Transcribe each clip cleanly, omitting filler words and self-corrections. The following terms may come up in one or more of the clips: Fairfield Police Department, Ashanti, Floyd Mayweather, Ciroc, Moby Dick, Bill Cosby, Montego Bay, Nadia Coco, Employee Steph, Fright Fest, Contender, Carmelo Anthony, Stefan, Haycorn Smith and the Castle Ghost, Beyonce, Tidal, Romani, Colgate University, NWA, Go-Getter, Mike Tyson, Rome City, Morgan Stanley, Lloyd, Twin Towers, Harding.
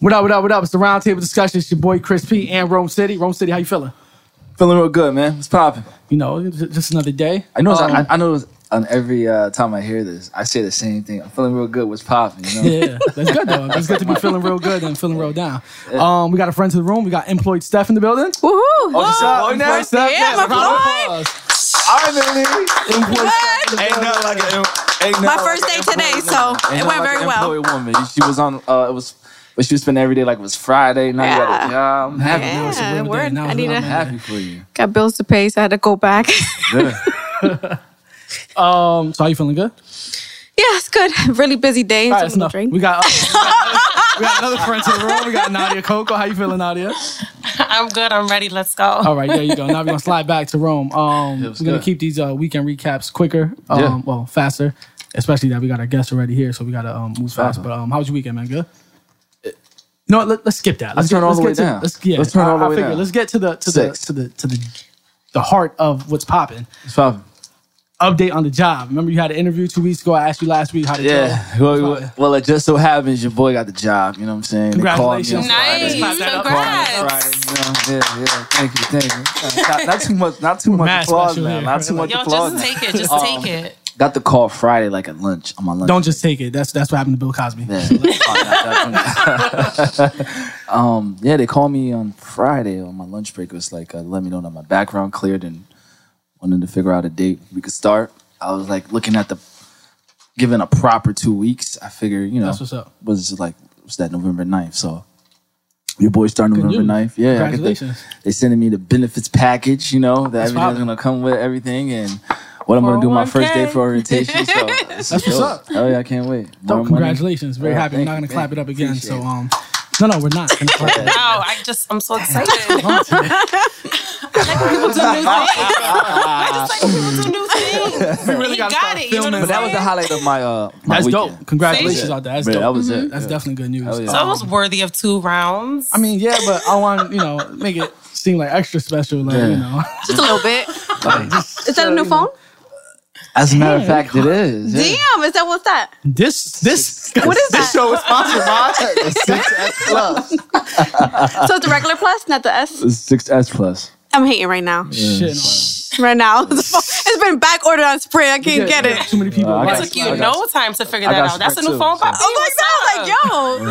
What up, what up, what up? It's the Roundtable Discussion. It's your boy Chris P and Rome City. Rome City, how you feeling? Feeling real good, man. It's popping. You know, just another day. I know I know on every time I hear this, I say the same thing. I'm feeling real good. What's popping, you know? Yeah, that's good, though. It's good to be feeling real good and feeling real down. Yeah. We got a friend to the room. We got Employee Steph in the building. Woohoo! Oh, Employee Steph. Yeah, my boy. All right, baby. Employee Steph. Ain't nothing like an employee. My first day today, so it went very well. Employee woman. She was on, it was... But she was spending every day like it was Friday. Now you got a job. I'm happy. Yeah, I'm happy for you. Got bills to pay, so I had to go back. So how you feeling? Good? Yeah, it's good. Really busy day. All right, so we got another friend to the room. We got Nadia Coco. How you feeling, Nadia? I'm good. I'm ready. Let's go. All right, there you go. Now we're going to slide back to Rome. We're going to keep these weekend recaps quicker. Well, faster. Especially that we got our guests already here, so we got to move fast. But how was your weekend, man? Good? No, let's skip that. Let's turn all the way down. Let's turn all the way down. Let's get to the heart of what's popping. What's popping? Update on the job. Remember, you had an interview 2 weeks ago. I asked you last week how to do it. Yeah. Well, it just so happens your boy got the job. You know what I'm saying? Congratulations. Nice. Congrats. Yeah. Thank you. Not too much applause, man. Not too much applause. Yo, just take it. Got the call Friday, like at lunch, on my lunch. Don't just take it. That's what happened to Bill Cosby. Yeah, they called me on Friday on my lunch break. It was like, let me know that my background cleared and wanted to figure out a date we could start. I was like looking at giving a proper 2 weeks. I figured, you know. That's what's up. Was that November 9th? So your boy starting November 9th. Yeah. Congratulations. They're sending me the benefits package, you know, that everything's going to come with everything and... What I'm going to do my first day for orientation. So that's what's up. Oh, yeah, I can't wait. Congratulations. Very happy. We're not going to clap it up again. Appreciate so, no, we're not. I'm so excited. I just like when people do new things. We really got it. You know what I'm saying? But that was the highlight of my That's weekend. Dope. Congratulations out there. That's dope. That was it. That's definitely good news. So I was worthy of 2 rounds. I mean, yeah, but I want, make it seem like extra special. Like, Just a little bit. Is that a new phone? As a matter of fact, it is. Yeah. Damn, is that what's that? This what is this that? Show is sponsored by the 6S Plus. So it's the regular plus, not the S? It's 6S Plus. I'm hating right now. Yeah. Shit. Right now. It's been back ordered on Sprint. I can't get it. Too many people. It took you no time to figure that out. That's a new phone. My phone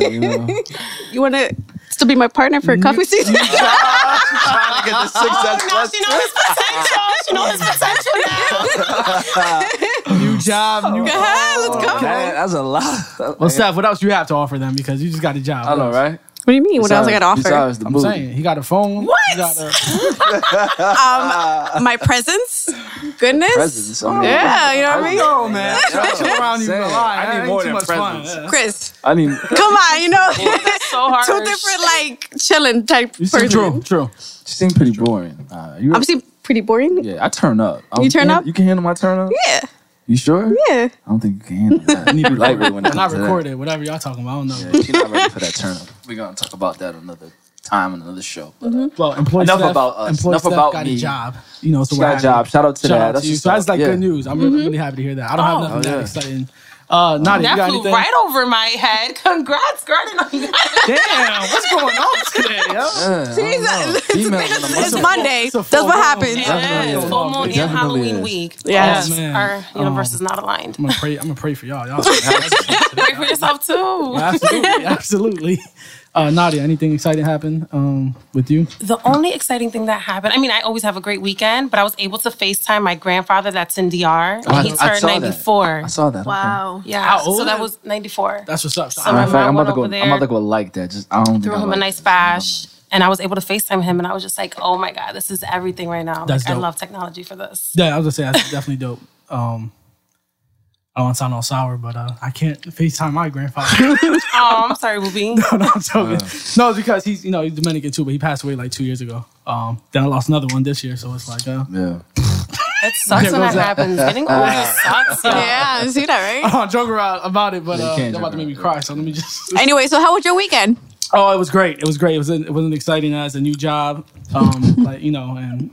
was You want to still be my partner for a coffee season? She's trying to get the 6S Plus. She knows his potential. New job, new. Go ahead, let's go. Man, that's a lot. Well, Steph, what else you have to offer them? Because you just got a job. I know, right? What do you mean? What else I got to offer? I'm saying he got a phone. What? My presence. Goodness. Presence. Yeah, you know what I mean. Know, man. Around you I need more than presents. Yeah. Chris. I need. Come on, that's so hard. 2 different chilling type person. True. She seems pretty boring. I'm seeing. Pretty boring? Yeah, I turn up. You turn up? You can handle my turn up? Yeah. You sure? Yeah. I don't think you can handle that. I need to be lightweight when it comes to that. Not recorded, whatever y'all talking about. I don't know. Yeah, she's not ready for that turn up. We're going to talk about that another time on another show. But, well, enough about us. Got me. A job. So she got a job. Shout out to that. That's so that's good news. I'm really happy to hear that. I don't have nothing that exciting. Nadia, that flew right over my head. Congrats, girl. Damn, what's going on today? It's Monday. That's what happens. Yes. Full moon and Halloween week. Yes. Our universe is not aligned. I'm gonna pray for y'all. Y'all pray for yourself too. Well, absolutely. Nadia, anything exciting happen with you? The only exciting thing that happened, I always have a great weekend, but I was able to FaceTime my grandfather that's in DR. Oh, he turned 94. I saw that. Wow. Okay. Yeah. How old? So that was 94. That's what's up. So I'm about to go like that. Just I don't threw him a nice bash. And I was able to FaceTime him, and I was just like, oh my God, this is everything right now. That's dope. I love technology for this. Yeah, I was going to say, that's definitely dope. I don't want to sound all sour, but I can't FaceTime my grandfather. Oh, I'm sorry, Booby. No, I'm joking. No, it's because he's, he's Dominican too, but he passed away like 2 years ago. Then I lost another one this year, so it's like, yeah. It sucks when that happens. Getting older sucks. Yeah, you see that, right? I don't joke around about it, but they're about to make me cry, so let me just... Anyway, so how was your weekend? Oh, it was great. It wasn't exciting as a new job, and the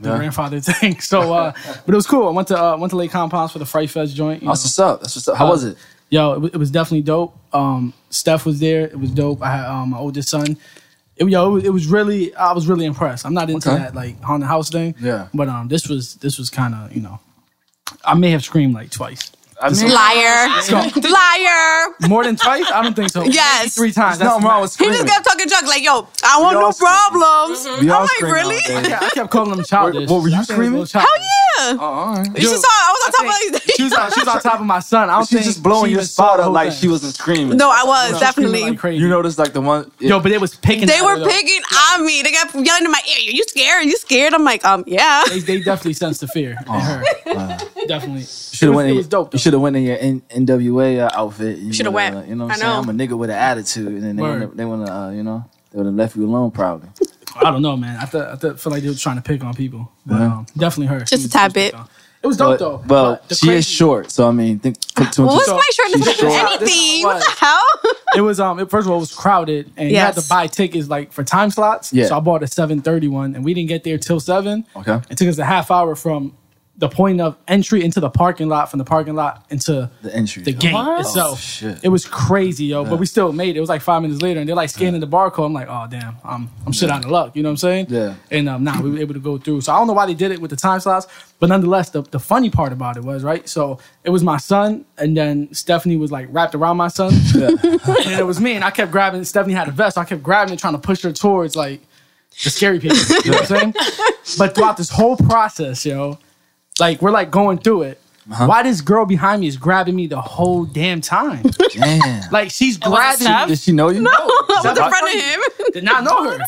grandfather thing. So, but it was cool. I went to Lake Compounce for the Fright Fest joint. That's what's up. How was it? yo, it was definitely dope. Steph was there. It was dope. I had my oldest son. It was really I was really impressed. I'm not into that like haunted house thing. Yeah. But this was kind of, you know, I may have screamed like twice. Liar. More than twice? I don't think so. Yes. 3 times. That's no, was he just kept talking junk like, yo, I want no problems. Mm-hmm. I'm like, really? I kept calling him childish. What were you screaming? Hell yeah. Oh, all right. You should saw I was on top of these. She was on top of my son. I was just blowing your spot up like she wasn't screaming. No, I was definitely. Like crazy. You noticed like the one. Yeah. Yo, but they was picking. They were picking on me. They kept yelling in my ear, you scared? You scared? I'm like, yeah. They definitely sensed the fear in her. Definitely. It was dope. Should have went in your NWA outfit. You should have went. You know what I'm saying? I'm a nigga with an attitude. And then they want to, you know, they would have left you alone probably. I don't know, man. I feel like they were trying to pick on people. But definitely her. Just a tad bit. It was dope, though. But she is short. So, I mean, my shortness to anything? What the hell? It was, first of all, it was crowded. And you had to buy tickets, like, for time slots. Yeah. So I bought a 7:31. And we didn't get there till 7. Okay. It took us a half hour from the point of entry into the parking lot, from the parking lot into the entry, the gate itself. Shit. It was crazy, yo, but we still made it. It was like 5 minutes later, and they're like scanning the barcode. I'm like, oh, damn, I'm shit out of luck. You know what I'm saying? Yeah. And we were able to go through. So I don't know why they did it with the time slots, but nonetheless, the funny part about it was, right? So it was my son, and then Stephanie was like wrapped around my son. Yeah. And then it was me, and I kept grabbing. Stephanie had a vest, so I kept grabbing and trying to push her towards like the scary people. You know what I'm saying? But throughout this whole process, yo, like, we're, like, going through it. Uh-huh. Why this girl behind me is grabbing me the whole damn time? Damn. Like, she's grabbing me. Did she know you? No. I was in front of him. Did not know her.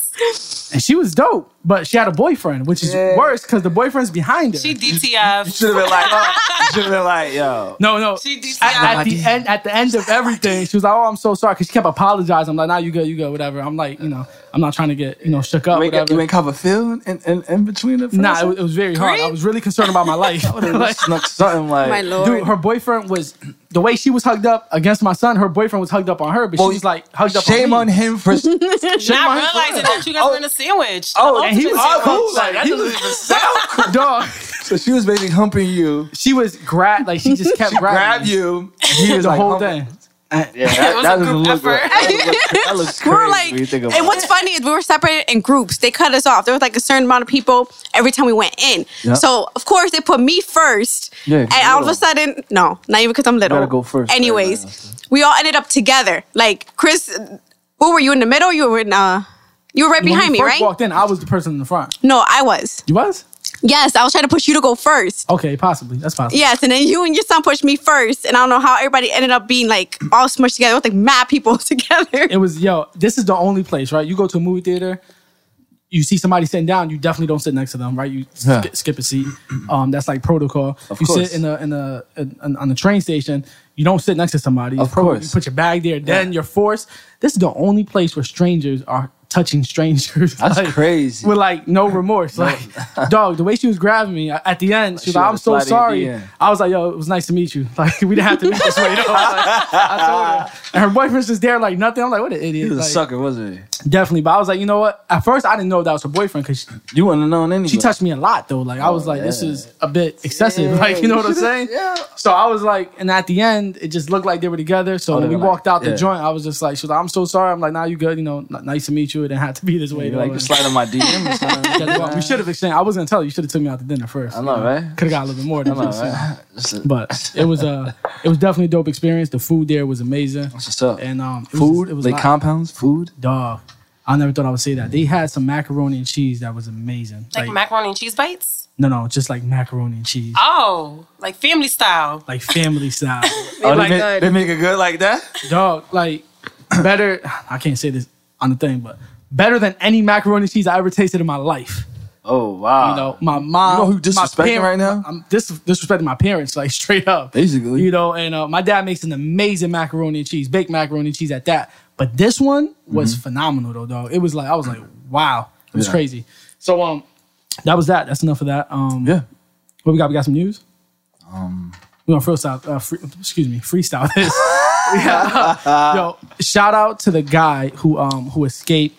And she was dope, but she had a boyfriend, which is worse because the boyfriend's behind her. She DTF. You should have been like, yo. No. She DTF. At the end of everything, she was like, oh, I'm so sorry. Because she kept apologizing. I'm like, nah, you go, whatever. I'm like, you know, I'm not trying to get, you know, shook up. You ain't have a feeling in between the friends? Nah, it was very hard. I was really concerned about my life. I would have snuck something like, my Lord. Dude, her boyfriend was, the way she was hugged up against my son, her boyfriend was hugged up on her, but she's like hugged up on me. Shame on him for not realizing that you guys were in a sandwich. Oh, and he was cool. Like, that doesn't even sound cool. Dog. So she was basically humping you. She was she just kept grabbing. She grabbed you. He was the whole thing. Yeah, that was a group effort. That looks crazy. We were like, and what's funny is we were separated in groups. They cut us off. There was like a certain amount of people every time we went in. Yep. So of course they put me first. Yeah, and all of a sudden, no, not even because I'm little. You gotta go first. Anyways, we all ended up together. Like Chris, who were you in the middle? You were in. You were right behind me, right? When you walked in, I was the person in the front. No, I was. You was? Yes, I was trying to push you to go first. Okay, possibly. That's possible. Yes, and then you and your son pushed me first. And I don't know how everybody ended up being like all smushed together. It was like mad people together. It was, this is the only place, right? You go to a movie theater, you see somebody sitting down, you definitely don't sit next to them, right? You skip a seat. That's like protocol. Of course. You sit on the train station, you don't sit next to somebody. Of course. You put your bag there, then you're forced. This is the only place where strangers are touching strangers. That's like, crazy. With like no remorse. Like, dog, the way she was grabbing me at the end, she was like, I'm so sorry. I was like, yo, it was nice to meet you. Like, we didn't have to meet this way. You know? I told her. And her boyfriend's just there like nothing. I'm like, what an idiot. He was a sucker, wasn't he? Definitely. But I was like, you know what? At first, I didn't know that was her boyfriend because you wouldn't have known anyway. She touched me a lot though. Like, I was like, this is a bit excessive. Yeah, like, you know what I'm saying? Yeah. So I was like, and at the end, it just looked like they were together. So when we walked out the joint, I was just like, she was like, I'm so sorry. I'm like, nah, you good. You know, nice to meet you. It didn't have to be this way. Like, slide on my DM. We should have exchanged. I was going to tell you. You should have took me out to dinner first. I know, right? Could have got a little bit more. But it was definitely a dope experience. The food there was amazing. What's just up? And food? It was Lake Compounce? Food? Dog. I never thought I would say that. They had some macaroni and cheese that was amazing. Like macaroni and cheese bites? No, just like macaroni and cheese. Oh, like family style. Like family style. They make it good like that? Dog, like better, I can't say this on the thing, but better than any macaroni and cheese I ever tasted in my life. Oh, wow. You know, my mom. You know who disrespecting right now? I'm disrespecting my parents, like straight up. Basically. You know, and my dad makes an amazing macaroni and cheese, baked macaroni and cheese at that. But this one was phenomenal though, dog. It was like, I was like, wow. It was crazy. So, that was that. That's enough of that. What we got? We got some news. We're gonna freestyle this. Yo, shout out to the guy who escaped.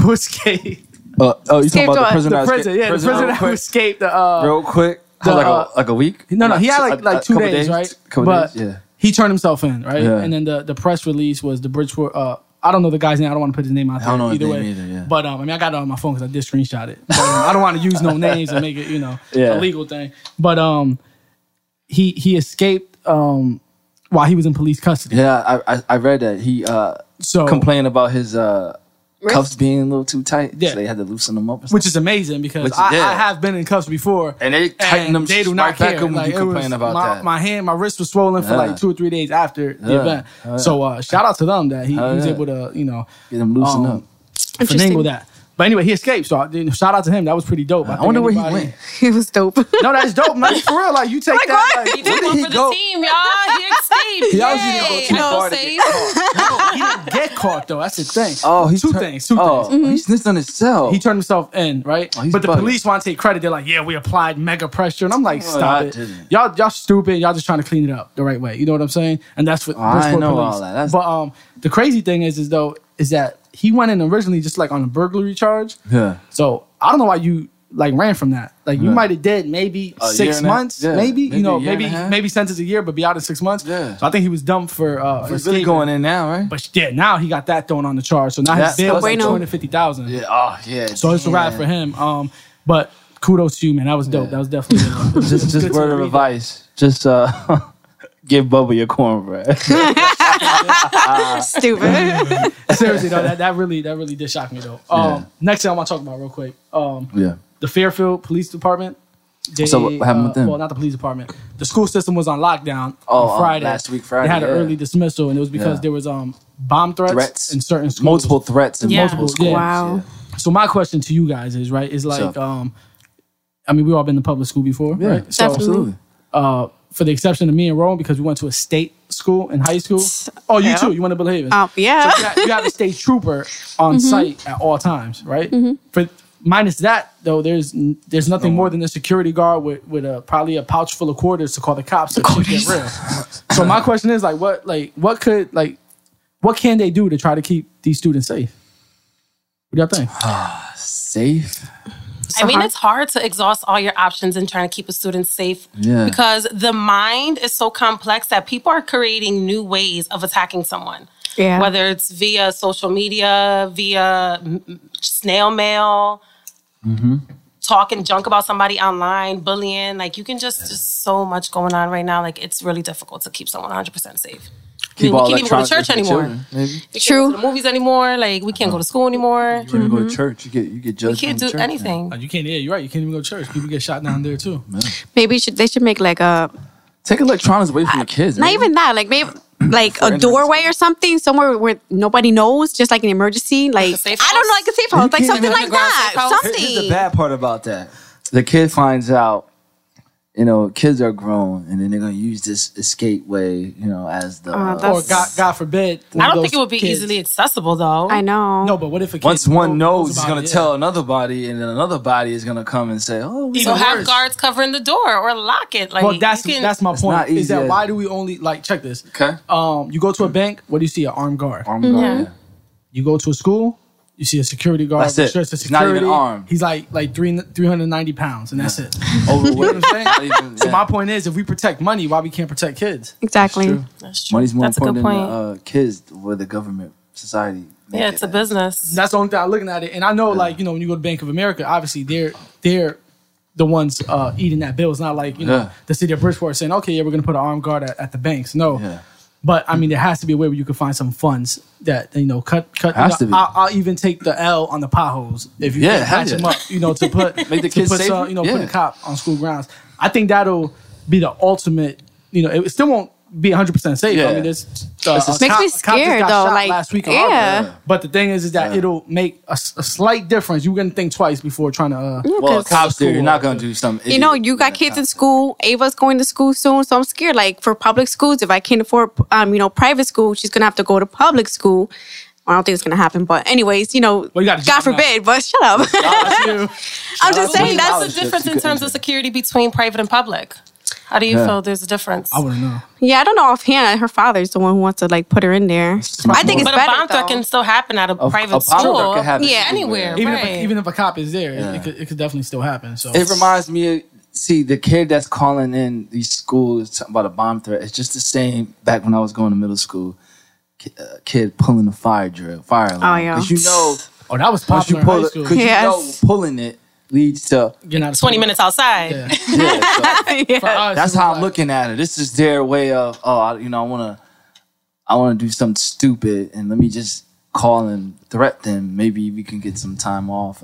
Who escaped? You talking about the prisoner? The prisoner who escaped. Real quick. Like a week? No, he had like 2 days, right? Couple days. Yeah. He turned himself in, right? Yeah. And then the press release was the Bridgeport. I don't know the guy's name. I don't want to put his name out there. I don't know either way. Either, yeah. But I mean, I got it on my phone because I did screenshot it. But, I don't want to use no names and make it, you know, a legal thing. But he escaped while he was in police custody. Yeah, I read that he complained about his cuffs being a little too tight. Yeah. So they had to loosen them up. Which is amazing because I have been in cuffs before, and they tighten them. They do not care. Like, you complain about that. My wrist was swollen for like 2 or 3 days after the event. So shout out to them that he was able to, you know, get them loosened up. Finagle that. But anyway, he escaped. So shout out to him. That was pretty dope. I wonder where he went. It was dope. No, that's dope, man. For real, like you take that. Like, he did one for the team, y'all. He escaped. He obviously didn't go too far to get caught. No, he didn't get caught though. That's the thing. Oh, he's two things. Mm-hmm. He snitched on himself. He turned himself in, right? Oh, but the police want to take credit. They're like, yeah, we applied mega pressure, and I'm like, stop it. Y'all stupid. Y'all just trying to clean it up the right way. You know what I'm saying? And that's what I know all that. But the crazy thing is that. He went in originally just like on a burglary charge. Yeah. So I don't know why you like ran from that. Like you might have did maybe 6 months, maybe sentence a year, but be out in 6 months. Yeah. So I think he was dumped for really going in now, right? But yeah, now he got that thrown on the charge. So now his bail is like $250,000. Yeah. Oh yeah. So it's a wrap for him. But kudos to you, man. That was dope. Yeah. That was definitely dope. just word of advice. Just give Bubba your cornbread. Stupid. Seriously though, that really did shock me though. Next thing I want to talk about real quick. The Fairfield Police Department. So what happened with them? Well, not the police department. The school system was on lockdown on Friday. Last week, Friday. They had an early dismissal, and it was because there was bomb threats in certain schools. Multiple threats in multiple schools. Yeah. Wow. Yeah. So my question to you guys is, right, is like, I mean, we've all been to public school before, right? So, absolutely. For the exception of me and Rome, because we went to a state school in high school. Oh, you too. You want to believe it? Yeah. So you have a state trooper on site at all times, right? Mm-hmm. For minus that though, there's nothing more than a security guard with probably a pouch full of quarters to call the cops to get real. So my question is like, what can they do to try to keep these students safe? What do y'all think? Safe. I mean, it's hard to exhaust all your options in trying to keep a student safe because the mind is so complex that people are creating new ways of attacking someone. Yeah. Whether it's via social media, via snail mail, talking junk about somebody online, bullying. Like, you can there's so much going on right now. Like, it's really difficult to keep someone 100% safe. We can't even go to church anymore. We can't go to the movies anymore. Like, we can't go to school anymore. You can't go to church. You get judged. You can't do anything. You can't. Yeah, you're right. You can't even go to church. People get shot down there too. Man. Maybe they should make like a take electronics away from the kids. Not even that. Like maybe like a doorway or something somewhere where nobody knows. Just like an emergency. Like I don't know. Like a safe house. Like something like that. Something. Here's the bad part about that. The kid finds out. You know, kids are grown, and then they're going to use this escape way, you know, as the... or God forbid... I don't think it would be easily accessible, though. I know. No, but what if a kid... Once one knows, he's going to tell another body, and then another body is going to come and say, oh... So have guards covering the door or lock it. Like, well, that's my point. Is that why do we only... Like, check this. Okay. You go to a bank, what do you see? An armed guard. Yeah. You go to a school... You see a security guard. That's it. He's not even armed. He's like 390 pounds, and that's it. Overweight. You know what I'm saying? So my point is, if we protect money, why we can't protect kids? Exactly. That's true. Money's more important than kids, where the government, society. Yeah, it's a business. That's the only thing I'm looking at it. And I know, like, you know, when you go to Bank of America, obviously they're the ones eating that bill. It's not like, you know, the city of Bridgeport saying, okay, yeah, we're going to put an armed guard at the banks. No. Yeah. But, I mean, there has to be a way where you can find some funds that, you know, cut. Has to be. I'll even take the L on the potholes if you can patch them up, you know, to put make the kids safe. You know, put a cop on school grounds. I think that'll be the ultimate, you know, it still won't be 100% safe. Yeah. I mean, there's makes me scared, though. Like, last week But the thing is that it'll make a slight difference. You're going to think twice before trying to... cops there, you're not going to do something. You know, you got kids in school. Ava's going to school soon, so I'm scared. Like, for public schools, if I can't afford, you know, private school, she's going to have to go to public school. I don't think it's going to happen, but anyways, you know, well, you God forbid, but shut up. I'm just saying that's the difference in terms of security between private and public. How do you feel there's a difference? I wouldn't know. Yeah, I don't know offhand. Her father's the one who wants to, like, put her in there. I think it's better, though. But a bomb threat can still happen at a private school. A bomb threat can happen anywhere. Even if a cop is there, it could definitely still happen. So it reminds me of See, the kid that's calling in these schools about a bomb threat, it's just the same back when I was going to middle school. Kid pulling the fire drill, fire alarm. Oh, yeah. Because you know... Oh, that was popular in high school. Because you know pulling it leads to... You're not 20 minutes outside. Yeah. Yeah. For us, that's how I'm looking at it. This is their way of, I want to do something stupid and let me just call and threat them. Maybe we can get some time off.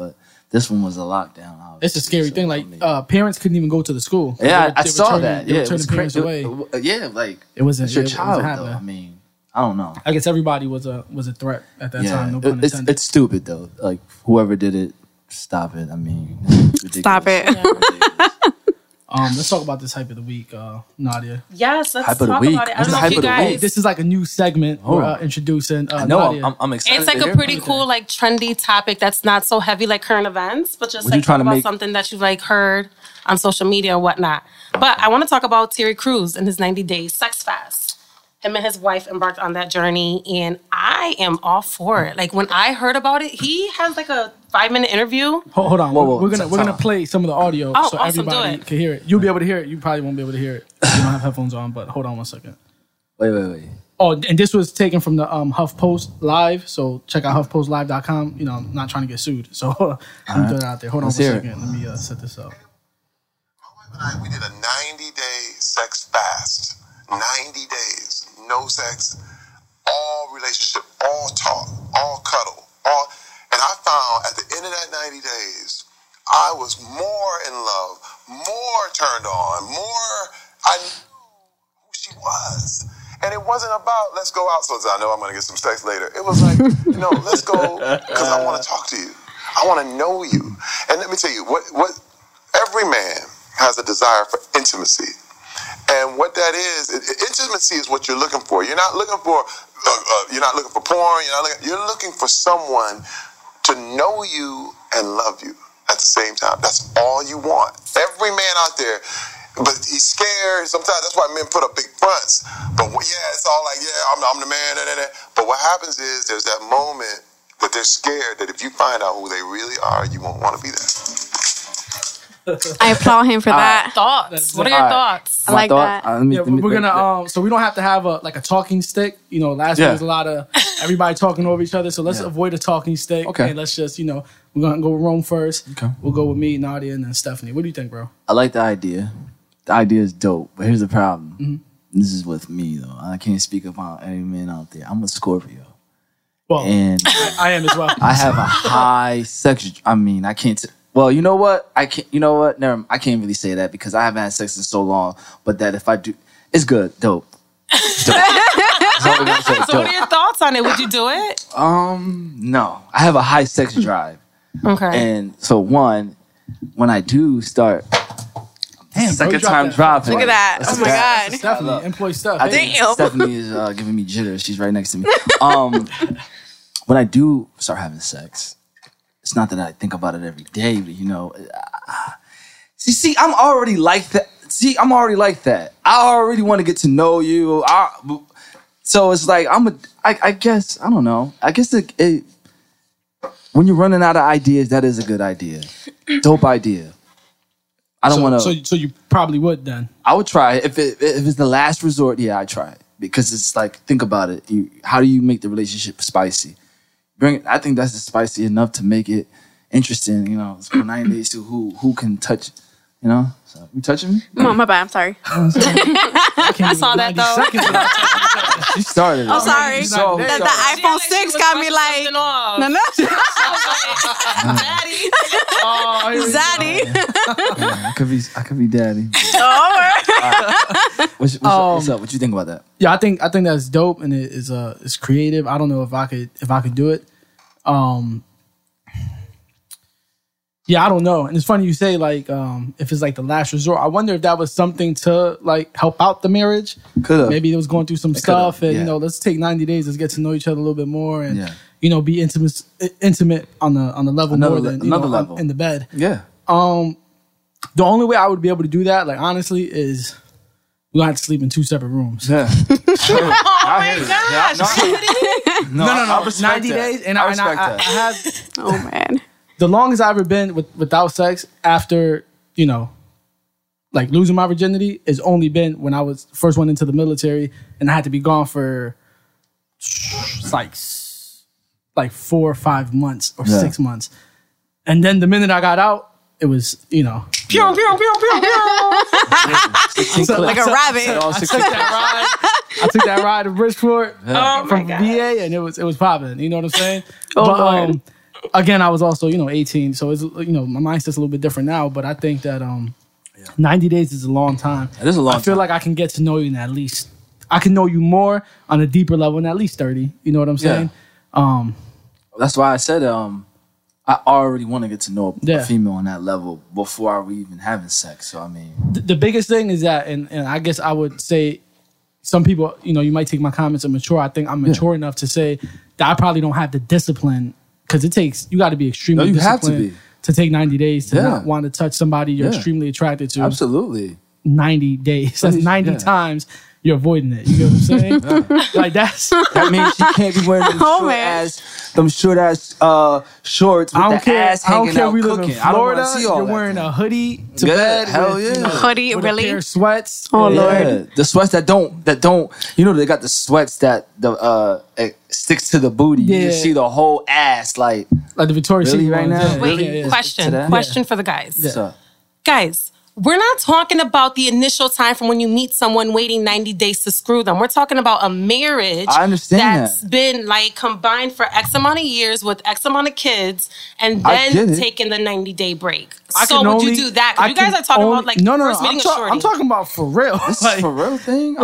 This one was a lockdown. Obviously. It's a scary thing. Like, parents couldn't even go to the school. Yeah, I saw that. Yeah, it was crazy. Yeah, like, it was your child, though. I mean... I don't know. I guess everybody was a threat at that time. No pun intended. It's stupid though. Like whoever did it, stop it. I mean, ridiculous. Stop it. Yeah. Let's talk about this hype of the week, Nadia. Yes, let's talk about it. I don't know if you guys. This is like a new segment we're introducing. I know, Nadia. I'm excited. It's like a pretty cool, like trendy topic that's not so heavy like current events, but just like talk about something that you've like heard on social media and whatnot. But I want to talk about Terry Crews and his 90-day sex fast. Him and his wife embarked on that journey, and I am all for it. Like, when I heard about it, he has, like, a 5-minute interview. Hold on. Whoa. We're gonna play some of the audio so everybody can hear it. You'll be able to hear it. You probably won't be able to hear it. You don't have headphones on, but hold on one second. Wait. Oh, and this was taken from the HuffPost Live, so check out HuffPostLive.com. You know, I'm not trying to get sued, so I'm doing it out there. Hold on one second. Let me set this up. My wife and I, we did a 90-day sex fast. 90 days. No sex, all relationship, all talk, all cuddle, all. And I found at the end of that 90 days, I was more in love, more turned on, more. I knew who she was. And it wasn't about, let's go out so I know I'm going to get some sex later. It was like, let's go because I want to talk to you. I want to know you. And let me tell you, what every man has a desire for intimacy. And what that is, intimacy is what you're looking for. You're not looking for, porn. You're looking for someone to know you and love you at the same time. That's all you want. Every man out there, but he's scared. Sometimes that's why men put up big fronts. But it's all like, I'm the man. But what happens is there's that moment that they're scared that if you find out who they really are, you won't want to be there. I applaud him for that. Thoughts. What are your thoughts? I like that. We're gonna. So we don't have to have a talking stick. You know, last week was a lot of everybody talking over each other. So let's avoid a talking stick. Okay. And let's just we're gonna go with Rome first. Okay. We'll go with me, Nadia, and then Stephanie. What do you think, bro? I like the idea. The idea is dope. But here's the problem. Mm-hmm. This is with me though. I can't speak upon any man out there. I'm a Scorpio. Well, and I am as well. I have a high sexual. I mean, I can't. Well, you know what? I can't. You know what? Never. I can't really say that because I haven't had sex in so long. But that if I do, it's good. Dope. So what are your thoughts on it? Would you do it? No. I have a high sex drive. Okay. And so when I do start, second time dropping. Look at that! Oh my God! Stephanie, Employee Steph. I think Stephanie is giving me jitters. She's right next to me. When I do start having sex. It's not that I think about it every day, but I'm already like that. I already want to get to know you. So it's like I guess I don't know. I guess when you're running out of ideas, that is a good idea. Dope idea. I don't want to. So you probably would then. I would try it. If it's the last resort. Yeah, I try it because it's like think about it. How do you make the relationship spicy? I think that's just spicy enough to make it interesting, It's for 9 days to who can touch, So, you touching me? No, my bad. I'm sorry. I saw that though. She started. I'm sorry. So, the iPhone 6 got me like, no. Daddy. Oh, Zaddy. Yeah, I could be daddy. What's up? What you think about that? Yeah, I think that's dope and it is it's creative. I don't know if I could do it. Yeah, I don't know. And it's funny you say, like, if it's, like, the last resort. I wonder if that was something to, like, help out the marriage. Could have. Maybe it was going through some stuff. And, let's take 90 days. Let's get to know each other a little bit more. And, be intimate on the level another, more than, another level. In the bed. Yeah. The only way I would be able to do that, like, honestly, is... we had to sleep in two separate rooms. Yeah. Oh, my gosh. No. 90 days. And I respect that. Oh, man. The longest I've ever been without sex after, like losing my virginity has only been when I was first went into the military and I had to be gone for like 4 or 5 months or 6 months. And then the minute I got out, it was, you know, pew, pew, pew, pew, pew. So, like a rabbit. I took that ride to Bridgeport from VA, and it was popping. You know what I'm saying? Oh, but again, I was also, you know, 18, so it's, you know, my mindset's a little bit different now. But I think that 90 days is a long time. It is a long time. I feel like I can get to know you in at least. I can know you more on a deeper level in at least 30. You know what I'm saying? Yeah. That's why I said I already want to get to know a female on that level before we even having sex. So, I mean... The biggest thing is that, and I guess I would say, some people, you know, you might take my comments immature. I think I'm mature enough to say that I probably don't have the discipline, because it takes... You got to be extremely disciplined to take 90 days to not want to touch somebody you're extremely attracted to. Absolutely. 90 days. That's 90 times... You're avoiding it. You know what I'm saying? Like that means she can't be wearing them short ass shorts with ass hanging out. I don't care. We live in Florida. You're wearing a hoodie to bed. Hell yeah, hoodie with really. A pair of sweats. Oh Lord, the sweats that don't. You know they got the sweats that it sticks to the booty. Yeah. You can see the whole ass like the Victoria's Secret right now. Wait, question for the guys. Yeah. Guys. We're not talking about the initial time from when you meet someone waiting 90 days to screw them. We're talking about a marriage that's been like combined for X amount of years with X amount of kids and then taking the 90-day break. Would you do that? You guys are talking about like first meeting a shorty. I'm talking about for real. This is for real thing?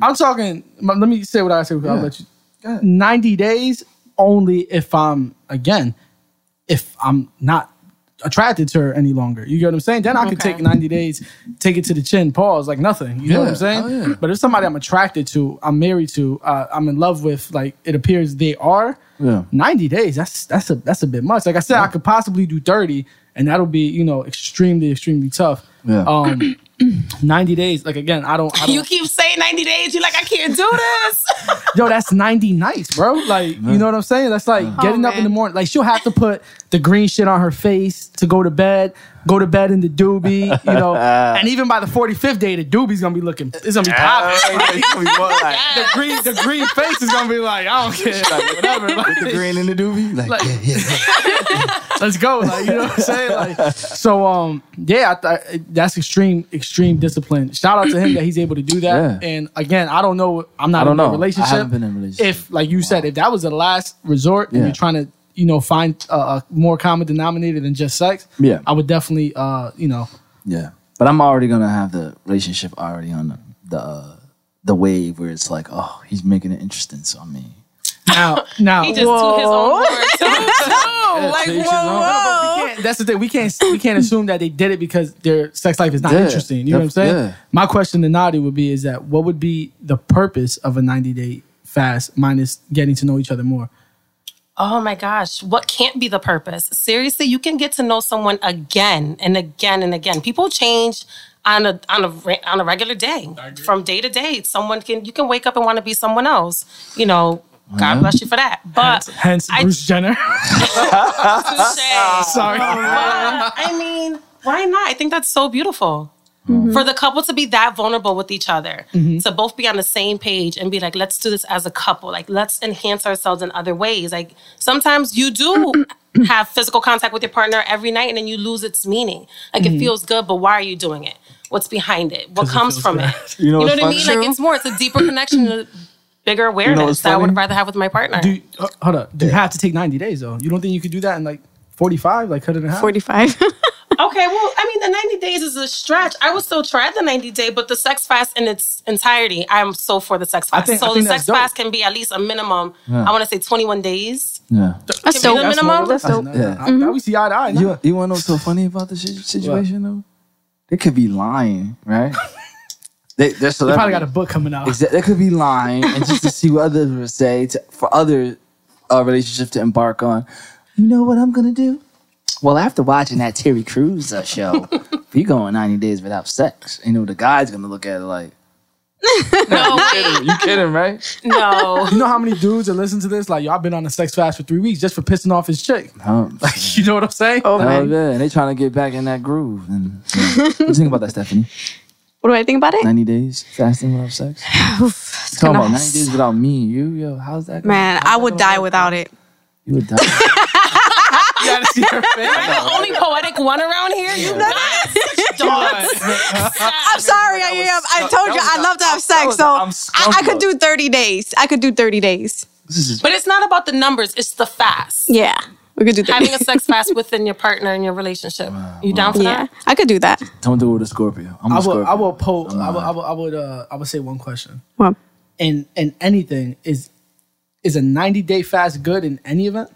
I'm talking... Let me say what I say. I'll let you... 90 days only if I'm not attracted to her any longer. You get what I'm saying? Then I can take 90 days, take it to the chin, pause, like nothing. You know what I'm saying? Yeah. But if somebody I'm attracted to, I'm married to, I'm in love with, like it appears they are, 90 days, that's a bit much. Like I said, I could possibly do 30 and that'll be, you know, extremely, extremely tough. Yeah. 90 days, like again, I don't You keep saying 90 days, you're like, I can't do this. Yo, that's 90 nights, bro. Like, you know what I'm saying? That's like getting up in the morning. Like, she'll have to put the green shit on her face to go to bed in the doobie, you know. And even by the 45th day, the doobie's gonna be looking, it's gonna be popping. The green face is gonna be like, I don't care. Like, whatever. Like, with the green in the doobie? Like, let's go. Like, you know what I'm saying? Like, so, that's extreme discipline. Shout out to him that he's able to do that. Yeah. And again, I don't know. I'm not in a relationship. I haven't been in a relationship. If, like you said, if that was the last resort and you're trying to, you know, find a more common denominator than just sex, I would definitely, you know. Yeah. But I'm already going to have the relationship already on the wave where it's like, oh, he's making it interesting. So, I mean. Now, he just took his own words. That's the thing. We can't assume that they did it because their sex life is not interesting. You know what I'm saying? Yeah. My question to Nadia would be: what would be the purpose of a 90-day fast minus getting to know each other more? Oh my gosh, what can't be the purpose? Seriously, you can get to know someone again and again and again. People change on a regular day, from day to day. You can wake up and want to be someone else. You know. God bless you for that. But hence Bruce Jenner. Sorry. But, I mean, why not? I think that's so beautiful. Mm-hmm. For the couple to be that vulnerable with each other, to both be on the same page and be like, let's do this as a couple. Like, let's enhance ourselves in other ways. Like, sometimes you do have physical contact with your partner every night and then you lose its meaning. Like, it feels good, but why are you doing it? What's behind it? What comes from it? You know what I mean? Like, it's more, it's a deeper connection to bigger awareness that I would rather have with my partner. Do you have to take 90 days, though? You don't think you could do that in, like, 45? Like, cut it in half? 45. Okay, well, I mean, the 90 days is a stretch. I would still try the 90-day, but the sex fast in its entirety, I'm so for the sex fast. The sex fast can be at least a minimum, I want to say 21 days. Yeah. That's dope. That's minimum. That's dope. Yeah. Now we see eye to eye. You want to know what's so funny about this situation, though? They could be lying, right? They probably got a book coming out. They could be lying, and just to see what others would say for other relationships to embark on. You know what I'm gonna do? Well, after watching that Terry Crews show, if you're going 90 days without sex, you know the guy's gonna look at it like, No, you kidding, right? No. You know how many dudes that listen to this? Like, yo, I've been on a sex fast for 3 weeks just for pissing off his chick. No, like, you know what I'm saying? Oh, man. Yeah, and they trying to get back in that groove. And, yeah. What do you think about that, Stephanie? What do I think about it? 90 days fasting without sex? It's talking about 90 days without me and you? Yo, how's that going? Man, I would die without it. You would die without it. You gotta see her face. I'm the only poetic one around here. You know that? I'm sorry, I am. I told you I love to have sex, so I could do 30 days. I could do 30 days. But it's not about the numbers. It's the fast. Yeah. We could do 30. Having a sex fast within your partner in your relationship. You down for that? Yeah, I could do that. Don't do it with a Scorpio. I'm a Scorpio. I would say one question. What? In anything, is a 90-day fast good in any event?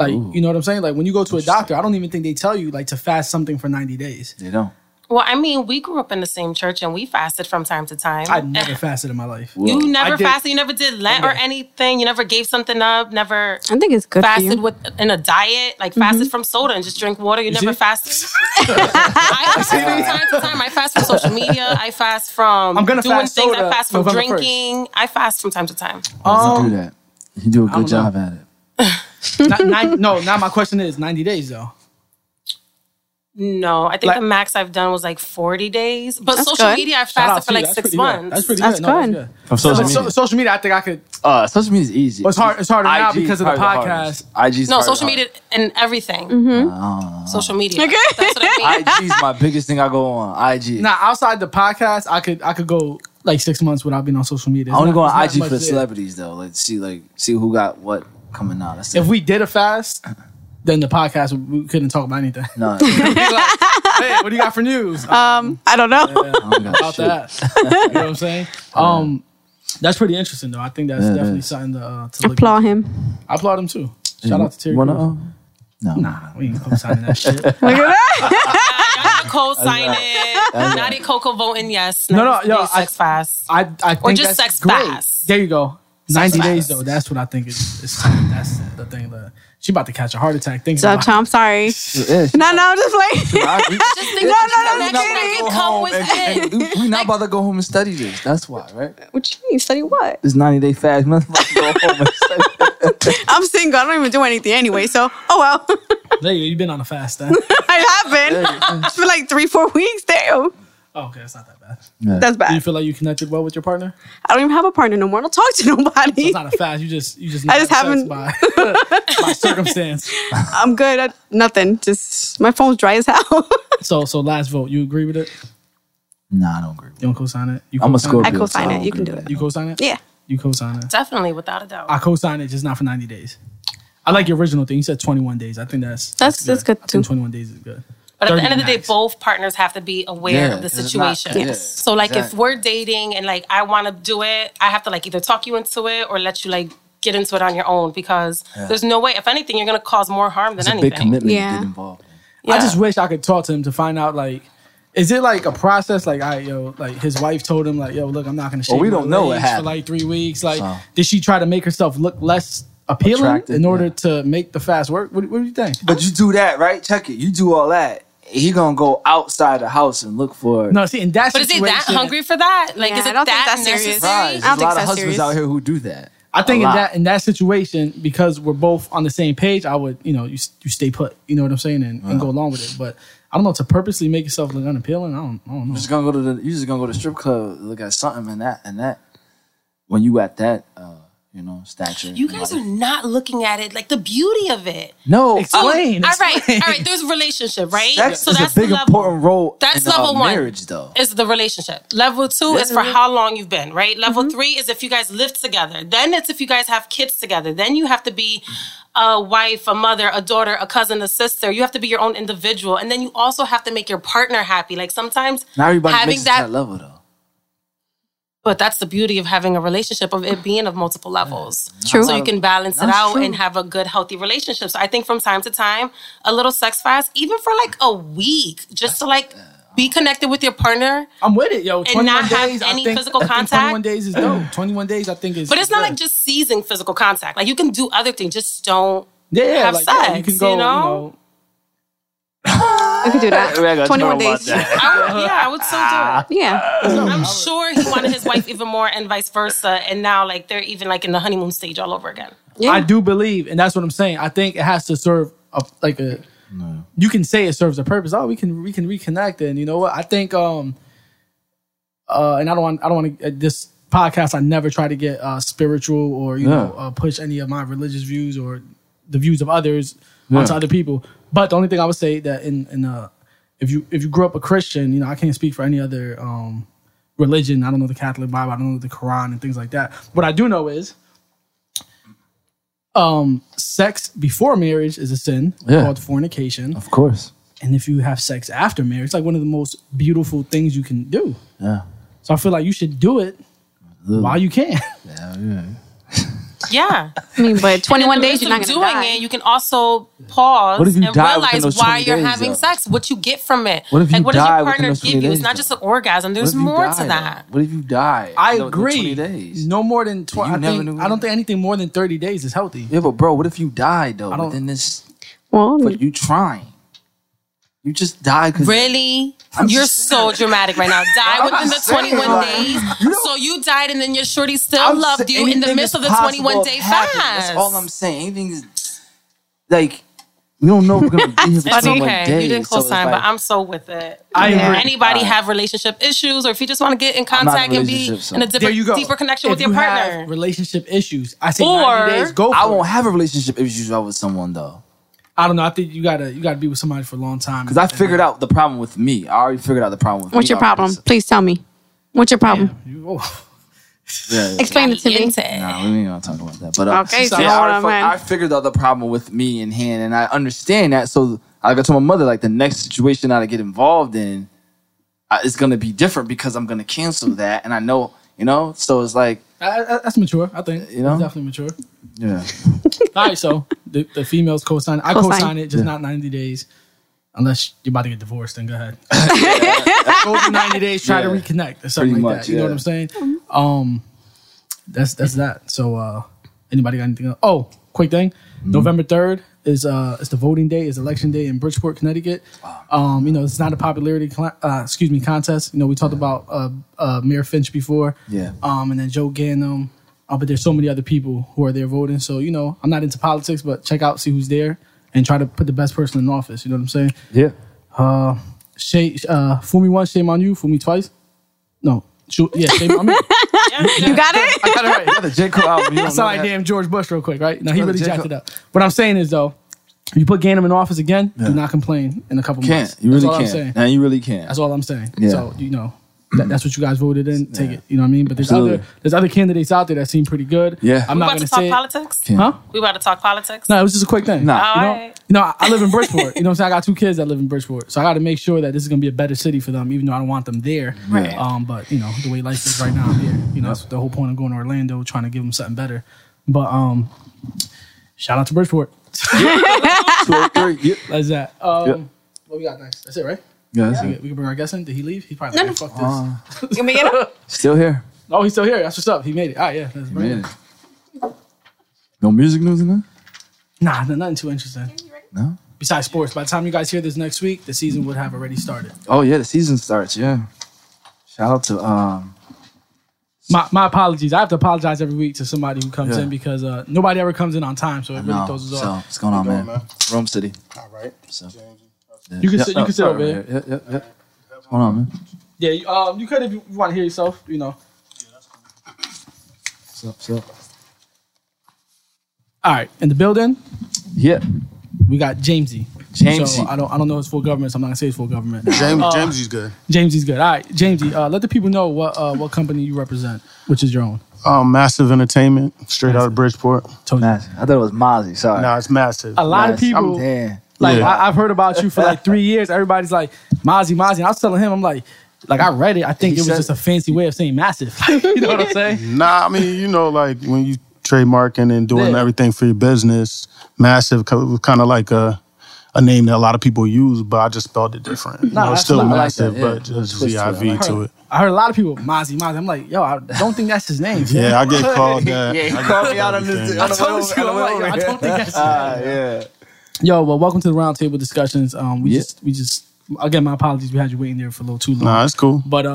Like, ooh, you know what I'm saying? Like, when you go to a doctor, I don't even think they tell you, like, to fast something for 90 days. They don't. Well, I mean, we grew up in the same church, and we fasted from time to time. I never fasted in my life. Whoa. You never fasted? You never did Lent or anything? You never gave something up? Never I think it's good fasted for you. In a diet? Like, fasted from soda and just drink water? You never fasted? I fast from time to time. I fast from social media. I fast from doing things. I fast from drinking. I fast from time to time. Oh, you do that. You do a good job at it. Now my question is 90 days though. No, I think the max I've done was like 40 days. But social media, I fasted for like 6 months. That's pretty good. That's good. From social media. Social media, I think I could. Social media is easy. But it's harder now because of the podcast. IG's no, social media and everything. Social media. Okay. That's what I mean. IG's my biggest thing I go on. IG. Now, outside the podcast, I could go like 6 months without being on social media. I only go on IG for the celebrities though. Like see who got what coming out. That's if it. We did a fast, then the podcast we couldn't talk about anything. No, like, hey, what do you got for news? I don't know. Yeah, about that. You know what I'm saying? That's pretty interesting though. I think that's definitely something to look applaud at. Him. I applaud him too. Shout out to Terry Crews. Nah, we ain't co-signing that shit. Look at that. Y'all co-sign it. Nadia Coco voting yes. No, yo, sex fast. I think or just that's sex great. Fast. There you go. 90 days though, that's what I think is that's the thing that she about to catch a heart attack. Thinking about it. I'm sorry. No, just like no. We not about to go home and study this. That's why, right? What you mean? Study what? This 90-day fast. We're not about to go home and study. I'm single. I don't even do anything anyway. So, oh well. There you go. You've been on a fast then. I have been. It's been like 3-4 weeks. Damn. Oh, okay, that's not that bad. Yeah. That's bad. Do you feel like you connected well with your partner? I don't even have a partner no more. I don't talk to nobody. So it's not a fast. You just. Not I just haven't. By circumstance. I'm good at nothing. Just my phone's dry as hell. So last vote. You agree with it? Nah, I don't agree with it. You don't co-sign it. I'm a Scorpio. I co-sign it. You can do it. You co-sign it. Yeah. You co-sign it. Definitely, without a doubt. I co-sign it, just not for 90 days. I like your original thing. You said 21 days. I think that's good too. I think 21 days is good. But at the end of the day, both partners have to be aware of the situation. So, like, if we're dating and, like, I want to do it, I have to, like, either talk you into it or let you, like, get into it on your own because there's no way. If anything, you're going to cause more harm than anything. It's a big commitment to get involved. Yeah. I just wish I could talk to him to find out, like, is it, like, a process? Like, his wife told him, like, yo, look, I'm not going to shave my legs for, like, 3 weeks. Like, did she try to make herself look less appealing in order to make the fast work? What do you think? But you do that, right? Check it. You do all that. He gonna go outside the house and look for but is he that hungry for that? Like, is it that serious? I don't think that's serious. There's a lot of husbands out here who do that. I think in that situation, because we're both on the same page, I would, you stay put. You know what I'm saying, and go along with it. But I don't know, to purposely make yourself look unappealing. I don't know. You're just gonna go to strip club, look at something, and that when you at that. Stature. You guys are not looking at it like the beauty of it. No, explain. All right. There's a relationship, right? That's a big important role. That's level one. Marriage, though, is the relationship. Level two is for how long you've been, right? Level three is if you guys live together. Then it's if you guys have kids together. Then you have to be a wife, a mother, a daughter, a cousin, a sister. You have to be your own individual, and then you also have to make your partner happy. Like sometimes not everybody makes it to that level, though. But that's the beauty of having a relationship, of it being of multiple levels. True. So you can balance it out and have a good, healthy relationship. So I think from time to time, a little sex fast, even for like a week, just to like be connected with your partner. I'm with it, yo. 21 and not days, have any physical contact. 21 days is dope. 21 days, I think is. But it's not like just seizing physical contact. Like you can do other things, just don't have sex. You can go, you know? I could do that. 21 days. I would so do it. Yeah. I'm sure he wanted his wife even more and vice versa. And now like they're even like in the honeymoon stage all over again. Yeah. I do believe, and that's what I'm saying. I think it has to serve a, like a, no. You can say it serves a purpose. Oh, we can reconnect. And you know what? I think, and I don't want to, this podcast, I never try to get spiritual or, you know, push any of my religious views or the views of others onto other people. But the only thing I would say that in if you grew up a Christian, you know, I can't speak for any other religion. I don't know the Catholic Bible. I don't know the Quran and things like that. What I do know is sex before marriage is a sin called fornication. Of course. And if you have sex after marriage, it's like one of the most beautiful things you can do. Yeah. So I feel like you should do it while you can. Yeah. Yeah. I mean, but 21 days you're not going to die. Doing it, you can also pause and realize why you're having sex, what you get from it. What does your partner give you? It's not just an orgasm. There's more to that. What if you die? I agree. No more than 20 days. I don't think anything more than 30 days is healthy. Yeah, but bro, what if you die, though? But you trying. You just die because... Really? You're so dramatic right now. Die within the 21 days. So you died and then your shorty still loved you in the midst of the 21-day fast. That's all I'm saying. Anything is... Like, we don't know if we're going to be here for 21 days. Okay, you didn't co-sign, but I'm so with it. I agree. Anybody have relationship issues or if you just want to get in contact and be in a deeper connection with your partner. Have relationship issues. I say 90 days, go for it. I won't have a relationship issues with someone, though. I don't know. I think you gotta be with somebody for a long time. Because I figured out the problem with me. I already figured out the problem with me. What's your problem? Please tell me. What's your problem? Explain it to me. Nah, we ain't gonna talk about that. But okay, so I figured out the problem with me in hand, and I understand that. So I got to my mother, like the next situation that I get involved in, it's gonna be different because I'm gonna cancel that, and I know, you know. So it's like that's mature. I think you know, it's definitely mature. Yeah. All right, so the females co-sign. I co-sign it, just not 90 days. Unless you're about to get divorced, then go ahead. Go for 90 days, try to reconnect or something like that. You know what I'm saying? That's that. So anybody got anything else? Oh, quick thing. Mm-hmm. November 3rd is it's the voting day. It's election day in Bridgeport, Connecticut. You know, it's not a popularity contest. You know, we talked about Mayor Finch before. Yeah. And then Joe Ghanem. But there's so many other people who are there voting. So, you know, I'm not into politics, but check out, see who's there, and try to put the best person in office. You know what I'm saying? Yeah. Fool me once, shame on you. Fool me twice. No. Shame on me. You got it? I got it right. You got the J. Cole album. You sound like damn George Bush real quick, right? No, he really jacked it up. What I'm saying is, though, if you put Ghanem in office again, do not complain in a couple months. You really can't. No, you really can't. That's all I'm saying. Yeah. So, you know. That's what you guys voted in. Take it. You know what I mean? But there's other candidates out there that seem pretty good. Yeah. I'm not going to say politics? Huh? We about to talk politics? No, it was just a quick thing. Nah. You know, I live in Bridgeport. You know what I'm saying? I got two kids that live in Bridgeport. So I got to make sure that this is going to be a better city for them, even though I don't want them there. Right. But, you know, the way life is right now here. You know, that's the whole point of going to Orlando, trying to give them something better. But shout out to Bridgeport. That's that. What we got next? That's it, right? Yeah, we can bring our guest in. Did he leave? He probably like, fuck this. Can we get him? Still here. Oh, he's still here. That's what's up. He made it. All right, yeah. Let's bring it. No music news in there? Nah, nothing too interesting. No? Besides sports. By the time you guys hear this next week, the season would have already started. Oh, yeah. The season starts, yeah. Shout out to... My apologies. I have to apologize every week to somebody who comes in because nobody ever comes in on time, so it really throws us off. So, what's going on, man? Rome City. All right. So. You can sit over here. Yeah. Hold on, man. Yeah, you could if you want to hear yourself, you know. Yeah, that's cool. What's up? All right, in the building. Yeah. We got Jamesy. So I don't know his full government, so I'm not gonna say his full government. Jamesy's good. Jamesy's good. All right, Jamesy, let the people know what company you represent, which is your own. Massive Entertainment, straight out of Bridgeport. Massive. I thought it was Mozzie. Sorry. No, it's Massive. A lot of people. I'm dead. Like, yeah. I've heard about you for like 3 years. Everybody's like, Mozzie. And I was telling him, I'm like I read it. I think it was just a fancy way of saying massive. You know what I'm saying? Nah, I mean, you know, like when you trademarking and doing everything for your business, massive was kind of like a name that a lot of people use, but I just spelled it different. You know, it's still massive, but just V-I-V to it. I heard a lot of people, Mozzie. I'm like, yo, I don't think that's his name. Yeah, I get called that. Yeah, he called me out on this. I told you, I don't think that's his name. Yeah. Yo, well, welcome to the roundtable discussions. We just again, my apologies. We had you waiting there for a little too long. Nah, it's cool. But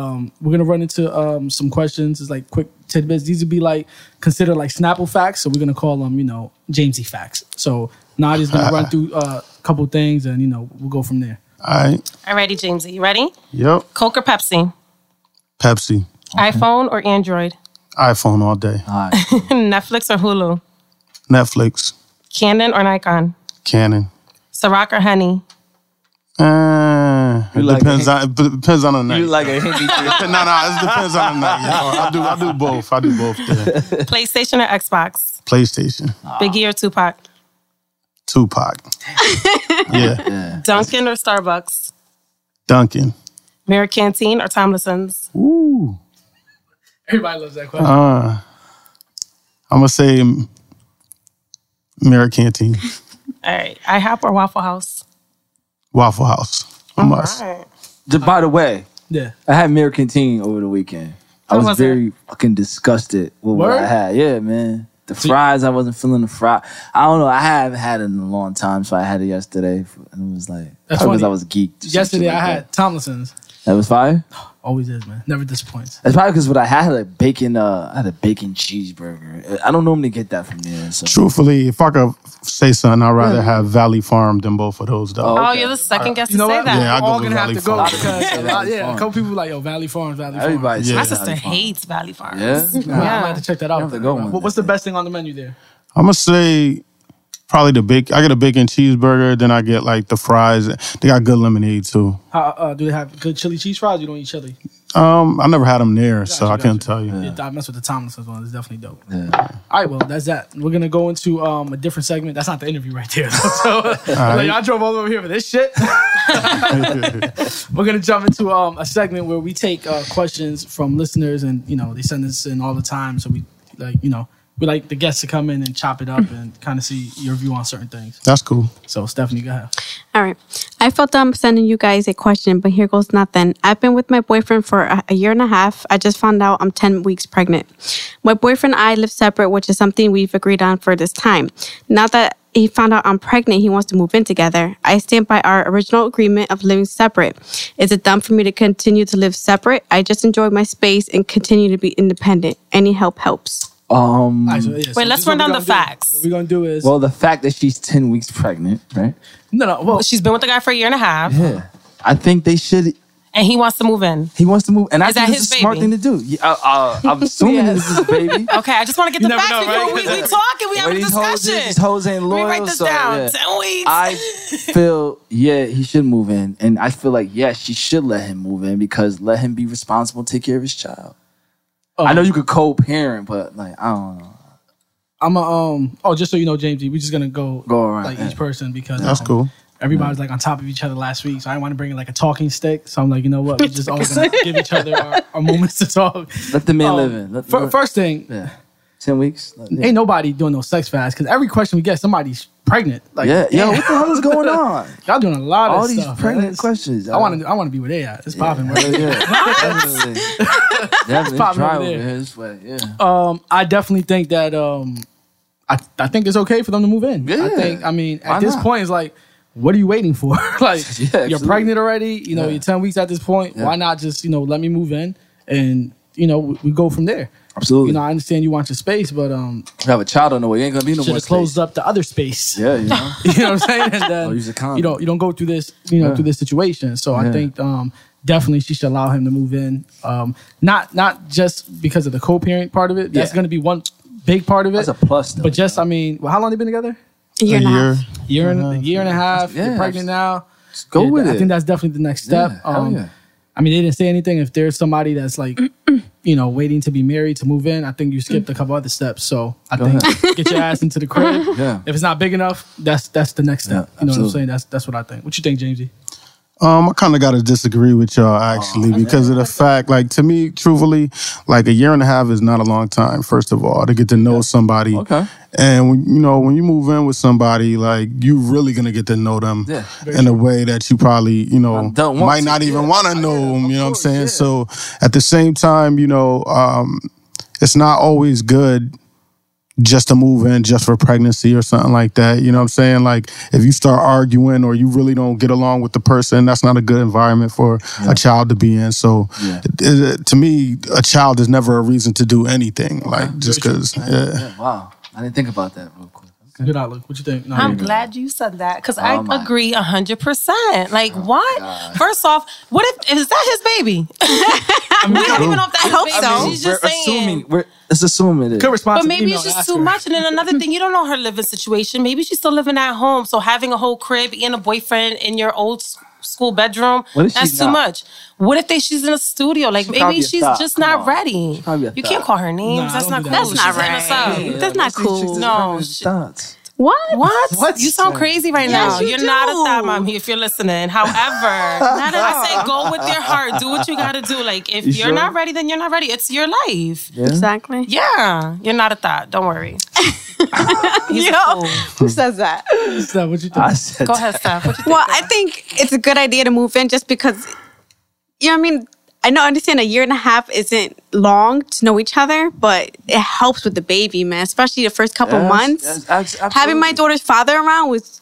we're gonna run into some questions. It's like quick tidbits. These would be like considered like Snapple facts. So we're gonna call them, you know, Jamesy facts. So Nadia's gonna run through a couple things, and you know, we'll go from there. All right. Alrighty, Jamesy, you ready? Yep. Coke or Pepsi? Pepsi. Okay. iPhone or Android? iPhone all day. All right. Netflix or Hulu? Netflix. Canon or Nikon? Canon. Ciroc or Henny? Depends on the night. You like a Henny? It depends on the night. I do both. I do both. There. PlayStation or Xbox? PlayStation. Biggie or Tupac? Tupac. Yeah. Dunkin' or Starbucks? Dunkin'. Merritt Canteen or Tomlinson's? Ooh. Everybody loves that question. I'm gonna say Merritt Canteen. All right. IHOP or Waffle House? Waffle House. All right. By the way, I had Merritt Canteen over the weekend. I was very fucking disgusted with what I had. Yeah, man. The fries, I wasn't feeling the fry. I don't know. I haven't had it in a long time, so I had it yesterday. And it was like, because I was geeked. Yesterday, I had Tomlinson's. That was fire? Always is, man. Never disappoints. That's probably because what I had, like bacon, I had a bacon cheeseburger. I don't normally get that from there. So. Truthfully, if I could say something, I'd rather have Valley Farm than both of those, though. Oh, okay. You're the second guest to say that. Yeah, we're all going to have to go because a couple people like, yo, Valley Farm. Everybody says my sister hates Valley Farm. Yeah? Yeah. I might have to check that out. Have to go what's the best thing on the menu there? I'm going to say... probably I get a bacon cheeseburger, then I get like the fries. They got good lemonade too. Do they have good chili cheese fries? You don't eat chili? I never had them there, so I can't tell you. Yeah. I mess with the Tomlinson's one. It's definitely dope. Yeah. All right, well, that's that. We're gonna go into a different segment. That's not the interview right there. So like, I drove all over here for this shit. We're gonna jump into a segment where we take questions from listeners, and you know they send us in all the time. So we We like the guests to come in and chop it up and kind of see your view on certain things. That's cool. So, Stephanie, go ahead. All right. I felt dumb sending you guys a question, but here goes nothing. I've been with my boyfriend for a year and a half. I just found out I'm 10 weeks pregnant. My boyfriend and I live separate, which is something we've agreed on for this time. Now that he found out I'm pregnant, he wants to move in together. I stand by our original agreement of living separate. Is it dumb for me to continue to live separate? I just enjoy my space and continue to be independent. Any help helps. Wait, let's run down the facts. What we're going to do is... Well, the fact that she's 10 weeks pregnant, right? No. Well, she's been with the guy for a year and a half. Yeah. I think they should... And he wants to move in. And I think it's a smart thing to do. I'm assuming this is his baby. Okay, I just want to get the facts before we talking. We have a discussion. These hoes ain't loyal. Let me write this down. Yeah. 10 weeks. I feel, he should move in. And I feel like, she should let him move in because let him be responsible, take care of his child. Oh. I know you could co-parent, but like I don't know. I'm a just so you know, Jamesy, we're just gonna go around like each person because that's cool. Everybody was like on top of each other last week, so I didn't want to bring like a talking stick. So I'm like, you know what? We're just all gonna give each other our moments to talk. Let the man live in. First thing, 10 weeks. Ain't nobody doing no sex fast because every question we get, somebody's pregnant. Like, what the hell is going on? Y'all doing a lot of stuff. All these pregnant questions. I want to be where they at. It's popping. It's popping over there. I definitely think that I think it's okay for them to move in. Yeah. At this point, it's like, what are you waiting for? You're pregnant already. You're 10 weeks at this point. Yeah. Why not just let me move in and we go from there. Absolutely. I understand you want your space, but you have a child on the way. You ain't gonna be no more. Should closed up the other space. Yeah, you know what I'm saying. And then use a condom. You don't go through this, through this situation. So I think definitely she should allow him to move in. Not just because of the co-parent part of it. That's gonna be one big part of it. That's a plus. Though, but just how long they been together? A year and a half. Yeah, you're pregnant now. Just go with it. I think that's definitely the next step. They didn't say anything. If there's somebody that's like, waiting to be married to move in, I think you skipped a couple other steps. So I think get your ass into the crib. If it's not big enough, that's the next step. You know what I'm saying? That's what I think. What you think, Jamesy? I kind of got to disagree with y'all actually because of the fact, like to me, truthfully, like a year and a half is not a long time. First of all, to get to know somebody, and when you move in with somebody, like you really gonna get to know them in a way that you probably might not even want to know them. You know what I'm saying? Yeah. So at the same time, it's not always good just to move in, just for pregnancy or something like that. You know what I'm saying? Like, if you start arguing or you really don't get along with the person, that's not a good environment for a child to be in. So, to me, a child is never a reason to do anything. Like, just because. Wow. I didn't think about that real quick. Okay. Good outlook. What you think? No, I'm glad you said that, because I agree 100%. Like, what? God. First off, what if is that his baby? I mean, we don't even know if that helps, though. She's just saying. Let's assume it is. Good response. But maybe it's just too much. And then another thing, you don't know her living situation. Maybe she's still living at home. So having a whole crib and a boyfriend in your old school bedroom, that's too much. What if she's in a studio? Like, maybe she's just not ready. You can't call her names. That's not cool. That's not right. That's not cool. No. What? You sound crazy right now. You're not a thought, mommy, if you're listening. However, I say go with your heart. Do what you got to do. Like, if you're not ready, then you're not ready. It's your life. Yeah. Exactly. Yeah. You're not a thought. Don't worry. Who says that? Steph, what you think? Go ahead, Steph. What you think? Well, I think it's a good idea to move in just because, you know what I mean? I know, I understand a year and a half isn't long to know each other, but it helps with the baby, man, especially the first couple months. Yes, having my daughter's father around was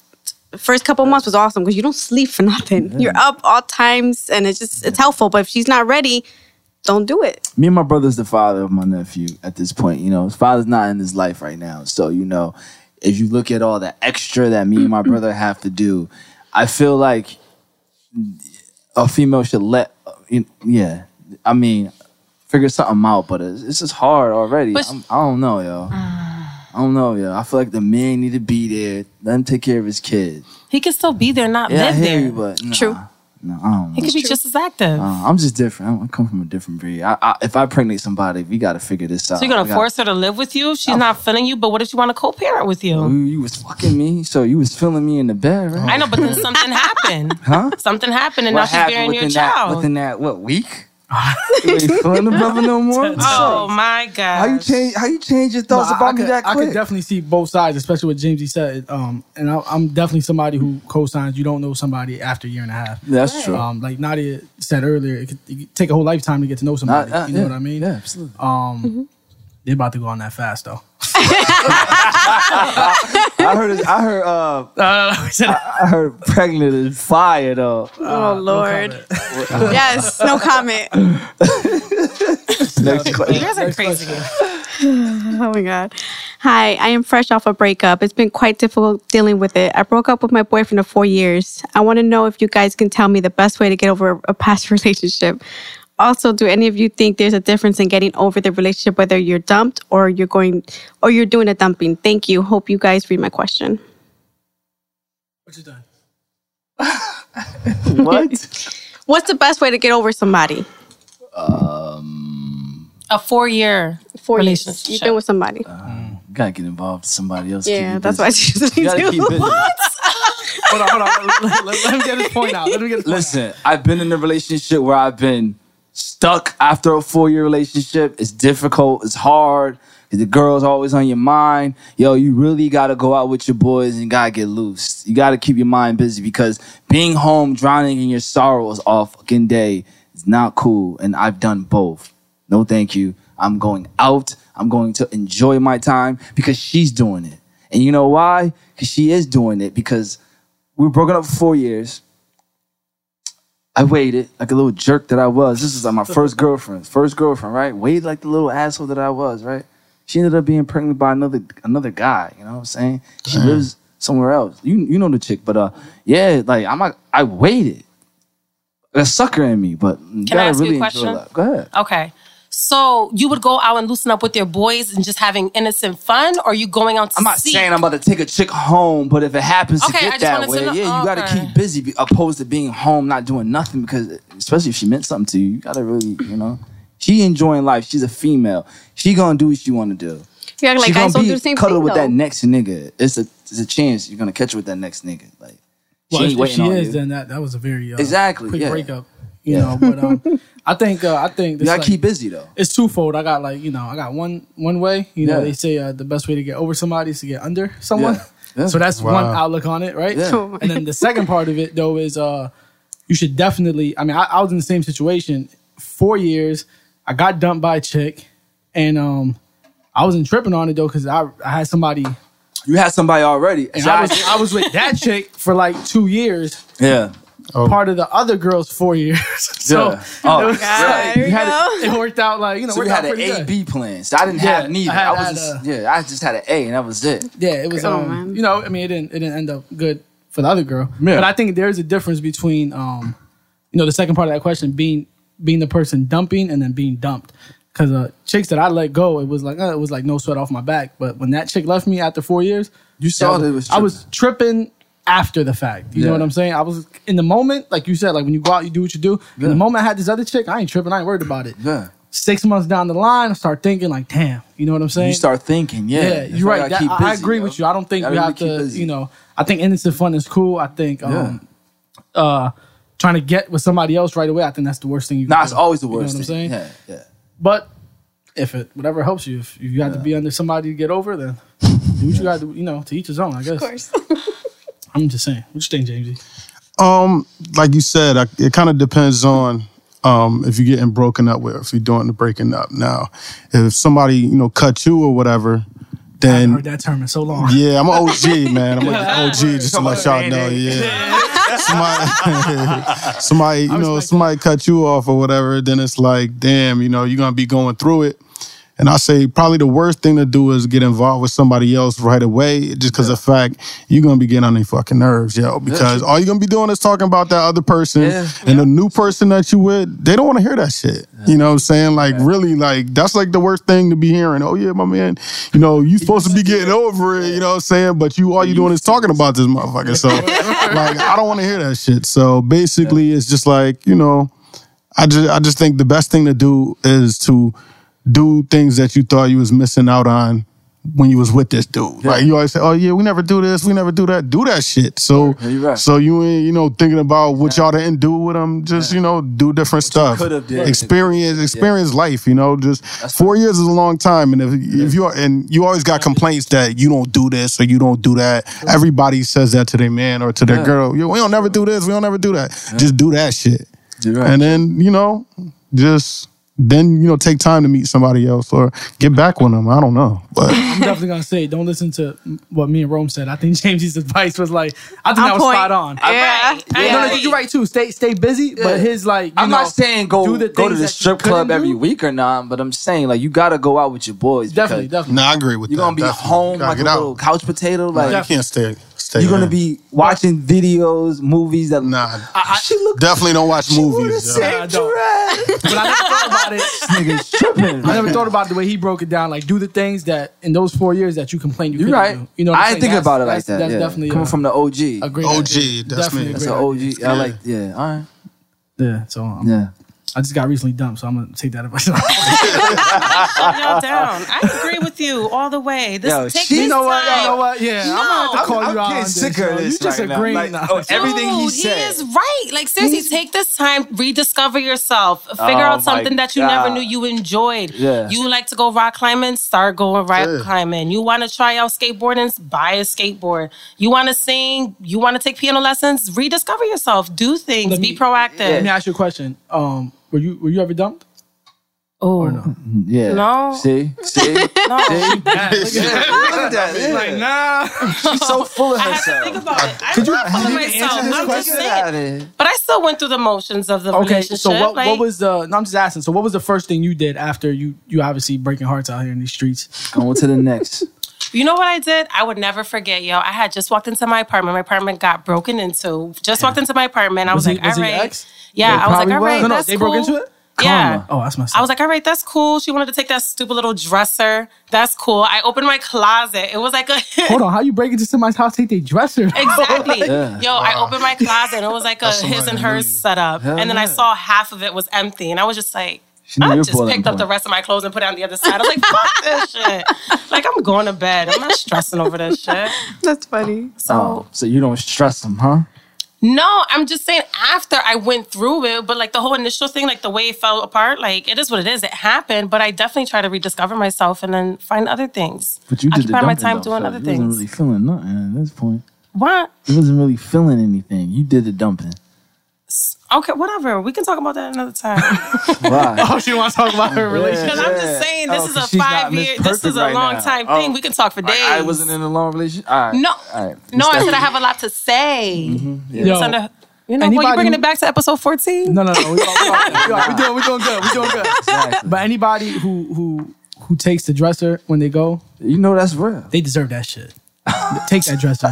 the first couple months was awesome because you don't sleep for nothing. Yeah. You're up all times, and it's just it's helpful. But if she's not ready, don't do it. Me and my brother's the father of my nephew at this point. You know, his father's not in his life right now. So, you know, if you look at all the extra that me and my brother have to do, I feel like a female should let... Yeah, I mean, figure something out, but it's just hard already. I don't know, yo. I don't know, yo. I feel like the man need to be there. Let him take care of his kid. He can still be there, not live there. You, but true. No, I don't know. He could be just as active. I'm just different. I come from a different breed. If I pregnate somebody, we got to figure this out. So you're going to force her to live with you? She's not feeling you, but what if you want to co-parent with you? You was fucking me, so you was feeling me in the bed, right? I know, but then something happened. Huh? Something happened, and now she's bearing your child. Within that, week? You ain't feeling the brother no more? Oh, my God. How you change your thoughts about me that quick? I could definitely see both sides, especially what Jamesy said. And I'm definitely somebody who co-signs you don't know somebody after a year and a half. That's true. Like Nadia said earlier, it could take a whole lifetime to get to know somebody. You know what I mean? Yeah, absolutely. They're about to go on that fast, though. I heard pregnant is fire though. Oh Lord. No yes, no comment. Next question. You guys are crazy. Oh my God. Hi, I am fresh off a breakup. It's been quite difficult dealing with it. I broke up with my boyfriend of 4 years. I want to know if you guys can tell me the best way to get over a past relationship. Also, do any of you think there's a difference in getting over the relationship, whether you're dumped or you're doing a dumping? Thank you. Hope you guys read my question. What you done? What? What's the best way to get over somebody? A four-year relationship. You've been with somebody. Gotta get involved with somebody else. Yeah, that's why she's doing it. What? Hold on. Let me get this point out. Listen, I've been in a relationship where I've been stuck after a 4-year relationship. It's difficult. It's hard. The girl's always on your mind. Yo, you really got to go out with your boys and got to get loose. You got to keep your mind busy because being home, drowning in your sorrows all fucking day is not cool. And I've done both. No, thank you. I'm going out. I'm going to enjoy my time because she's doing it. And you know why? Because she is doing it because we were broken up for 4 years. I waited like a little jerk that I was. This is like my first girlfriend, right? Waited like the little asshole that I was, right? She ended up being pregnant by another guy. You know what I'm saying? She lives somewhere else. You know the chick, but I waited. A sucker in me, but you gotta ask you a question? Go ahead. Okay. So you would go out and loosen up with your boys and just having innocent fun, or are you going out to I'm not saying I'm about to take a chick home, but if it happens to get that way, you got to keep busy opposed to being home, not doing nothing, because especially if she meant something to you, you got to really, you know. She enjoying life. She's a female. She going to do what she want to do. Yeah, like, she going to be cuddled with that next nigga. It's a chance you're going to catch her with that next nigga. Like, well, if she is, then that was a very quick breakup. You know, but I think you gotta keep busy though. It's twofold. I got one way. You know, they say the best way to get over somebody is to get under someone. Yeah. Yeah. So that's one outlook on it, right? Yeah. And then the second part of it though is you should definitely. I mean, I was in the same situation. 4 years, I got dumped by a chick, and I wasn't tripping on it though, because I had somebody. You had somebody already. And I was with that chick for like 2 years. Yeah. Oh. Part of the other girls 4 years. So yeah. Oh, it, was, God, you had it worked out like, you know, so we had an A, B plan. So I didn't have neither. I just had an A and that was it. Yeah, it was you know, I mean it didn't end up good for the other girl. Yeah. But I think there's a difference between you know, the second part of that question being the person dumping and then being dumped. Because chicks that I let go, it was like no sweat off my back. But when that chick left me after 4 years, you saw that I was tripping after the fact. You know what I'm saying? I was in the moment, like you said, like when you go out, you do what you do. Yeah. In the moment I had this other chick, I ain't tripping. I ain't worried about it. Yeah. 6 months down the line, I start thinking like, damn, you know what I'm saying? You start thinking, yeah. You're right. I agree with you. I don't think you have to, you know, I think innocent fun is cool. I think trying to get with somebody else right away, I think that's the worst thing you can do. Nah, it's always the worst thing. You know what I'm saying? Yeah, yeah. But if it, whatever helps you, if you have to be under somebody to get over, then do what you got to, you know, to each his own, I guess. Of course. I'm just saying. What you think, Jamesy? Like you said, it kind of depends on if you're getting broken up with, if you're doing the breaking up. Now, if somebody, you know, cut you or whatever, then... I haven't heard that term in so long. Yeah, I'm an OG, man. I'm an OG, just to let y'all know, yeah. Somebody, you know, somebody cut you off or whatever, then it's like, damn, you know, you're going to be going through it. And I say probably the worst thing to do is get involved with somebody else right away just because of the fact you're going to be getting on their fucking nerves, yo, because all you're going to be doing is talking about that other person and the new person that you with, they don't want to hear that shit. Yeah. You know what I'm saying? Like, really, like, that's like the worst thing to be hearing. Oh, yeah, my man, you know, you supposed to be getting over it, you know what I'm saying? But all you're doing is talking about this motherfucker. So, like, I don't want to hear that shit. So, basically, it's just like, you know, I just think the best thing to do is to do things that you thought you was missing out on when you was with this dude. Like you always say, oh yeah, we never do this, we never do that. Do that shit. So so you ain't, you know, thinking about what y'all didn't do with them. Just, you know, do different stuff. Experience life, you know. Just that's 4 years is a long time. And if you are, and you always got complaints that you don't do this or you don't do that. Everybody says that to their man or to their girl. Yo, we don't never do this, we don't never do that. Just do that shit. And then, you know, then, you know, take time to meet somebody else or get back with them. I don't know. But I'm definitely going to say, don't listen to what me and Rome said. I think Jamesy's advice was like, I think that was spot on. Yeah. No, you're right, too. Stay busy. But his, like, I'm not saying go to the strip club every week or not, but I'm saying, like, you got to go out with your boys. Definitely. No, I agree with that. You're going to be home like a little couch potato. Like, you can't stay. You're going to be watching videos, movies that... Nah, definitely don't watch movies. I don't. But I never thought about it. This nigga's tripping. I never thought about the way he broke it down. Like, do the things that, in those 4 years that you complained you couldn't do. You know what I'm saying? I didn't think about it like that. That's definitely... Coming from the OG. OG, that's me. That's an OG. I like... Yeah, all right. Yeah, so... I just got recently dumped, so I'm going to take that advice. No doubt. I agree with you all the way. You know what? Yeah, no. I'm going to call you out on this. I'm getting sick of this right now. You just agreeing. Everything he said. He is right. Like, seriously, take this time. Rediscover yourself. Figure out something that you never knew you enjoyed. Yeah. You like to go rock climbing? Start going rock climbing. You want to try out skateboarding? Buy a skateboard. You want to sing? You want to take piano lessons? Rediscover yourself. Do things. Be proactive. Let me ask you a question. Were you ever dumped? Oh no. Yeah. No. See? No. See? Yeah. Look at that. She's like, nah. She's so full of herself. I had to think about it. Could you answer this question? But I still went through the motions of the relationship. So what was the... No, I'm just asking. So what was the first thing you did after you obviously breaking hearts out here in these streets? Going to the next. You know what I did? I would never forget, yo. I had just walked into my apartment. My apartment got broken into. I was like, all right. Yeah, I was like, all right, that's cool. They broke into it? Yeah. Oh, that's my son. I was like, all right, that's cool. She wanted to take that stupid little dresser. That's cool. I opened my closet. It was like a... Hold on, how you break into somebody's house, take their dresser? Exactly. I opened my closet and it was like a his and hers setup. And then I saw half of it was empty and I was just like... I just picked up the rest of my clothes and put it on the other side. I was like, fuck this shit. Like, I'm going to bed. I'm not stressing over this shit. That's funny. So you don't stress them, huh? No, I'm just saying after I went through it, but like the whole initial thing, like the way it fell apart, like it is what it is. It happened, but I definitely try to rediscover myself and then find other things. But you did occupy my time doing other things. You wasn't really feeling nothing at this point. What? You wasn't really feeling anything. You did the dumping. Okay, whatever. We can talk about that another time. Why? Oh, she wants to talk about her relationship. Because I'm just saying, this is a 5-year, this is a right long now. Time oh. thing. We can talk for days. I wasn't in a long relationship. All right. No, all right. No, I said I have a lot to say. Mm-hmm. Yeah. Yo, you know, anybody, well, you bringing it back to episode 14? No. We're doing good. We're doing good. Exactly. But anybody who takes the dresser when they go, you know that's real. They deserve that shit. Take that dresser.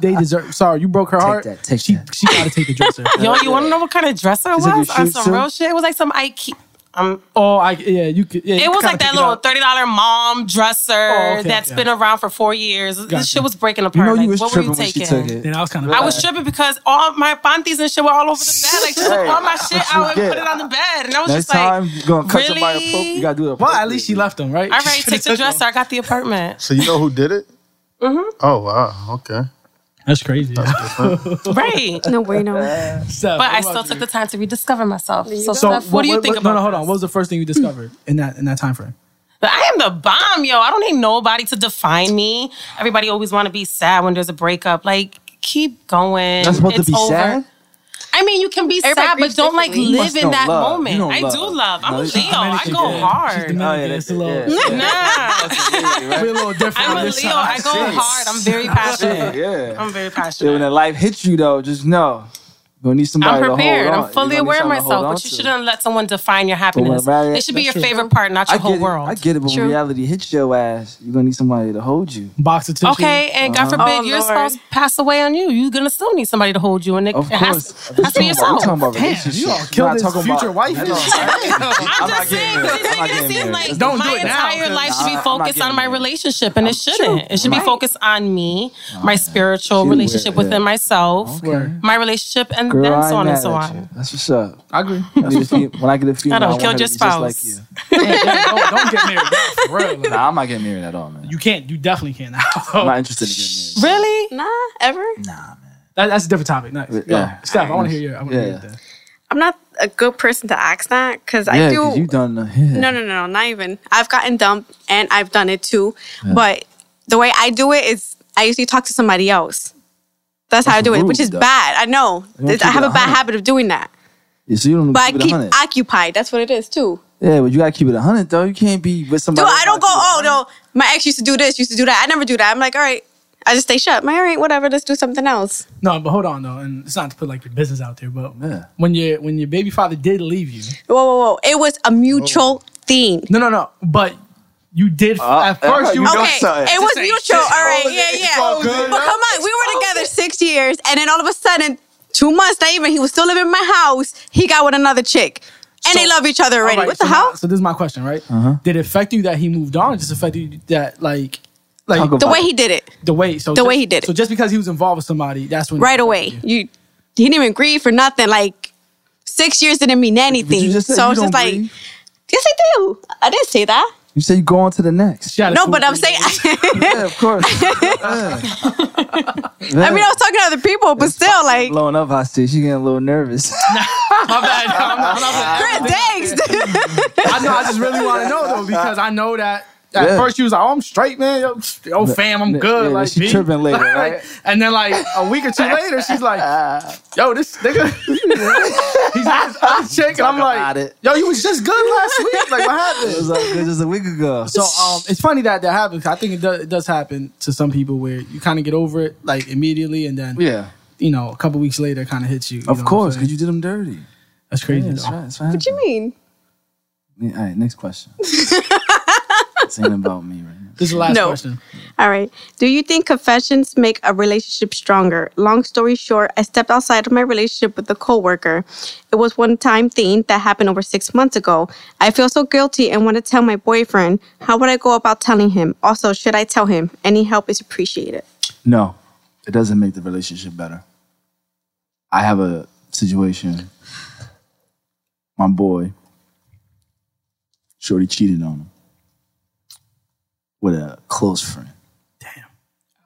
They deserve. Sorry, you broke her heart. Take that. She gotta take the dresser. Yo, you wanna know what kind of dresser it was? On some real shit. It was like some IKEA. It was like that little $30 mom dresser that's been around for 4 years. Gotcha. This shit was breaking apart. You know, you was tripping when she took it. And I was tripping because all my panties and shit were all over the bed. Like she took all my shit out and put it on the bed, and I was just like, "Next time, you're gonna cut somebody a poke. You gotta do that." Well, at least she left them, right? All right, take the dresser. I got the apartment. So you know who did it? Mm-hmm. Oh wow! Okay, that's crazy. Right? No way, no. Steph, but I still took the time to rediscover myself. So, Steph, what do you think about? No, hold on. What was the first thing you discovered in that time frame? I am the bomb, yo. I don't need nobody to define me. Everybody always want to be sad when there's a breakup. Like, keep going. That's supposed to be over. Sad. I mean, you can be sad, but don't like live in that moment. I do love. I'm a Leo. I go hard. Oh yeah, that's a little. Nah, we're a little different. I'm a Leo. I go hard. I'm very passionate. Yeah, I'm very passionate. When that life hits you, though, just know you're gonna need somebody to hold on. I'm prepared. I'm fully aware of myself, but you shouldn't let someone define your happiness. It should be your favorite part, not your whole world. I get it, but when reality hits your ass, you're gonna need somebody to hold you. Box of tissue. Okay, and God forbid your spouse pass away on you. You're gonna still need somebody to hold you, and it has to be yourself. Damn, you all killed this future wife. I'm just saying, it seems like my entire life should be focused on my relationship, and it shouldn't. It should be focused on me, my spiritual relationship within myself, my relationship, and girl, and so on and so on. You. That's what's up. I agree. When I get a female, I kill your spouse. Just like you. don't get married. For real. Nah, I'm not getting married at all, man. You can't. You definitely can't. I'm not interested in getting married. Really? Nah, ever? Nah, man. That's a different topic. Nice. Yeah. Steph, I want to hear your. I'm not a good person to ask that because I do. Yeah, you done. No, not even. I've gotten dumped and I've done it too. Yeah. But the way I do it is I usually talk to somebody else. That's how I do it, which is bad. I know. I have a bad habit of doing that. Yeah, so you don't but keep I keep occupied. That's what it is, too. Yeah, but you got to keep it 100, though. You can't be with somebody. Dude, I don't go, my ex used to do this, used to do that. I never do that. I'm like, all right. I just stay shut. I'm like, all right, whatever. Let's do something else. No, but hold on, though. And it's not to put, like, your business out there, but when your baby father did leave you. Whoa. It was a mutual thing. No. But... You did at first. You okay, it was mutual. All right, yeah. But come on, we were together 6 years, and then all of a sudden, 2 months, not even, he was still living in my house. He got with another chick, and they love each other already. Right, what the hell? So this is my question, right? Uh-huh. Did it affect you that he moved on, or just affect you that like the way he did it? Way he did it. So just because he was involved with somebody, that's when right away he didn't even grieve for nothing. Like 6 years didn't mean anything. So I was just like, yes, I do. I didn't say that. You say you go on to the next. No, but I'm saying... yeah, of course. I mean, I was talking to other people, but still, like... Blowing up hostage. She's getting a little nervous. My bad. Chris, thanks. I know. I just really want to know, though, because I know that... At first, she was like, "Oh, I'm straight, man. Yo, fam, I'm good." Yeah, like she's tripping later, right? And then, like a week or two later, she's like, "Yo, this nigga, he's on this other chick," and I'm like, "Yo, you was just good last week. Like, what happened?" It was like just a week ago. So, it's funny that happens. I think it does happen to some people where you kind of get over it like immediately, and then you know, a couple weeks later, it kind of hits you. Of course, because you did them dirty. That's crazy. Yeah, that's right. That's what you mean? Yeah, all right, next question. This ain't about me right now. This is the last question. All right. Do you think confessions make a relationship stronger? Long story short, I stepped outside of my relationship with a coworker. It was one-time thing that happened over 6 months ago. I feel so guilty and want to tell my boyfriend. How would I go about telling him? Also, should I tell him? Any help is appreciated. No, it doesn't make the relationship better. I have a situation. My boy, shorty cheated on him. With a close friend. Damn.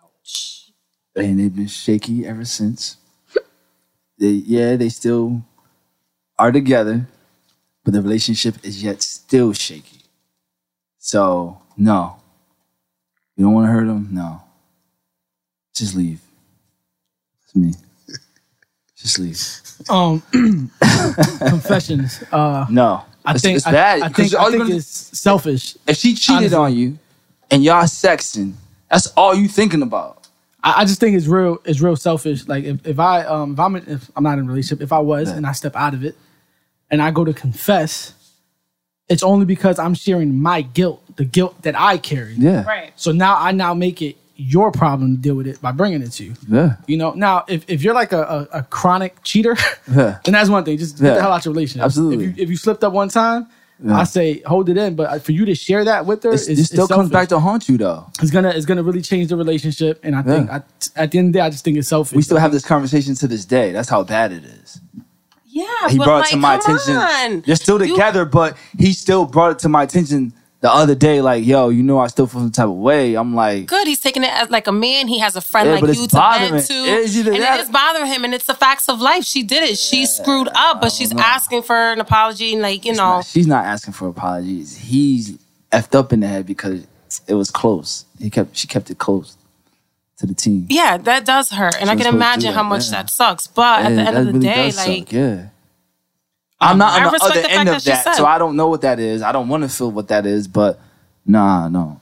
Ouch. And they've been shaky ever since. They still are together, but the relationship is yet still shaky. So, no. You don't want to hurt them? No. Just leave. That's me. Just leave. Confessions. No. It's bad. I think it's selfish. If she cheated on you and y'all sexting, that's all you thinking about. I just think it's real selfish. Like if I'm not in a relationship, if I was and I step out of it and I go to confess, it's only because I'm sharing my guilt, the guilt that I carry. Yeah. Right. So now I make it your problem to deal with it by bringing it to you. Yeah. You know, now if you're like a chronic cheater, then that's one thing. Just get the hell out your relationship. Absolutely. If you slipped up one time, I say hold it in, but for you to share that with her, it still comes back to haunt you, though. It's gonna really change the relationship, and I think at the end of the day, I just think it's selfish. We still have this conversation to this day. That's how bad it is. Yeah, he brought it to my attention. They're still together, but he still brought it to my attention the other day. Like, yo, you know, I still feel some type of way. I'm like, good. He's taking it as like a man. He has a friend like you to vent to, and it is bothering him. And it's the facts of life. She did it. She screwed up, but she's asking for an apology. And like, you know, she's not asking for apologies. He's effed up in the head because it was close. She kept it close to the team. Yeah, that does hurt, and I can imagine how much that sucks. But at the end of the day, like, I'm not on the other end of that, so I don't know what that is. I don't want to feel what that is, but no.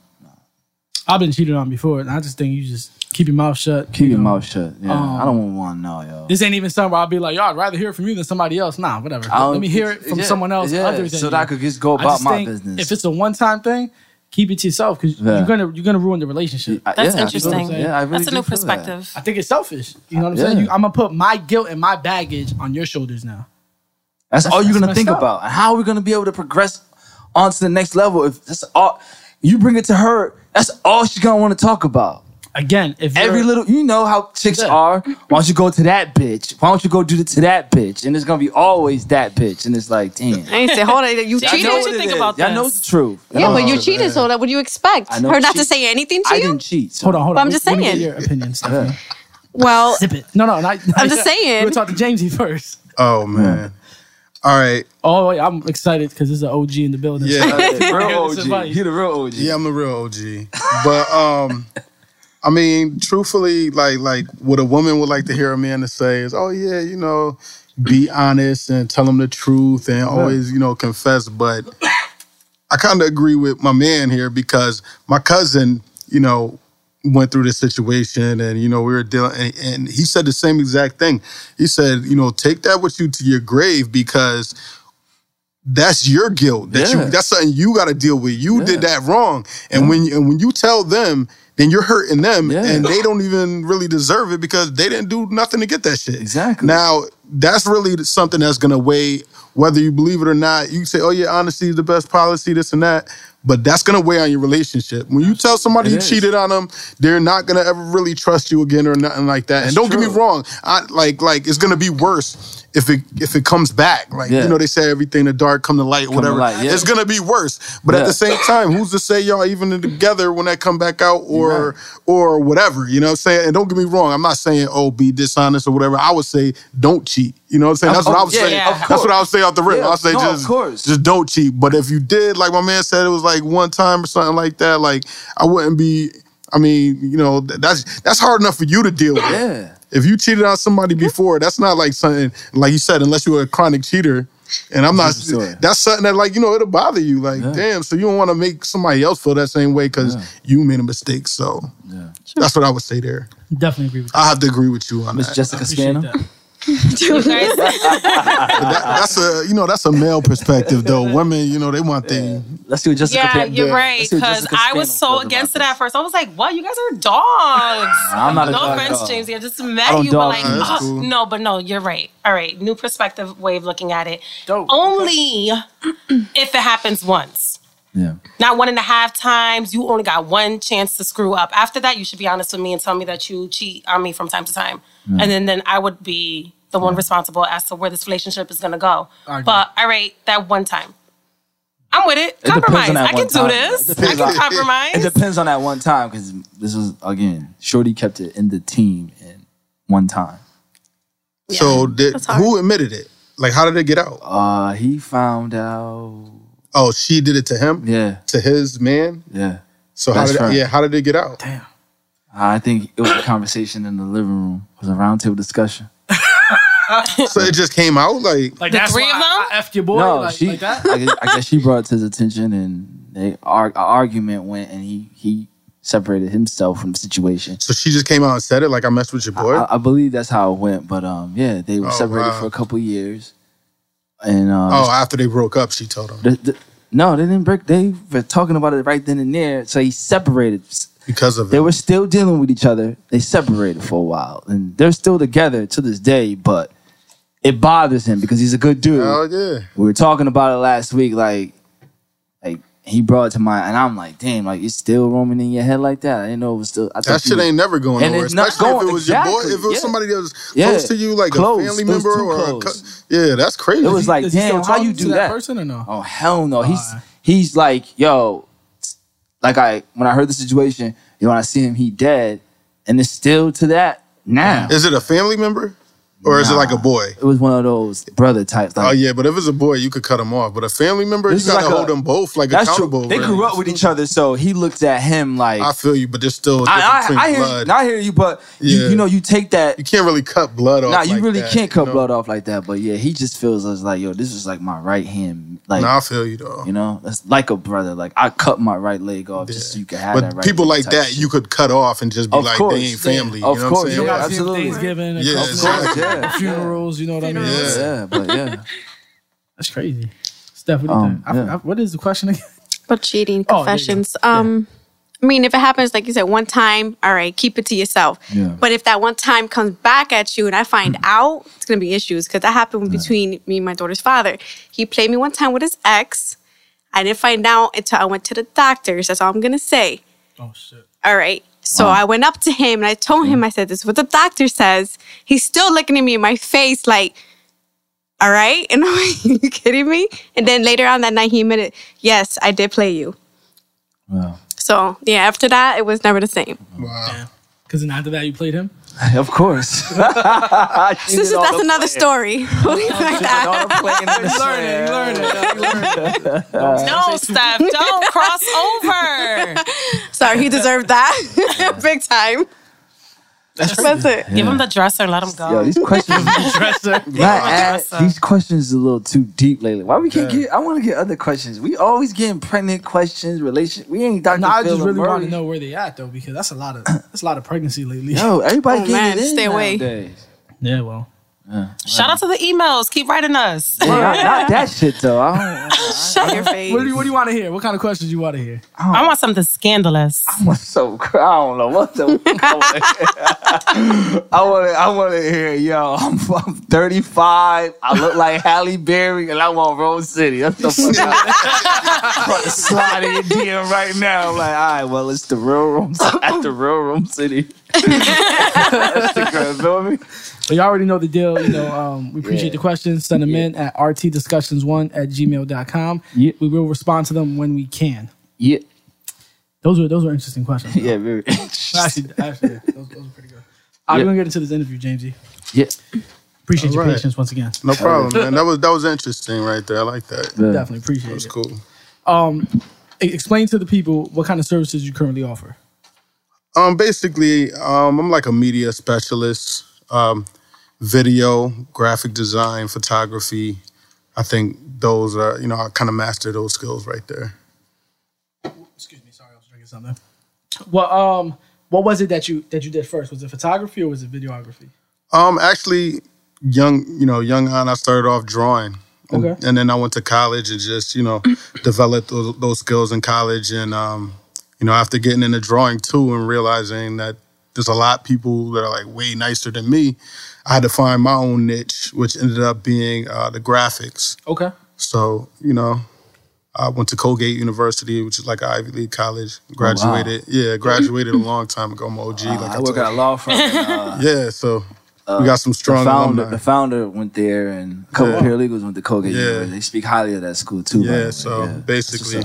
I've been cheated on before, and I just think you just keep your mouth shut. Keep your mouth shut. Yeah, I don't want to know, yo. This ain't even something where I'll be like, yo, I'd rather hear it from you than somebody else. Nah, whatever. Let me hear it from someone else other than so that I could just go about my business. If it's a one-time thing, keep it to yourself because you're gonna ruin the relationship. That's interesting. That's a new perspective. I think it's selfish. You know what I'm saying? I'm gonna put my guilt and my baggage on your shoulders now. That's all you're gonna think about. And how are we gonna be able to progress on to the next level if that's all you bring it to her? That's all she's gonna want to talk about. Again, if every little, you know how chicks are. Why don't you go to that bitch? Why don't you go do it to that bitch? And it's gonna be always that bitch. And it's like, damn. I ain't say, hold on, you cheated. What you think about this? I know it's true. Yeah, but you cheated. So what do you expect? Her not to say anything to you? I didn't cheat. So. Hold on. But I'm just saying. Let me get your opinion, Stephanie. Well, sip it. No. I'm just saying. We'll talk to Jamesy first. Oh man. All right. Oh, wait, I'm excited because there's an OG in the building. Yeah, real OG. He the real OG. Yeah, I'm a real OG. But I mean, truthfully, like what a woman would like to hear a man to say is, "Oh yeah, you know, be honest and tell him the truth and always, you know, confess." But I kind of agree with my man here because my cousin, you know, went through this situation and, you know, we were dealing and he said the same exact thing. He said, you know, take that with you to your grave because that's your guilt. That's something you got to deal with. You did that wrong. And when you tell them, then you're hurting them and they don't even really deserve it because they didn't do nothing to get that shit. Exactly. Now, that's really something that's going to weigh, whether you believe it or not. You can say, oh yeah, honesty is the best policy, this and that. But that's going to weigh on your relationship. When you tell somebody you cheated on them, they're not going to ever really trust you again or nothing like that. That's and don't get me wrong. I like it's going to be worse if it comes back. Like, you know, they say everything in the dark, come to light, whatever. It's going to be worse. But at the same time, who's to say y'all even together when that come back out or whatever, you know what I'm saying? And don't get me wrong. I'm not saying, oh, be dishonest or whatever. I would say don't cheat. You know what I'm saying? That's what I would say. Yeah, that's what I would say off the rip. I would say just don't cheat. But if you did, like my man said, it was like one time or something like that, like I wouldn't be, I mean, you know, that's hard enough for you to deal with. Yeah. If you cheated on somebody before, that's not like something, like you said, unless you were a chronic cheater. And I'm not, that's something that, like, you know, it'll bother you. Like, damn, so you don't want to make somebody else feel that same way because you made a mistake. So that's what I would say there. Definitely agree with you. I have to agree with you on Ms. that. Miss Jessica Scanlon. That's a male perspective though. Women, you know, they want things. Let's do Jessica. Yeah, you're right. Because I was so against it at first. I was like, "What? You guys are dogs." I'm not a dog. No offense, Jamesy. I just met you, but like, cool. No, but no, you're right. All right, new perspective, way of looking at it. Dope. Only if it happens once. Yeah. Not 1.5 times. You only got one chance to screw up. After that, you should be honest with me and tell me that you cheat on me from time to time. Mm. And then I would be the one responsible as to where this relationship is going to go. But, all right, that one time. I'm with it. Compromise. I can do this. I can compromise. It depends on that one time because this was, again, Shorty kept it in the team in one time. Yeah. So who admitted it? Like, how did it get out? He found out. Oh, she did it to him? Yeah. To his man? Yeah. So how did it get out? Damn. I think it was a conversation in the living room. It was a roundtable discussion. So it just came out like the three of them. I effed your boy. No, like that. I guess she brought it to his attention, and they argument went, and he separated himself from the situation. So she just came out and said it, like, I messed with your boy. I believe that's how it went, but yeah, they were separated for a couple years, and after they broke up, she told him. No, they didn't break. They were talking about it right then and there. So he separated. Because of it. They were still dealing with each other. They separated for a while. And they're still together to this day, but it bothers him because he's a good dude. Oh, yeah. We were talking about it last week. Like he brought it to mind. And I'm like, damn, like, it's still roaming in your head like that. I didn't know it was still. That shit ain't never going nowhere. Especially if it was your boy. If it was somebody that was close to you, like a family member or yeah, that's crazy. It was like, damn, how you do that? Person or no? Oh, hell no. He's like, yo. Like, when I heard the situation, when I see him, he dead. And it's still to that now. Is it a family member? Or is it like a boy? It was one of those brother types. Like, oh, yeah, but if it's a boy, you could cut him off. But a family member, you got to hold them both accountable. True. They grew up with each other, so he looked at him like... I feel you, but there's still a difference between blood. I hear you, but you know, you take that... You can't really cut blood off you really can't cut blood off like that. But yeah, he just feels like, yo, this is like my right hand. Like, I feel you, though. You know? That's like a brother. Like, I cut my right leg off just so you can have that right leg. But people like that, you could cut off and just be like, they ain't family. You know what I'm saying? You got Thanksgiving. Yeah, funerals, you know what I mean? Yeah, but yeah. That's crazy. Steph, what do you think? What is the question again? About cheating confessions. I mean, if it happens, like you said, one time, all right, keep it to yourself. Yeah. But if that one time comes back at you and I find out, it's going to be issues because that happened between me and my daughter's father. He played me one time with his ex. I didn't find out until I went to the doctors. That's all I'm going to say. Oh, shit. All right. So I went up to him and I told him, I said, this is what the doctor says. He's still looking at me in my face like, all right? And I'm like, are you kidding me? And then later on that night, he admitted, yes, I did play you. Wow. So, yeah, after that, it was never the same. Wow. Because then after that, you played him? Of course. That's another story. What do you like that? Learn it. No, Steph, don't cross over. Sorry, he deserved that. Big time. That's it. Yeah. Give him the dresser. Let him go. Yo, these questions. These questions are a little too deep lately. Why we can't get? I want to get other questions. We always getting pregnant questions. We ain't Dr. I just really want to know where they at though, because that's a lot of pregnancy lately. Yo, everybody getting stay away. Nowadays. Yeah, well. Shout out to the emails. Keep writing us. Yeah, not that shit though. Shut your face. What do you want to hear? What kind of questions you want to hear? I want something scandalous. I don't know what the. I want to hear. Yo, I'm 35. I look like Halle Berry, and I want Rome City. That's the fuck. I'm sliding in DM right now. I'm like, all right, well, it's the real Rome. At the real Rome City. That's the girl, feel me? Well, you already know the deal. You know, we appreciate the questions. Send them in at rtdiscussions1@gmail.com. Yeah. We will respond to them when we can. Yeah. Those were interesting questions. Yeah, very interesting. Actually, those were pretty good. I'm going to get into this interview, Jamesy. Yeah. Appreciate your patience once again. No problem, man. That was interesting right there. I like that. Yeah. Definitely appreciate it. That was cool. Explain to the people what kind of services you currently offer. Basically, I'm like a media specialist. Video, graphic design, photography. I think those are, you know, I kind of master those skills right there. Excuse me, sorry, I was drinking something. Well, what was it that you did first? Was it photography or was it videography? Actually, young on, I started off drawing. Okay. And then I went to college and just, you know, developed those skills in college. And, you know, after getting into drawing too and realizing that there's a lot of people that are like way nicer than me. I had to find my own niche, which ended up being the graphics. Okay. So, you know, I went to Colgate University, which is like an Ivy League college. Graduated. Oh, wow. Yeah, graduated a long time ago. I'm OG. I work at a law firm. Yeah, so we got some strong alumni. The founder went there and a couple of paralegals went to Colgate University. They speak highly of that school too. Yeah, so basically...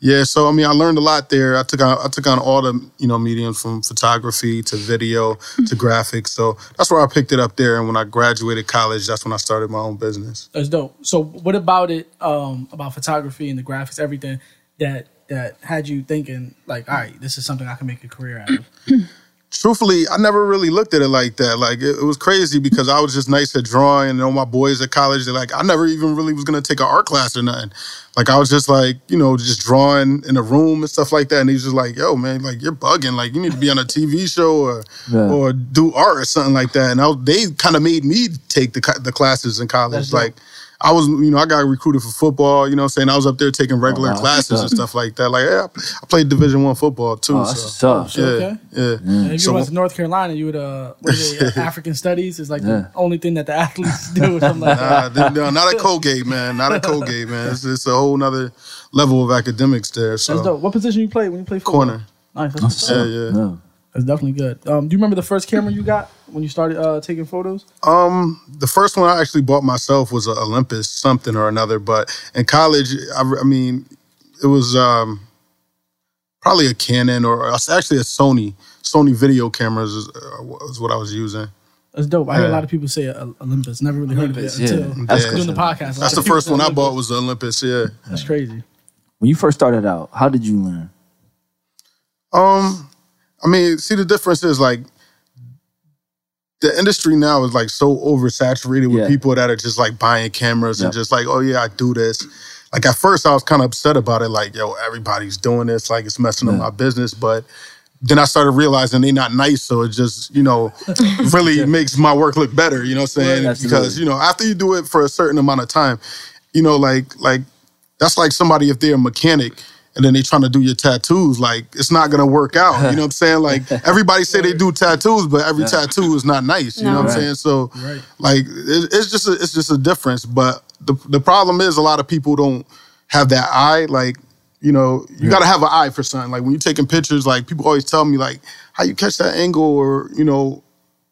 Yeah, so I mean, I learned a lot there. I took on all the mediums from photography to video to graphics. So that's where I picked it up there. And when I graduated college, that's when I started my own business. That's dope. So what about it? About photography and the graphics, everything that had you thinking like, all right, this is something I can make a career out of. truthfully, I never really looked at it like that. Like, it was crazy because I was just nice at drawing. And all my boys at college, they're like, I never even really was going to take an art class or nothing. Like, I was just like, you know, just drawing in a room and stuff like that. And he's just like, yo, man, like, you're bugging. Like, you need to be on a TV show or do art or something like that. And they kind of made me take the classes in college. That's like, I was, you know, I got recruited for football, you know what I'm saying? I was up there taking regular classes and stuff like that. Like, yeah, I played Division I football, too. Oh, that's tough. Yeah, okay. Yeah. And if you went to North Carolina, you would, African studies is like the only thing that the athletes do or something like that. No, not at Colgate, man. Not at Colgate, man. It's a whole nother level of academics there. So. That's dope. What position you played when you played football? Corner. Nice. That's yeah. That's definitely good. Do you remember the first camera you got when you started taking photos? The first one I actually bought myself was an Olympus something or another. But in college, I mean, it was probably a Canon or actually a Sony. Sony video cameras is what I was using. That's dope. I hear a lot of people say Olympus. Never really heard of it until doing the podcast. That's the first one I bought was the Olympus, yeah. That's crazy. When you first started out, how did you learn? I mean, see, the difference is, like, the industry now is, like, so oversaturated with people that are just, like, buying cameras and just like, oh, yeah, I do this. Like, at first, I was kind of upset about it. Like, yo, everybody's doing this. Like, it's messing up my business. But then I started realizing they're not nice. So it just, you know, really makes my work look better. You know what I'm saying? Right, because, you know, after you do it for a certain amount of time, you know, like that's like somebody if they're a mechanic and then they trying to do your tattoos, like, it's not going to work out. You know what I'm saying? Like, everybody say they do tattoos, but every tattoo is not nice. You know what I'm saying? So, like, it's just a difference. But the problem is a lot of people don't have that eye. Like, you know, you got to have an eye for something. Like, when you're taking pictures, like, people always tell me, like, how you catch that angle or, you know,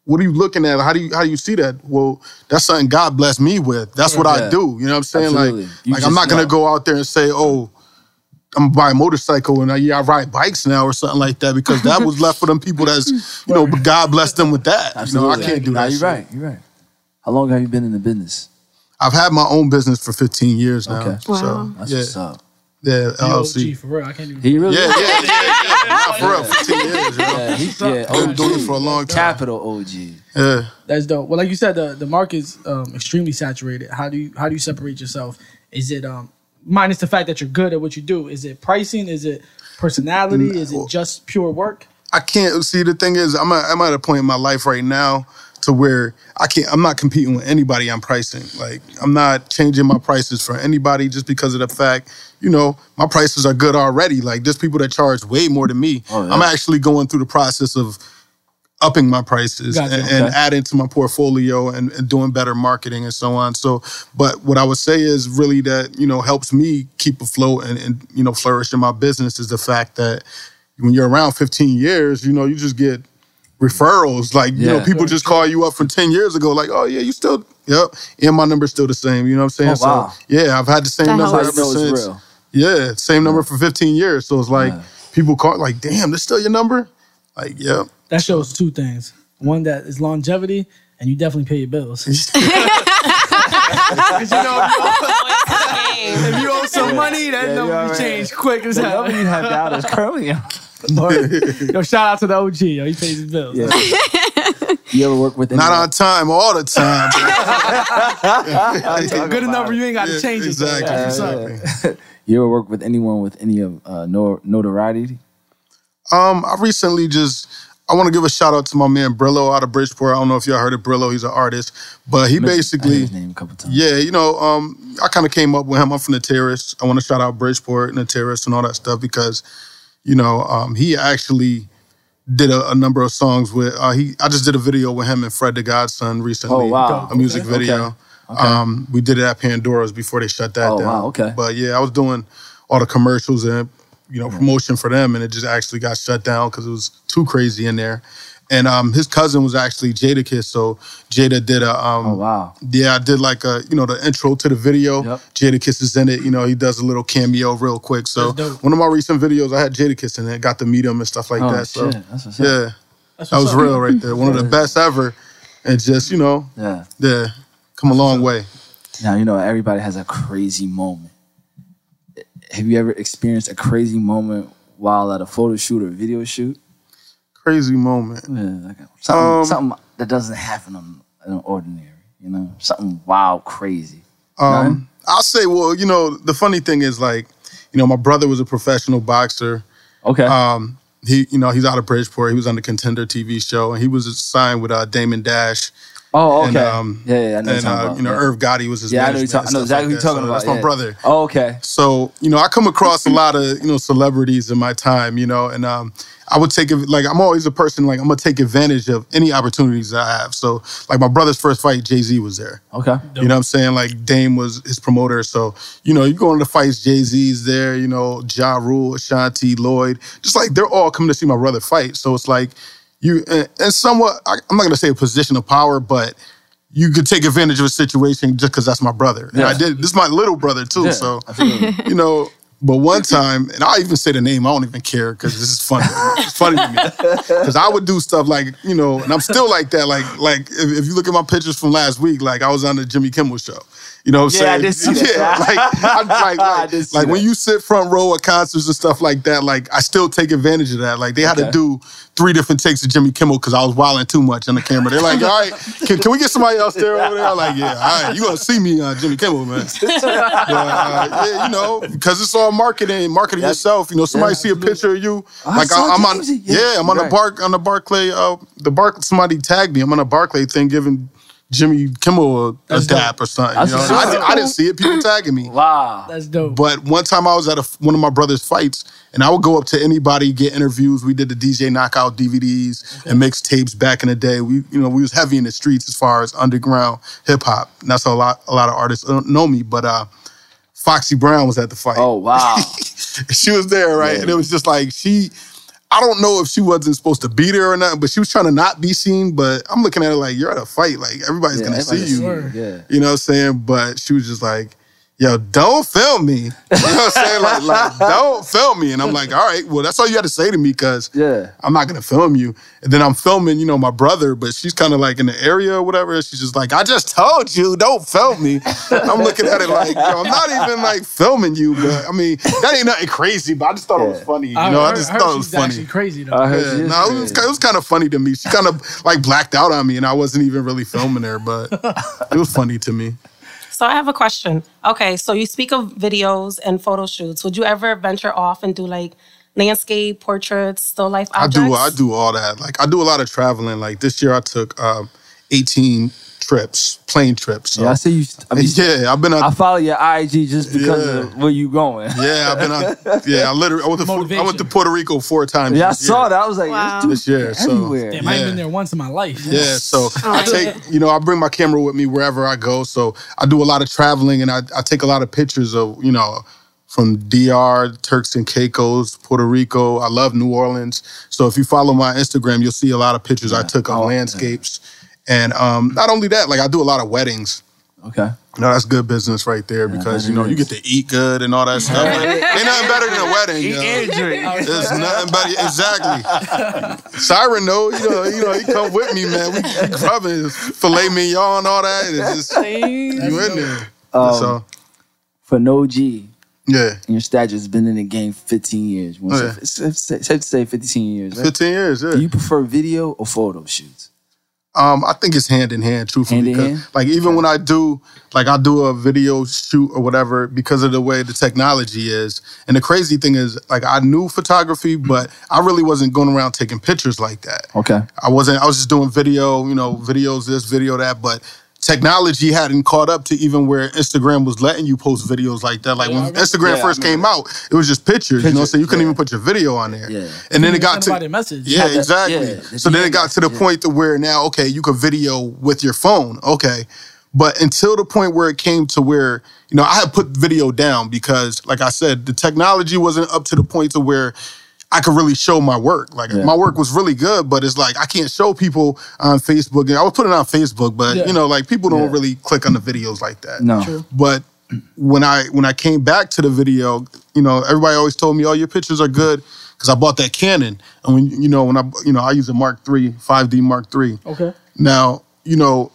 what are you looking at? How do you see that? Well, that's something God blessed me with. That's what I do. You know what I'm saying? Absolutely. Like I'm not going to go out there and say, oh, I'm gonna buy a motorcycle and I ride bikes now or something like that because that was left for them people that's, you know, God bless them with that. Absolutely. You know, I can't do that. You're right. How long have you been in the business? I've had my own business for 15 years now. Okay. Wow. So, that's what's up. Yeah, LLC. For real, I can't even... He really? Yeah. For real, 15 years, you know? I've been doing it for a long time. Capital OG. Yeah. That's dope. Well, like you said, the market's extremely saturated. How do you separate yourself? Is it... minus the fact that you're good at what you do. Is it pricing? Is it personality? Is it just pure work? I can't. See, the thing is, I'm at a point in my life right now to where I'm not competing with anybody on pricing. Like, I'm not changing my prices for anybody just because of the fact, you know, my prices are good already. Like, there's people that charge way more than me. Oh, yeah. I'm actually going through the process of upping my prices and adding to my portfolio and doing better marketing and so on. So, but what I would say is really that, you know, helps me keep afloat and you know, flourish in my business is the fact that when you're around 15 years, you know, you just get referrals. Like, you know, people just call you up from 10 years ago, like, oh, yeah, you still, and my number's still the same. You know what I'm saying? Oh, wow. So, yeah, I've had the same number ever since. Real. Yeah, same number for 15 years. So it's like, people call, like, damn, this still your number? Like, yeah. That shows two things. One, that is longevity, and you definitely pay your bills. Because, you know, if you owe some money, that number will change quick as hell. The number you have down is currently shout out to the OG. Yo, he pays his bills. Yeah. You ever work with anyone? Not on time, all the time. Good enough for you ain't got to change it. Exactly. You ever work with anyone with any of notoriety? I recently I want to give a shout out to my man Brillo out of Bridgeport. I don't know if y'all heard of Brillo. He's an artist, but he basically... I heard his name a couple times. Yeah, you know, I kind of came up with him. I'm from the Terrace. I want to shout out Bridgeport and the Terrace and all that stuff because, you know, he actually did a number of songs with... I just did a video with him and Fred the Godson recently. Oh, wow. A music video. Okay. We did it at Pandora's before they shut that down. Oh, wow, okay. But yeah, I was doing all the commercials and... you know, promotion for them, and it just actually got shut down because it was too crazy in there. And his cousin was actually Jadakiss, so Jada did a... Yeah, I did like a, you know, the intro to the video. Yep. Jadakiss is in it. You know, he does a little cameo real quick. So one of my recent videos, I had Jadakiss in it, got to meet him and stuff like that. So shit. That's what's up. That's what's that was up. Real right there. One of the best ever. And just, you know, come a long way. Now, you know, everybody has a crazy moment. Have you ever experienced a crazy moment while at a photo shoot or video shoot? crazy moment. Yeah, something that doesn't happen in ordinary, you know? Something wild, crazy. I'll say, well, you know, the funny thing is, like, you know, my brother was a professional boxer. Okay. He, you know, he's out of Bridgeport. He was on the Contender TV show, and he was signed with Damon Dash. Oh, okay. And, I know. And you know, Irv Gotti was his. Yeah, I know exactly who you're talking about. That's my brother. Oh, okay. So you know, I come across a lot of celebrities in my time, you know, and I would take it like I'm always a person like I'm gonna take advantage of any opportunities that I have. So like my brother's first fight, Jay-Z was there. Okay. You know what I'm saying? Like Dame was his promoter, so you know you go into fights, Jay-Z's there, you know, Ja Rule, Ashanti, Lloyd, just like they're all coming to see my brother fight. So it's like. And somewhat, I'm not going to say a position of power, but you could take advantage of a situation just because that's my brother. And I did. This is my little brother, too. Yeah, so, you know, but one time, and I'll even say the name. I don't even care because this is funny. It's funny to me. Because I would do stuff like, you know, and I'm still like that. Like if you look at my pictures from last week, like I was on the Jimmy Kimmel show. You know what I'm saying? Like when you sit front row at concerts and stuff like that, like I still take advantage of that. Like they had to do 3 different takes of Jimmy Kimmel because I was wilding too much on the camera. They're like, all right, can we get somebody else there over there? I'm like, yeah, all right, you're going to see me on Jimmy Kimmel, man. But, yeah, you know, because it's all marketing yourself. You know, somebody see a picture of you. I'm on the Barclay, somebody tagged me. I'm on a Barclay thing giving Jimmy Kimmel a dap or something. You know? I didn't see it. People tagging me. Wow. That's dope. But one time I was at one of my brother's fights, and I would go up to anybody, get interviews. We did the DJ Knockout DVDs and mixtapes back in the day. We was heavy in the streets as far as underground hip-hop. And that's how a lot of artists don't know me. But Foxy Brown was at the fight. Oh, wow. She was there, right? Yeah. And it was just like she... I don't know if she wasn't supposed to be there or not, but she was trying to not be seen. But I'm looking at her like, you're at a fight. Like, everybody's going to see you. Yeah. You know what I'm saying? But she was just like, yo, don't film me. You know what I'm saying? Like, don't film me. And I'm like, all right, well, that's all you had to say to me because I'm not going to film you. And then I'm filming, you know, my brother, but she's kind of like in the area or whatever. She's just like, I just told you, don't film me. And I'm looking at it like, yo, I'm not even like filming you, but I mean, that ain't nothing crazy, but I just thought it was funny. I just thought it was funny. Actually crazy, though. It was kind of funny to me. She kind of like blacked out on me and I wasn't even really filming her, but it was funny to me. So I have a question. Okay, so you speak of videos and photo shoots. Would you ever venture off and do like landscape, portraits, still life objects? I do all that. Like I do a lot of traveling. Like this year I took 18 trips, plane trips. So. Yeah, I see you. I've been on. I follow your IG just because of where you going. Yeah, I've been on. Yeah, I went to Puerto Rico 4 times. Yeah, I saw that. I was like, wow. This year, everywhere. So, damn, I ain't been there once in my life. Yeah, so I bring my camera with me wherever I go. So I do a lot of traveling, and I take a lot of pictures of, you know, from DR, Turks and Caicos, Puerto Rico. I love New Orleans. So if you follow my Instagram, you'll see a lot of pictures I took on landscapes. Yeah. And not only that, like I do a lot of weddings. Okay. You know, that's good business right there because, you know, you get to eat good and all that stuff. Like, ain't nothing better than a wedding. Eat and drink. There's nothing better. Exactly. Siren, though, you know, he come with me, man. We grubbing filet mignon and all that. It's just, you in there. So. For no G. Yeah. And your stature has been in the game 15 years. Safe to say 15 years, right? 15 years, yeah. Do you prefer video or photo shoots? I think it's hand in hand, truthfully. Like, even when I do a video shoot or whatever because of the way the technology is. And the crazy thing is, like, I knew photography, but I really wasn't going around taking pictures like that. Okay. I was just doing video, you know, videos this, video that, but technology hadn't caught up to even where Instagram was letting you post videos like that. Like when Instagram first came out, it was just pictures, you know, so you couldn't even put your video on there. Yeah. And then it got to... message. Yeah, exactly. Yeah. So then it got to the point to where now, okay, you could video with your phone, okay. But until the point where it came to where, you know, I had put video down because, like I said, the technology wasn't up to the point to where I could really show my work. Like, my work was really good, but it's like, I can't show people on Facebook. And I would put it on Facebook, but, you know, like, people don't really click on the videos like that. No. True. But when I came back to the video, you know, everybody always told me, oh, your pictures are good, because I bought that Canon. And, I use a Mark III, 5D Mark III. Okay. Now, you know,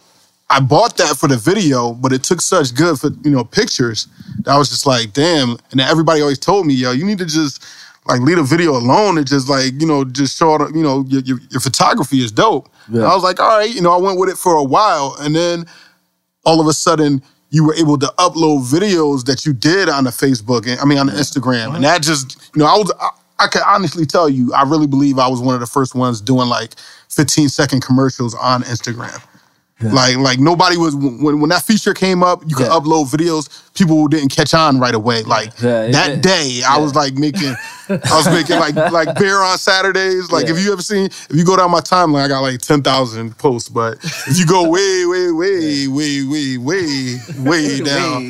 I bought that for the video, but it took such good, pictures that I was just like, damn. And everybody always told me, yo, you need to just... like, leave the video alone and just, like, you know, just show, you know, your photography is dope. Yeah. And I was like, all right, you know, I went with it for a while. And then all of a sudden, you were able to upload videos that you did on the Facebook, and, I mean, on the Instagram. And that just, you know, I can honestly tell you, I really believe I was one of the first ones doing, like, 15-second commercials on Instagram. Yeah. Like nobody was, when that feature came up, you could upload videos, people didn't catch on right away. Like that day, I was like making like beer on Saturdays. Like if you ever seen, if you go down my timeline, I got like 10,000 posts, but if you go way down,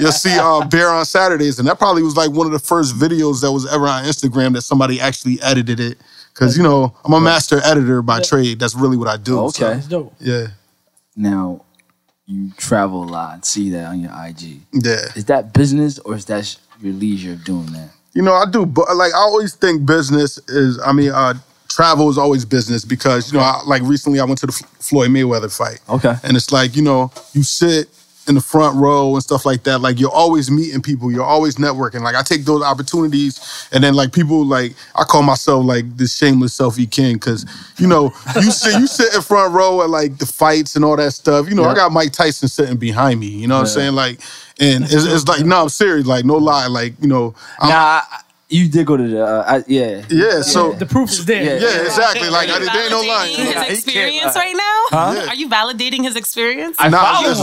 you'll see beer on Saturdays. And that probably was like one of the first videos that was ever on Instagram that somebody actually edited it. Because, you know, I'm a master editor by trade. That's really what I do. Okay. So, that's dope. Yeah. Now, you travel a lot and see that on your IG. Yeah. Is that business or is that your leisure of doing that? You know, I do, but like, I always think business is, I mean, travel is always business because, you know, like recently I went to the Floyd Mayweather fight. Okay. And it's like, you know, you sit in the front row and stuff like that. Like, you're always meeting people. You're always networking. Like, I take those opportunities and then, like, people, like, I call myself, like, this shameless selfie king because, you know, you sit in front row at, like, the fights and all that stuff. You know, I got Mike Tyson sitting behind me. You know what I'm saying? Like, and it's like, no, I'm serious. Like, no lie. Like, you know. You did go to the, so. The proof is there. Yeah, exactly. Like, there ain't no lying. Are you validating his experience right now? Huh? Yeah. Are you validating his experience? Right, you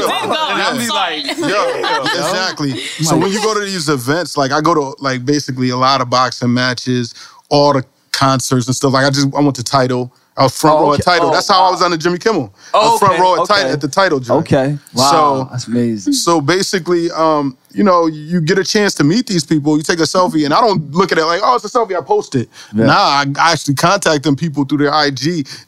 did go. I'm sorry. Exactly. So when you go to these events, like, I go to, like, basically a lot of boxing matches, all the concerts and stuff. Like, I went to Tidal. I was front row at Tidal. That's how I was on the Jimmy Kimmel. I was front row at the Tidal joint. Okay. Wow. So, that's amazing. So basically, you know, you get a chance to meet these people. You take a selfie, and I don't look at it like, oh, it's a selfie. I post it. Yeah. Nah, I actually contact them people through their IG,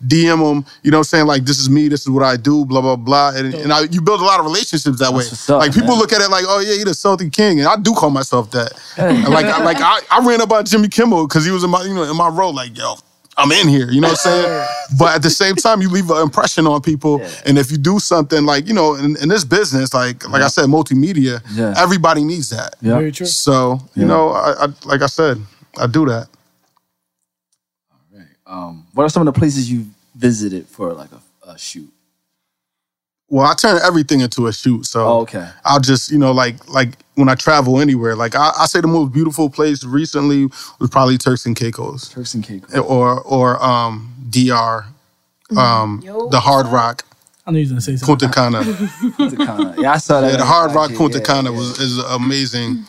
DM them, you know what I'm saying? Like, this is me. This is what I do, blah, blah, blah. And you build a lot of relationships that way. What's up, like, people look at it like, oh, yeah, he the selfie king. And I do call myself that. Hey. I ran up on Jimmy Kimmel because he was in my row like, yo, I'm in here, you know what I'm saying? But at the same time, you leave an impression on people. Yeah. And if you do something like, you know, in this business, like I said, multimedia, everybody needs that. Yeah. Very true. So, you know, I like I said, I do that. All right. What are some of the places you visited for like a shoot? Well, I turn everything into a shoot. So I'll just, you know, like when I travel anywhere, like I say the most beautiful place recently was probably Turks and Caicos. Turks and Caicos. Or DR, the Hard Rock. I knew you were going to say something. Punta Cana. Yeah, I saw that. Yeah, the Hard Rock Punta Cana is an amazing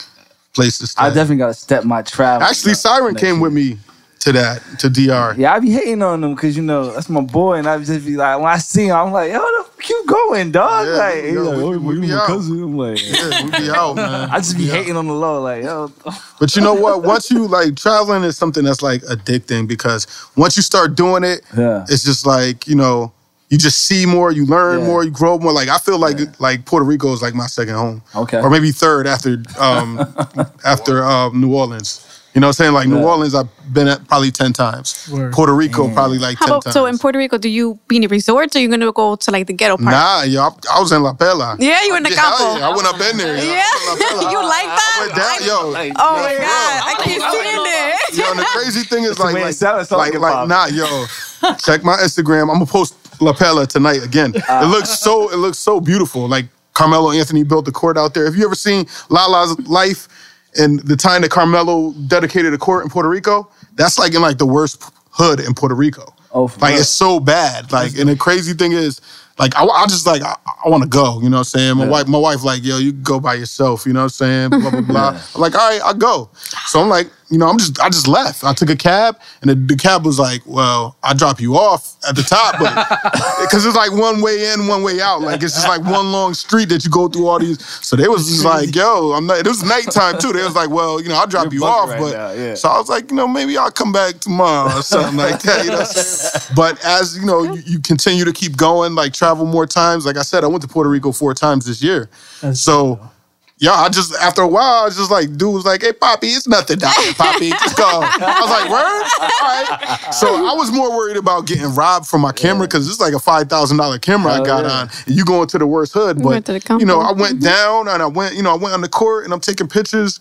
place to stay. I definitely got to step my travel. Actually, Siren came with me to DR. Yeah, I be hating on them because, you know, that's my boy. And I just be like, when I see him, I'm like, yo, the fuck you going, dog? Yeah, like, you know, we be out. Cousin. I'm like, yeah, we be out, man. I just be hating on the low, like, yo. But you know what? Once you, like, traveling is something that's, like, addicting because once you start doing it, it's just like, you know, you just see more, you learn more, you grow more. Like, I feel like Puerto Rico is, like, my second home. Okay. Or maybe third after New Orleans. You know what I'm saying? Like, New Orleans, I've been at probably 10 times. Word. Puerto Rico, probably like 10 times. So, in Puerto Rico, do you be in the resorts or are you going to go to, like, the ghetto part? Nah, yo, I was in La Pela. Yeah, you were in the campo. Yeah, I went up in there. Yeah? You like that? I went down, yo. Oh, my God. I keep seeing there. Yo, and the crazy thing is, check my Instagram. I'm going to post La Pela tonight again. It looks so beautiful. Like, Carmelo Anthony built the court out there. Have you ever seen Lala's Life? And the time that Carmelo dedicated a court in Puerto Rico, that's like in like the worst hood in Puerto Rico. Oh, like it's so bad. Like, and the crazy thing is, like I just like I want to go. You know what I'm saying? My wife like, yo, you go by yourself. You know what I'm saying? Blah blah blah. I'm like, all right, I'll go. So I'm like, you know, I just left. I took a cab, and the cab was like, well, I drop you off at the top, because it's like one way in, one way out. Like it's just like one long street that you go through all these. So they was just like, yo, I'm not. It was nighttime too. They was like, well, you know, I'll drop you off, right but now, so I was like, you know, maybe I'll come back tomorrow or something like that. You know what I'm saying? But as you know, you continue to keep going, like travel more times. Like I said, I went to Puerto Rico 4 times this year. That's so. Cool. Yeah, I just, after a while, I was just like, dude was like, hey, Poppy, it's nothing down here, Poppy, just go. I was like, word? All right. So I was more worried about getting robbed from my camera because it's like a $5,000 camera I got on. And you going to the worst hood. But, you know, I went down and I went on the court and I'm taking pictures.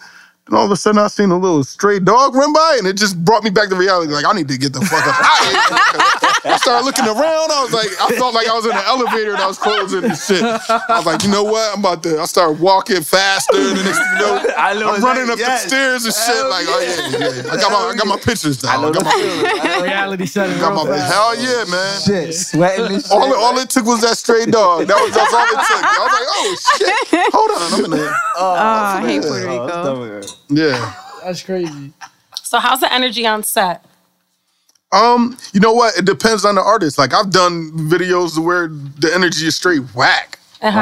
And all of a sudden, I seen a little stray dog run by, and it just brought me back to reality. Like, I need to get the fuck up out of here. I started looking around. I was like, I felt like I was in an elevator and I was closing and shit. I was like, you know what? I started walking faster. And the next thing you know, I'm running up the stairs and shit. Like, oh, yeah. I got my pictures now. Reality setting. Hell yeah, man. Shit, sweating and shit. All it took was that stray dog. That's all it took. I was like, oh, shit. Hold on. I'm in there. Oh, I hate Puerto Rico. Yeah. That's crazy. So how's the energy on set? You know what? It depends on the artist. Like, I've done videos where the energy is straight whack. And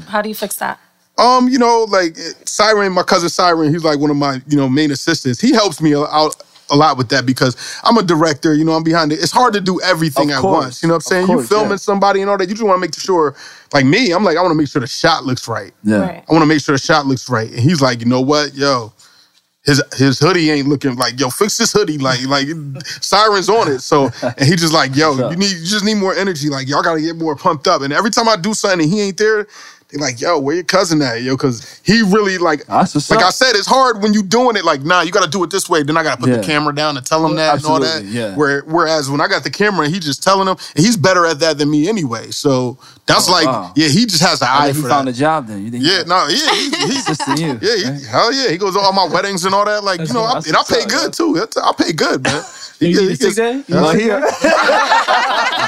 how do you fix that? You know, like, Siren, my cousin Siren, he's like one of my, you know, main assistants. He helps me out a lot with that because I'm a director, you know, I'm behind it. It's hard to do everything at once. You know what I'm saying? You filming somebody and all that. You just want to make sure, like me, I'm like, I want to make sure the shot looks right. Yeah. Right. I want to make sure the shot looks right. And he's like, you know what? Yo, his hoodie ain't looking like, yo, fix this hoodie. Like Siren's on it. So, and he just like, yo, you just need more energy. Like, y'all got to get more pumped up. And every time I do something and he ain't there, they're like, yo, where your cousin at? Yo, because he really, like I said, it's hard when you doing it. Like, nah, you got to do it this way. Then I got to put the camera down and tell him that and all that. Yeah. Whereas when I got the camera, he just telling him, and he's better at that than me anyway. So that's he just has an eye for that. He found a job then. You think he's assisting you. Yeah, right? Hell yeah. He goes to all my weddings and all that. Like, you know, I pay good, too. I pay good, man. You sick day? You not here?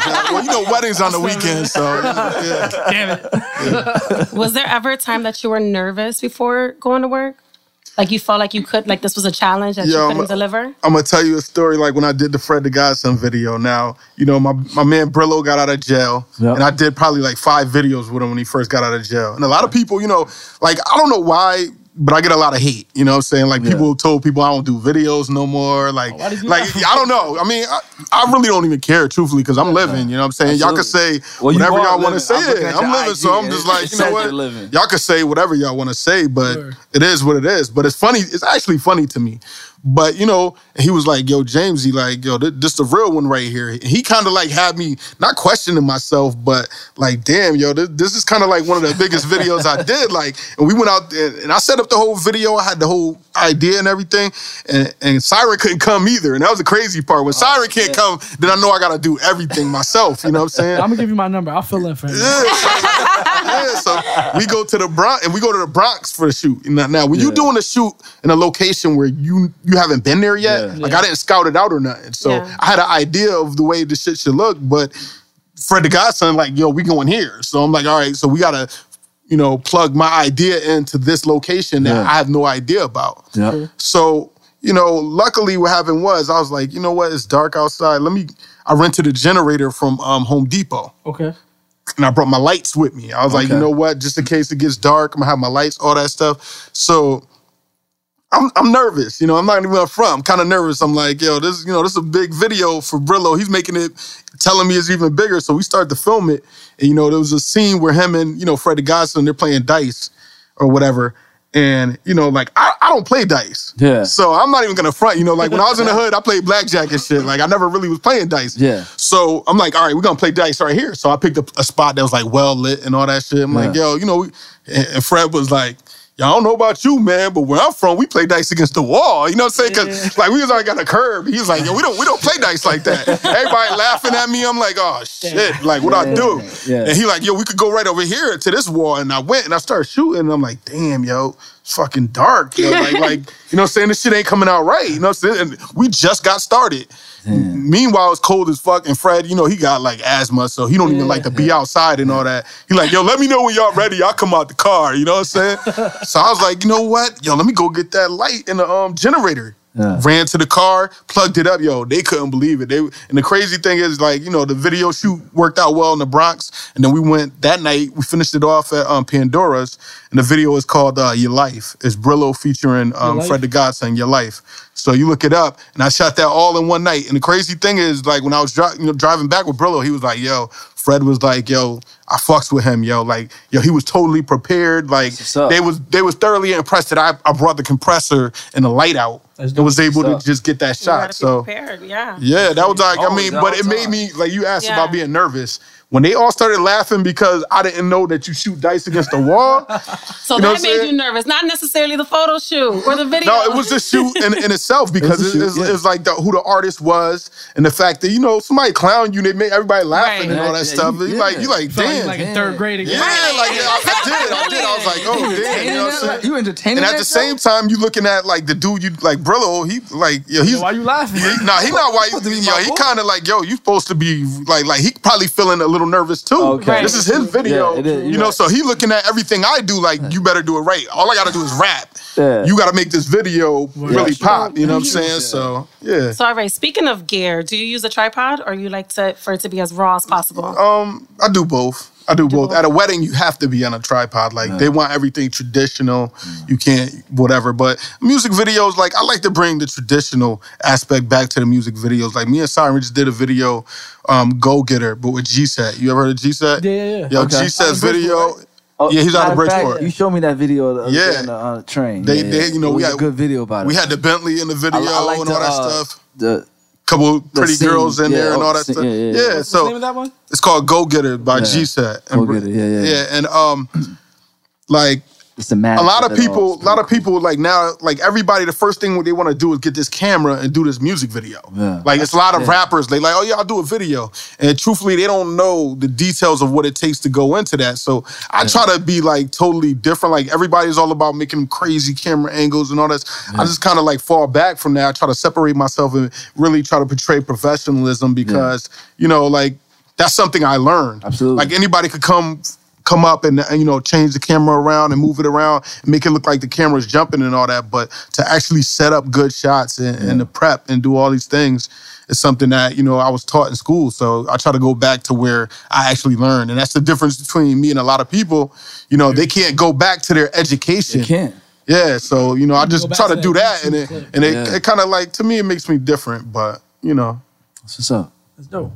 Well, you know, weddings on the weekend, so. Yeah. Damn it. Yeah. Was there ever a time that you were nervous before going to work? Like, you felt like you could, like, this was a challenge that you couldn't deliver? I'm going to tell you a story, like, when I did the Fred the Godson video. Now, you know, my man Brillo got out of jail, and I did probably, like, 5 videos with him when he first got out of jail. And a lot of people, you know, like, I don't know why, but I get a lot of hate, you know what I'm saying? Like, people told people I don't do videos no more. I don't know. I mean, I really don't even care, truthfully, because I'm living, you know what I'm saying? Absolutely. Y'all can say whatever y'all want to say. I'm living, IG, so I'm just like, you know what? Y'all can say whatever y'all want to say, but it is what it is. But it's funny. It's actually funny to me. But, you know, he was like, yo, Jamesy, like, yo, this the real one right here. And he kind of, like, had me not questioning myself, but, like, damn, yo, this is kind of, like, one of the biggest videos I did. Like, and we went out there, and I set up the whole video. I had the whole idea and everything, and Siren couldn't come either. And that was the crazy part. When Siren can't come, then I know I got to do everything myself. You know what I'm saying? I'm going to give you my number. I'll fill in for him. Yeah, so we go to the Bronx, for the shoot. Now, when you're doing a shoot in a location where you haven't been there yet, I didn't scout it out or nothing. So I had an idea of the way the shit should look, but Fred the Godson, like, yo, we going here. So I'm like, all right, so we got to, you know, plug my idea into this location that I have no idea about. Yeah. So, you know, luckily what happened was I was like, you know what, it's dark outside. I rented a generator from Home Depot. Okay. And I brought my lights with me. I was like, you know what, just in case it gets dark, I'm going to have my lights, all that stuff. So I'm nervous, you know, I'm not even up front. I'm kind of nervous. I'm like, yo, this is a big video for Brillo. He's making it, telling me it's even bigger. So we started to film it. And, you know, there was a scene where him and, you know, Fred the Godson, they're playing dice or whatever. And, you know, like, I don't play dice. Yeah. So I'm not even going to front. You know, like, when I was in the hood, I played blackjack and shit. Like, I never really was playing dice. Yeah. So I'm like, all right, we're going to play dice right here. So I picked up a spot that was, like, well-lit and all that shit. I'm like, yo, you know, and Fred was like, y'all don't know about you, man, but where I'm from, we play dice against the wall. You know what I'm saying? Because, like, we was already got a curb. He was like, yo, we don't play dice like that. Everybody laughing at me. I'm like, oh, shit. Like, what I do? Yeah. And he like, yo, we could go right over here to this wall. And I went and I started shooting. And I'm like, damn, yo, it's fucking dark. Yo. Like, you know what I'm saying? This shit ain't coming out right. You know what I'm saying? And we just got started. Damn. Meanwhile, it's cold as fuck. And Fred, you know, he got, like, asthma, so he don't even like to be outside and all that. He like, yo, let me know when y'all ready. I'll come out the car. You know what I'm saying? So I was like, you know what? Yo, let me go get that light in the generator. Yeah. Ran to the car, plugged it up. Yo, they couldn't believe it. And the crazy thing is, like, you know, the video shoot worked out well in the Bronx. And then we went that night. We finished it off at Pandora's. And the video is called Your Life. It's Brillo featuring Fred the Godson, Your Life. So you look it up. And I shot that all in one night. And the crazy thing is, like, when I was driving back with Brillo, he was like, yo, Fred was like, yo, I fucks with him, yo. Like, yo, he was totally prepared. Like, they was thoroughly impressed that I brought the compressor and the light out and was able to just get that shot. Prepared, yeah. Yeah, that was like, I mean, but it made me, like, you asked about being nervous. When they all started laughing because I didn't know that you shoot dice against the wall. So that made you nervous. Not necessarily the photo shoot or the video. No, it was the shoot in itself because it's like who the artist was and the fact that, you know, somebody clowned you, they made everybody laughing and all that stuff. You like, damn. Like in third grade again. Yeah, like I did. I was like, oh, damn. You know what I'm saying? You entertaining and at the same time, you looking at like the dude, you like Brillo, he like, yo, he's. Why you laughing? Nah, he not why you, yo, he kind of like, yo, you supposed to be like he probably feeling a little nervous too. Okay. Right. This is his video. Yeah, you know, so he looking at everything I do like, you better do it right. All I gotta do is rap. Yeah. You gotta make this video really pop. You know what I'm saying? Yeah. So, yeah. So, all right, speaking of gear, do you use a tripod or you like to for it to be as raw as possible? I do both. I do both. At a wedding, you have to be on a tripod. Like, they want everything traditional. You can't, whatever. But music videos, like, I like to bring the traditional aspect back to the music videos. Like, me and Siren just did a video, Go-Getter, but with G-Set. You ever heard of G-Set? Yeah. Yo, okay. G-Set's video... Oh, yeah, he's out of Bridgeport. You showed me that video on the train. They, you know, we had a good video about it. We had the Bentley in the video and all that stuff. The couple pretty girls in there and all that stuff. Yeah, what's the name of that one? It's called Go-Getter by G-Set. Go-Getter, yeah. And like it's a lot of people, like now, like everybody, the first thing they want to do is get this camera and do this music video. Yeah. Like it's a lot of rappers. They like, oh yeah, I'll do a video. And truthfully, they don't know the details of what it takes to go into that. So I try to be like totally different. Like everybody's all about making crazy camera angles and all that. Yeah. I just kind of like fall back from that. I try to separate myself and really try to portray professionalism because, you know, like that's something I learned. Absolutely. Like anybody could come up and, you know, change the camera around and move it around and make it look like the camera's jumping and all that. But to actually set up good shots and the prep and do all these things is something that, you know, I was taught in school. So I try to go back to where I actually learned. And that's the difference between me and a lot of people. You know, they can't go back to their education. They can't. Yeah. So, you know, I just try to do that. And it kind of like, to me, it makes me different. But, you know. That's what's up. That's dope.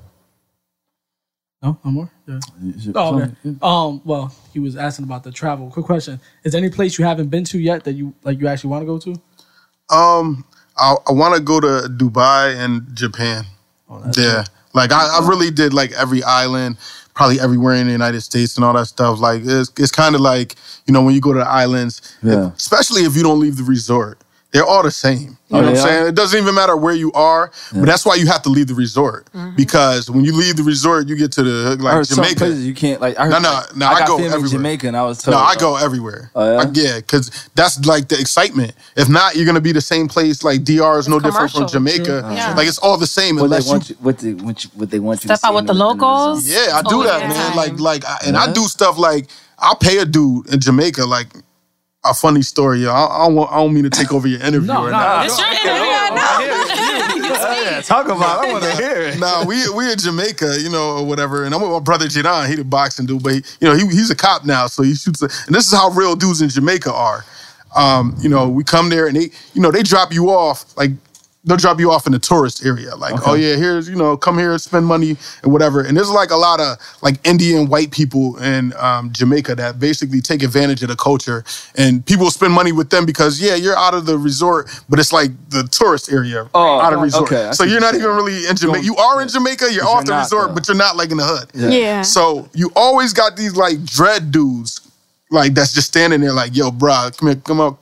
No, no more? Yeah. Oh, okay. Well, he was asking about the travel. Quick question. Is there any place you haven't been to yet that you like you actually want to go to? I want to go to Dubai and Japan. Oh, that's cool. Like I really did like every island, probably everywhere in the United States and all that stuff. Like it's kind of like, you know, when you go to the islands, especially if you don't leave the resort. They're all the same. You know what I'm saying? It doesn't even matter where you are, but that's why you have to leave the resort. Mm-hmm. Because when you leave the resort, you get to the, like, I heard Jamaica. Some places you can't, like, I heard, no, I go everywhere. In Jamaica and I was told. No, I go everywhere. Oh, yeah? Because that's, like, the excitement. If not, you're going to be the same place. Like, DR is no different from Jamaica. Yeah. Like, it's all the same. What they want you to see. Stuff out with the locals? Yeah, I do that, man. I do stuff, like, I'll pay a dude in Jamaica, like, a funny story, yo. I don't mean to take over your interview right now. It's your interview, talk about it. I want to hear it. Nah, we in Jamaica, you know, or whatever, and I'm with my brother Jadon. He the boxing dude, but, he's a cop now, so he shoots. And this is how real dudes in Jamaica are. You know, we come there, and they, you know, they drop you off, like, they'll drop you off in the tourist area. Like, oh, yeah, here's, you know, come here, spend money and whatever. And there's like a lot of like Indian white people in Jamaica that basically take advantage of the culture. And people spend money with them because, you're out of the resort, but it's like the tourist area out of resort. Okay, so you're not even really in Jamaica. You are in Jamaica, you're off the resort, but you're not like in the hood. Yeah. So you always got these like dread dudes like that's just standing there like, yo, bro, come here, come on,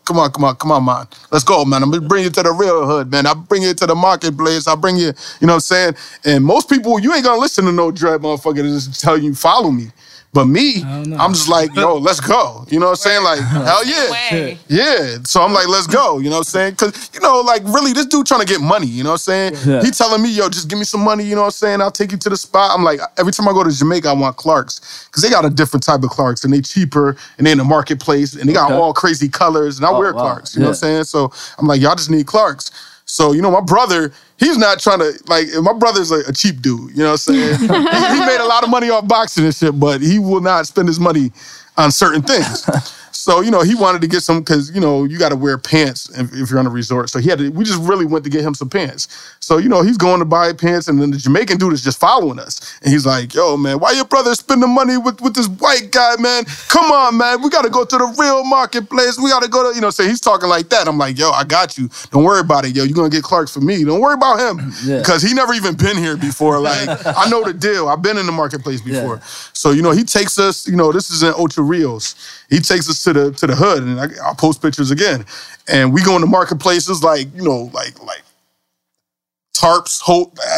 man. Let's go, man. I'm gonna bring you to the real hood, man. I'll bring you to the marketplace. I'll bring you, you know what I'm saying? And most people, you ain't gonna listen to no dread motherfucker to just tell you, follow me. But me, I'm just like, yo, let's go. You know what I'm saying? Like, hell yeah. Yeah. So I'm like, let's go. You know what I'm saying? Because, you know, like, really, this dude trying to get money. You know what I'm saying? Yeah. He telling me, yo, just give me some money. You know what I'm saying? I'll take you to the spot. I'm like, every time I go to Jamaica, I want Clarks. Because they got a different type of Clarks. And they cheaper. And they in the marketplace. And they got all crazy colors. And I wear Clarks. You know what I'm saying? So I'm like, y'all just need Clarks. So, you know, my brother, he's not trying to, like, my brother's a cheap dude, you know what I'm saying? he made a lot of money off boxing and shit, but he will not spend his money on certain things. So, you know, he wanted to get some, because, you know, you got to wear pants if you're on a resort. So he had to, we just really went to get him some pants. So, you know, he's going to buy pants, and then the Jamaican dude is just following us. And he's like, yo, man, why your brother spending money with this white guy, man? Come on, man. We got to go to the real marketplace. We got to go to, you know, so he's talking like that. I'm like, yo, I got you. Don't worry about it, yo. You're going to get Clark for me. Don't worry about him. Because he never even been here before. Like, I know the deal. I've been in the marketplace before. Yeah. So, you know, he takes us, you know, this is in Ocho Rios. He takes us to the hood, and I'll post pictures again. And we go into marketplaces like, you know, like tarps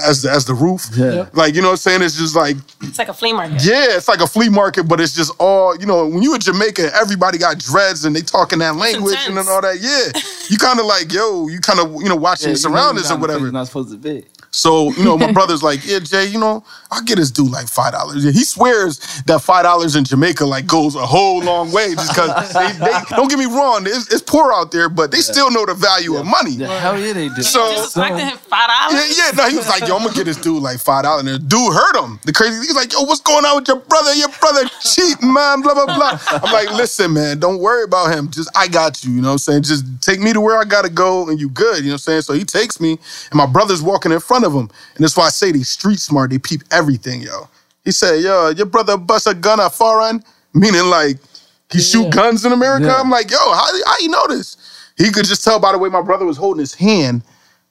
as the roof. Yeah. Like, you know what I'm saying? It's just like... It's like a flea market. Yeah, it's like a flea market, but it's just all, you know, when you in Jamaica, everybody got dreads and they talking that language and all that. Yeah. You kind of like, yo, you kind of, you know, watching the surroundings or whatever. You're not supposed to be. So, you know, my brother's like, yeah, Jay, you know, I'll get this dude like $5. He swears that $5 in Jamaica like goes a whole long way just because they don't get me wrong, it's poor out there, but they still know the value of money. Yeah, hell yeah, they do. So, just expecting him $5? Yeah, no, he was like, yo, I'm going to get this dude like $5. And the dude hurt him. The crazy, he's like, yo, what's going on with your brother? Your brother cheap, man, blah, blah, blah. I'm like, listen, man, don't worry about him. Just, I got you, you know what I'm saying? Just take me to where I got to go and you good, you know what I'm saying? So he takes me, and my brother's walking in front of him. And that's why I say they street smart. They peep everything, yo. He said, yo, your brother bust a gun at foreign, meaning like he shoot guns in America. Yeah. I'm like, yo, how you know this? He could just tell by the way my brother was holding his hand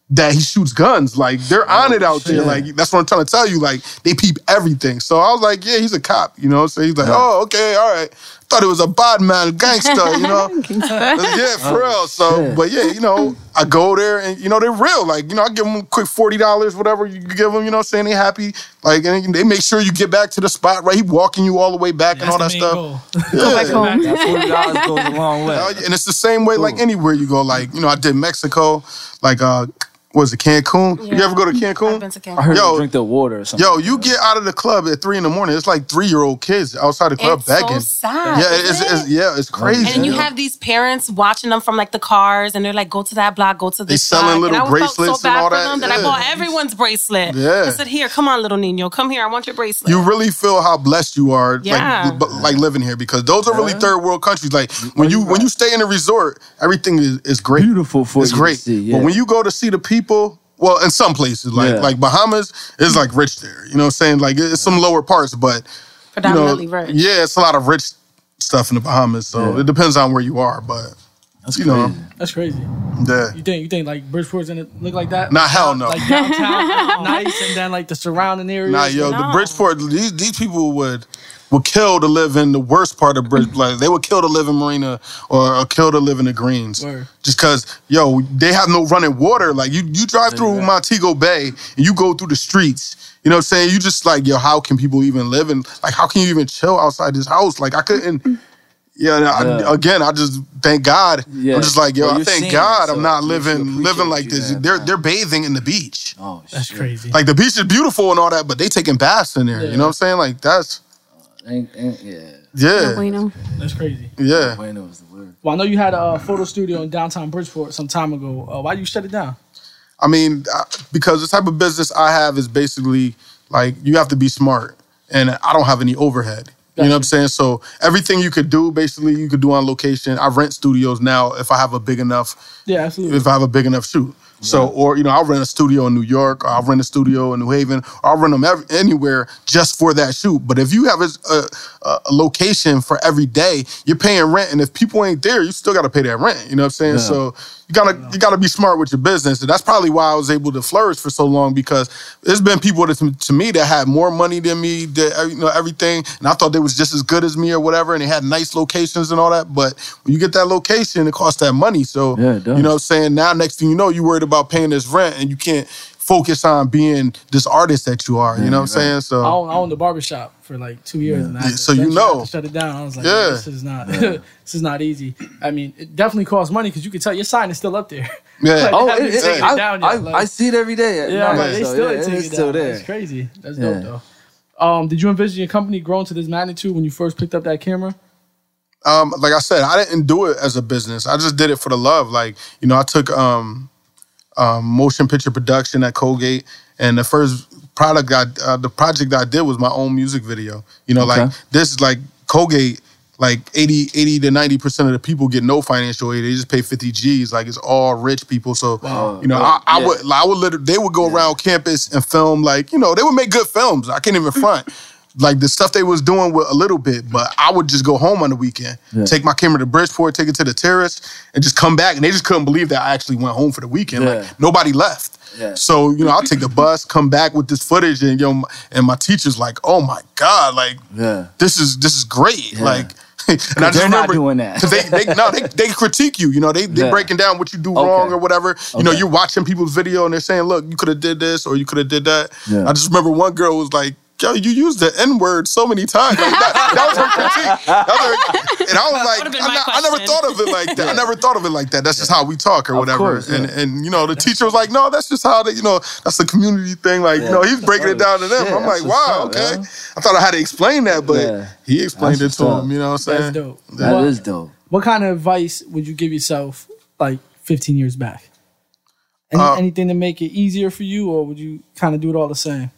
that he shoots guns. Like, they're on it out there. Like, that's what I'm trying to tell you. Like, they peep everything. So I was like, yeah, he's a cop, you know? So he's like, oh, okay, all right. Thought it was a bad man, gangster, you know? Yeah, for real. So, but yeah, you know, I go there and, you know, they're real. Like, you know, I give them a quick $40, whatever you give them, you know what I'm saying? They happy. Like, and they make sure you get back to the spot, right? He walking you all the way back and all that stuff. Go back home. $40 goes a long way. And it's the same way, like, anywhere you go. Like, you know, I did Mexico, like, was it Cancun? Yeah. You ever go to Cancun? I've been to Cancun. I heard you drink the water or something. Yo, you get out of the club at 3 in the morning. It's like 3-year-old kids outside the club begging. It's so sad. Yeah, it's crazy. And you have these parents watching them from like the cars, and they're like, go to that block, go to this block. They selling little bracelets and all that. I felt so bad for them that I bought everyone's bracelet. Yeah. I said, here, come on, little Nino. Come here. I want your bracelet. You really feel how blessed you are like living here, because those are really third world countries. Like when you stay in a resort, everything is great. Beautiful for you. It's great. But when you go to see the people, well, in some places, like Bahamas, it's like rich there. You know what I'm saying? Like, it's some lower parts, but... Predominantly rich. Yeah, it's a lot of rich stuff in the Bahamas, so it depends on where you are, but... That's crazy. You know. That's crazy. Yeah. You think like Bridgeport's gonna look like that? Nah, hell no. Like downtown, nice, and then like the surrounding areas. Nah, yo, the Bridgeport, these people would kill to live in the worst part of Bridgeport. Like, they would kill to live in Marina or kill to live in the Greens. Word. Just because, yo, they have no running water. Like, you drive through Montego Bay and you go through the streets. You know what I'm saying? You just like, yo, how can people even live? And like, how can you even chill outside this house? Like, I couldn't... Yeah, I just thank God. Yeah. I'm just like, yo, I thank God I'm not living like this. They're bathing in the beach. Oh, shit. That's crazy. Like, the beach is beautiful and all that, but they taking baths in there. Yeah. You know what I'm saying? Like, that's... Yeah. That's crazy. Yeah. Bueno is the word. Well, I know you had a photo studio in downtown Bridgeport some time ago. Why did you shut it down? I mean, because the type of business I have is basically, like, you have to be smart. And I don't have any overhead. You know what I'm saying? So everything you could do, basically, you could do on location. I rent studios now if I have a big enough... Yeah, absolutely. If I have a big enough shoot. Yeah. So, or, you know, I'll rent a studio in New York, or I'll rent a studio in New Haven, or I'll rent them anywhere just for that shoot. But if you have a location for every day, you're paying rent. And if people ain't there, you still got to pay that rent. You know what I'm saying? Yeah. So you gotta be smart with your business. And that's probably why I was able to flourish for so long, because there's been people to me that had more money than me, that, you know, everything. And I thought they was just as good as me or whatever. And they had nice locations and all that. But when you get that location, it costs that money. So, it does. You know what I'm saying? Now, next thing you know, you worried about paying this rent and you can't focus on being this artist that you are. You know what I'm saying? So I owned the barbershop for like 2 years and so you know, shut it down. I was like, this is not easy. I mean, it definitely costs money, because you can tell your sign is still up there. Yeah. I see it every day. Yeah, like, it's still there. It's crazy. That's dope though. Did you envision your company growing to this magnitude when you first picked up that camera? Like I said, I didn't do it as a business. I just did it for the love. Like, you know, I took motion picture production at Colgate, and the first project I did was my own music video. You know, like, this is like Colgate like 80 to 90% of the people get no financial aid. They just pay 50 G's. Like, it's all rich people. So, you know, they would go around campus and film, like, you know, they would make good films. I can't even front. Like, the stuff they was doing with a little bit, but I would just go home on the weekend, take my camera to Bridgeport, take it to the terrace, and just come back. And they just couldn't believe that I actually went home for the weekend. Yeah. Like, nobody left. Yeah. So, you know, I'll take the bus, come back with this footage, and, you know, and my teacher's like, oh, my God, like, this is great. Yeah. Like, and I just remember, not doing that. They critique you. You know, they breaking down what you do wrong or whatever. You know, you're watching people's video, and they're saying, look, you could have did this or you could have did that. Yeah. I just remember one girl was like, yo, you used the N-word so many times. Like, that was her critique. And I was like, I never thought of it like that. That's just how we talk or whatever. Course, and you know, the teacher was like, no, that's just how they, you know, that's a community thing. Like, you know, he's breaking it down to them. I'm like, wow, okay. I thought I had to explain that, but he explained it to him. You know what I'm saying? That's dope. That is dope. What kind of advice would you give yourself, like, 15 years back? Anything to make it easier for you, or would you kind of do it all the same?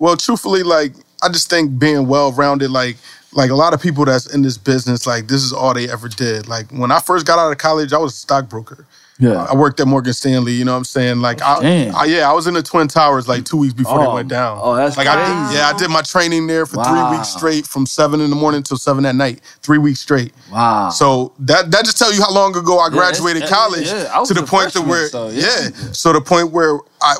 Well, truthfully, like, I just think being well-rounded, like a lot of people that's in this business, like, this is all they ever did. Like, when I first got out of college, I was a stockbroker. Yeah. I worked at Morgan Stanley, you know what I'm saying? Like, I was in the Twin Towers, like, 2 weeks before they went down. Oh, that's like, crazy. I did my training there for 3 weeks straight, from 7 in the morning till 7 at night. 3 weeks straight. Wow. So that just tells you how long ago I graduated college to the point to where, so the point where I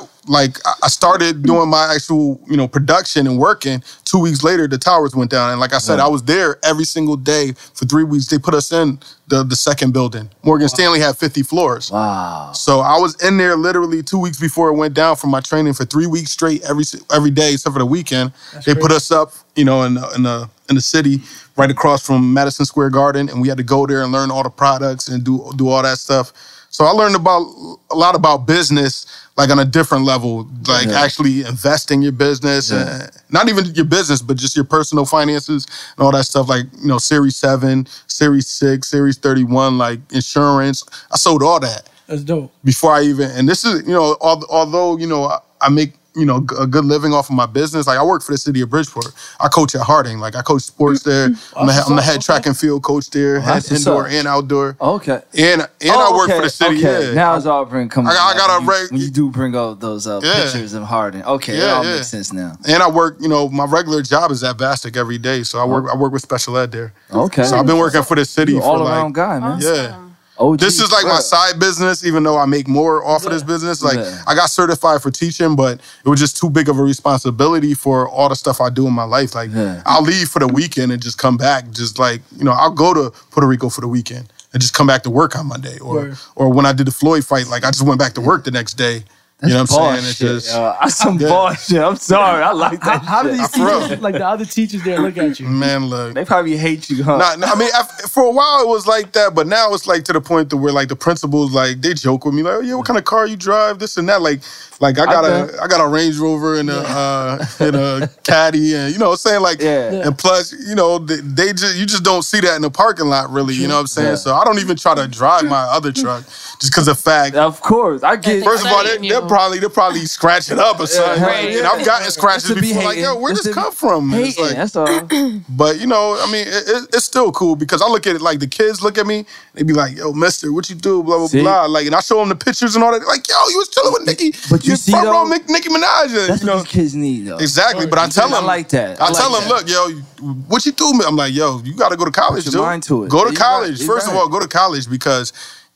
started doing my actual, you know, production and working. 2 weeks later, the towers went down. And like I said, I was there every single day for 3 weeks. They put us in the second building. Morgan Stanley had 50 floors. Wow. So I was in there literally 2 weeks before it went down from my training for 3 weeks straight, every day except for the weekend. That's they crazy. Put us up, you know, in the city right across from Madison Square Garden. And we had to go there and learn all the products and do all that stuff. So I learned a lot about business, like, on a different level, like actually investing your business, and not even your business, but just your personal finances and all that stuff, like, you know, Series 7, Series 6, Series 31, like insurance. I sold all that. That's dope. Before I even, and this is, you know, although, you know, I make, you know, a good living off of my business. Like, I work for the city of Bridgeport. I coach at Harding. Like, I coach sports there. I'm the head track and field coach there, head indoor and outdoor. Okay. And I work for the city. Okay. Yeah. Now it's all coming. I got a you do bring all those pictures of Harding. Okay, it all makes sense now. And I work. You know, my regular job is at Bastick every day, so I work. I work with special ed there. Okay. So I've been working for the city. You're for all around guy, man. Awesome. Yeah. OG, this is like my side business, even though I make more off of this business. Like, I got certified for teaching, but it was just too big of a responsibility for all the stuff I do in my life. Like, I'll leave for the weekend and just come back. Just like, you know, I'll go to Puerto Rico for the weekend and just come back to work on Monday. Or when I did the Floyd fight, like, I just went back to work the next day. That's, you know what I'm saying? It's just bullshit. I'm sorry. I like that. How do these teachers, like the other teachers there, look at you? Man, look. They probably hate you, huh? No, I mean, for a while it was like that, but now it's like to the point to where, like, the principals, like, they joke with me, like, oh, yeah, what kind of car you drive, this and that. Like I got a Range Rover and a Caddy, and you know what I'm saying? Like, and plus, you know, they just, you just don't see that in the parking lot, really. You know what I'm saying? Yeah. So I don't even try to drive my other truck just because of fact. Of course, I get. First of all, they'll probably scratch it up or something. Right, and I've gotten scratches before. Like, yo, where does this come from? It's like, that's all. But, you know, I mean, it's still cool because I look at it like the kids look at me. They be like, yo, mister, what you do? Blah, blah, blah. Like, and I show them the pictures and all that. Like, yo, you was chilling with Nicki. But you see, though, Nicki Minaj. That's what these kids need, though. Exactly. But I tell them. I like that. I tell them, look, yo, what you do? I'm like, yo, you got to go to college, dude. Go to college. First of all, go to college because...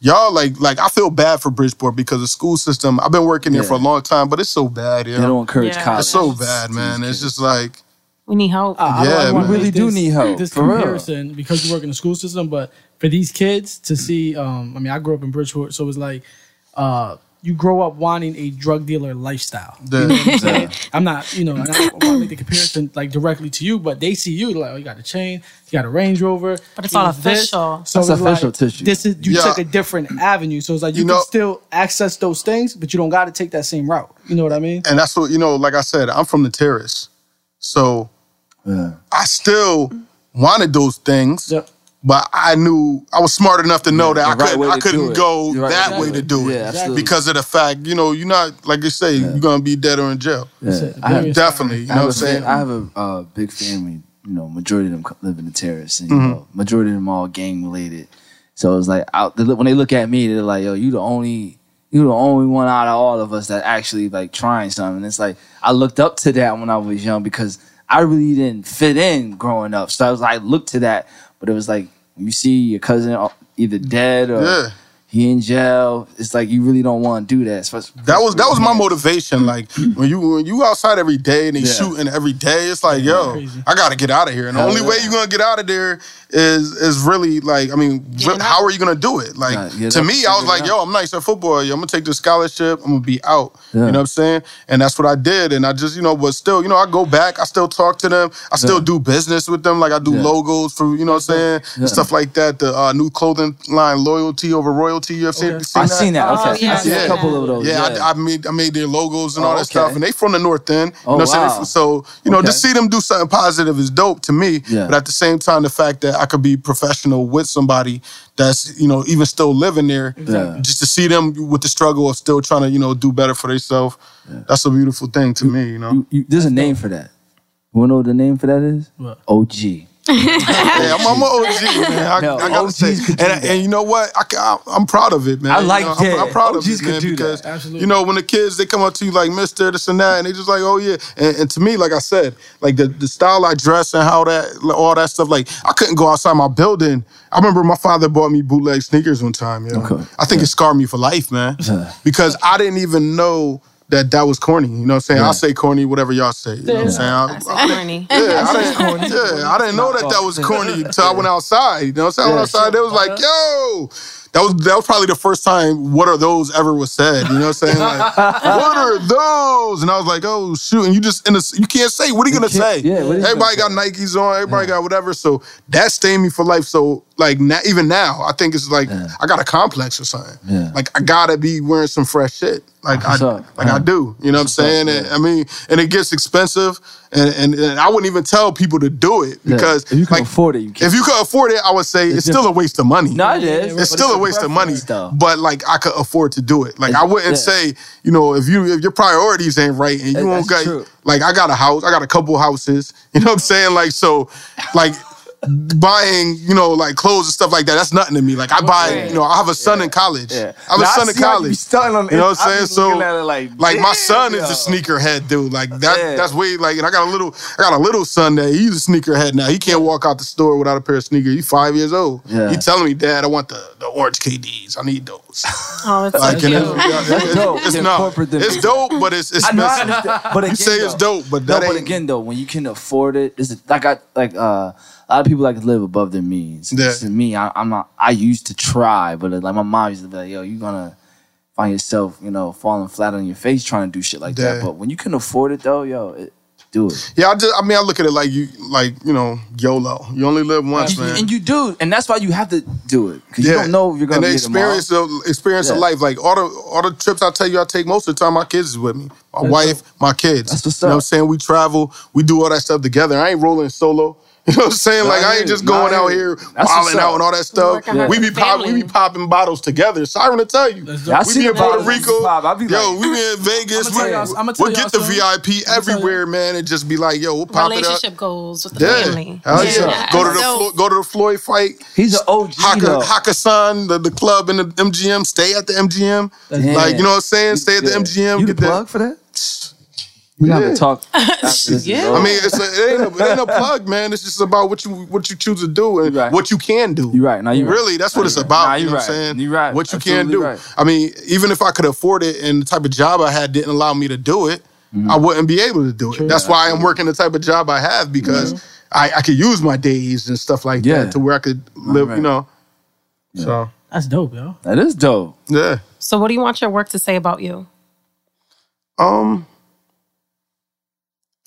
Y'all, like, I feel bad for Bridgeport because the school system, I've been working there for a long time, but it's so bad, yo. They don't encourage college. It's so bad, man. It's just like... We need help. We really do need help. This comparison, because you work in the school system, but for these kids to see... I mean, I grew up in Bridgeport, so it's like... you grow up wanting a drug dealer lifestyle. You know what I'm saying? I'm not, you know, I don't want to make the comparison like directly to you, but they see you like, oh, you got a chain, you got a Range Rover. But it's all official. So it's official like, tissue. This is you took a different avenue. So it's like you can still access those things, but you don't got to take that same route. You know what I mean? And that's what, you know, like I said, I'm from the terrace. So I still wanted those things. Yep. But I knew, I was smart enough to know that I couldn't go that way to do it. Yeah, because of the fact, you know, you're not, like you say, you're going to be dead or in jail. Yeah. Definitely. You know what I'm saying? I have a big family you know, majority of them live in the terrace, and you know, majority of them all gang related. So it's like when they look at me, they're like, "Yo, you the only one out of all of us that actually like trying something." And it's like I looked up to that when I was young because I really didn't fit in growing up. So I was like, I looked to that, but it was like when you see your cousin either dead or he in jail, it's like you really don't want to do that. That was my motivation. Like when you outside every day and they shooting every day, it's like, yo, I gotta get out of here. And the only way you're gonna get out of there is really like, I mean, how are you gonna do it? Like to me, I was like, yo, I'm nice at football. Yo, I'm gonna take the scholarship. I'm gonna be out. Yeah. You know what I'm saying? And that's what I did. And I just, you know, but still, you know, I go back. I still talk to them. I still do business with them. Like I do logos for, you know what I'm saying, and stuff like that. The new clothing line, Loyalty Over Royalty. You've seen that? Okay. Oh, yeah. I've seen a couple of those. Yeah, yeah. I made their logos and all that stuff, and they from the North End. You know what I'm saying? So, you know, to see them do something positive is dope to me, but at the same time, the fact that I could be professional with somebody that's, you know, even still living there, just to see them with the struggle of still trying to, you know, do better for themselves, that's a beautiful thing to me, you know? There's a name for that. You want to know what the name for that is? What? OG. Yeah, I'm an OG, man. I gotta say, and you know what? I'm proud of it, man. I like that. You know, I'm proud OGs of it, man, because you know when the kids they come up to you like Mister this and that, and they just like, oh yeah. And to me, like I said, like the style I dress and how that all that stuff, like I couldn't go outside my building. I remember my father bought me bootleg sneakers one time. You know? Okay. I think it scarred me for life, man, because I didn't even know that was corny, you know what I'm saying? Yeah. I say corny, whatever y'all say, you know what I'm saying? I say corny. Yeah, I didn't know that was corny until I went outside, you know what I'm saying? I went outside, they was like, yo, that was probably the first time what are those ever was said, you know what I'm saying? Like, what are those? And I was like, oh, shoot, and you can't say, what are you going to say? Yeah, everybody got Nikes on, everybody got whatever, so that stayed me for life, so like even now, I think it's like, I got a complex or something. Yeah. Like, I gotta be wearing some fresh shit. Like, I do. You know what I'm saying? And, I mean, and it gets expensive. And I wouldn't even tell people to do it because if you can afford it, you can. If you could afford it, I would say it's still a waste of money. No, it is. It's still a waste of money. Though. But like I could afford to do it. Like I wouldn't say, you know, if your priorities ain't right and you won't get like I got a house, I got a couple houses. You know what I'm saying? Like so, like. Buying, you know, like clothes and stuff like that, that's nothing to me. Like, I buy, you know, I have a son in college. Yeah. I have a son in college. You know what I'm saying? So, like my son is a sneakerhead dude. Like, that's way, like, and I got a little son that he's a sneakerhead now. He can't walk out the store without a pair of sneakers. He's 5 years old. Yeah. He telling me, Dad, I want the orange KDs. I need those. Oh, that's like, so cute. It's dope. It's dope, but it's expensive. But again, you say it's dope, but that ain't. But again, though, when you can afford it, it's a lot of people like to live above their means. Yeah. To me, I used to try, but like my mom used to be like, yo, you're gonna find yourself, you know, falling flat on your face trying to do shit like that. But when you can afford it though, yo, do it. Yeah, I look at it like, you know, YOLO. You only live once, man. And you do, and that's why you have to do it. Because you don't know you're going to be tomorrow. And the experience of life. Like, all the trips I take most of the time, my kids is with me. My wife, my kids. That's what's up. You know what I'm saying? We travel. We do all that stuff together. I ain't rolling solo. You know what I'm saying? Like, I ain't just going out here wilding out and all that stuff. We be popping bottles together. Siren to tell you. We be in Puerto Rico. Yo, we be in Vegas. We'll get the VIP everywhere, man, and just be like, yo, we'll pop it up. Relationship goals with the family. Go to the Floyd fight. He's an OG, Hakkasan, the club in the MGM. Stay at the MGM. Like, you know what I'm saying? Stay at the MGM. You the plug for that? We have to talk. I mean, it ain't a plug, man. It's just about what you choose to do and what you can do. You're right. Now you really, that's what it's about. You know what I'm saying? You're right. What you can do. Right. I mean, even if I could afford it and the type of job I had didn't allow me to do it, I wouldn't be able to do it. True. That's why I'm working the type of job I have because I could use my days and stuff like that to where I could live, you know. Yeah. So that's dope, yo. That is dope. Yeah. So what do you want your work to say about you?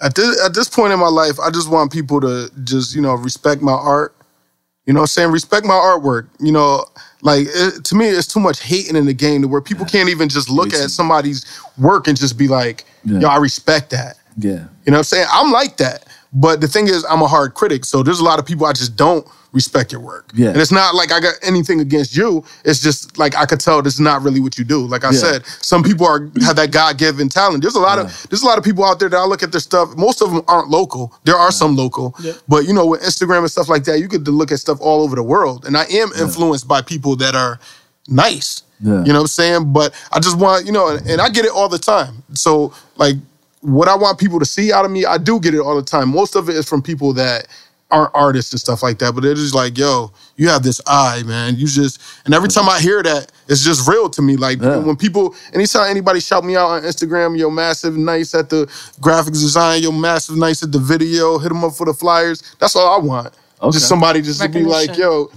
At this point in my life, I just want people to just, you know, respect my art. You know what I'm saying? Respect my artwork. You know, like, to me, it's too much hating in the game to where people can't even just look at somebody's work and just be like, yo, I respect that. Yeah. You know what I'm saying? I'm like that. But the thing is, I'm a hard critic. So there's a lot of people I just don't respect your work. Yeah. And it's not like I got anything against you. It's just like I could tell this is not really what you do. Like I said, some people have that God-given talent. There's a lot of people out there that I look at their stuff. Most of them aren't local. There are some local. Yeah. But you know, with Instagram and stuff like that, you get to look at stuff all over the world. And I am influenced by people that are nice. Yeah. You know what I'm saying? But I just want, you know, and I get it all the time. So like what I want people to see out of me, I do get it all the time. Most of it is from people that aren't artists and stuff like that, but they're just like, yo, you have this eye, man. You just, and every time I hear that, it's just real to me. Like when people, anytime anybody shout me out on Instagram, yo, massive nice at the graphics design, yo, massive nice at the video, hit them up for the flyers. That's all I want. Okay. Just somebody just to be like, yo,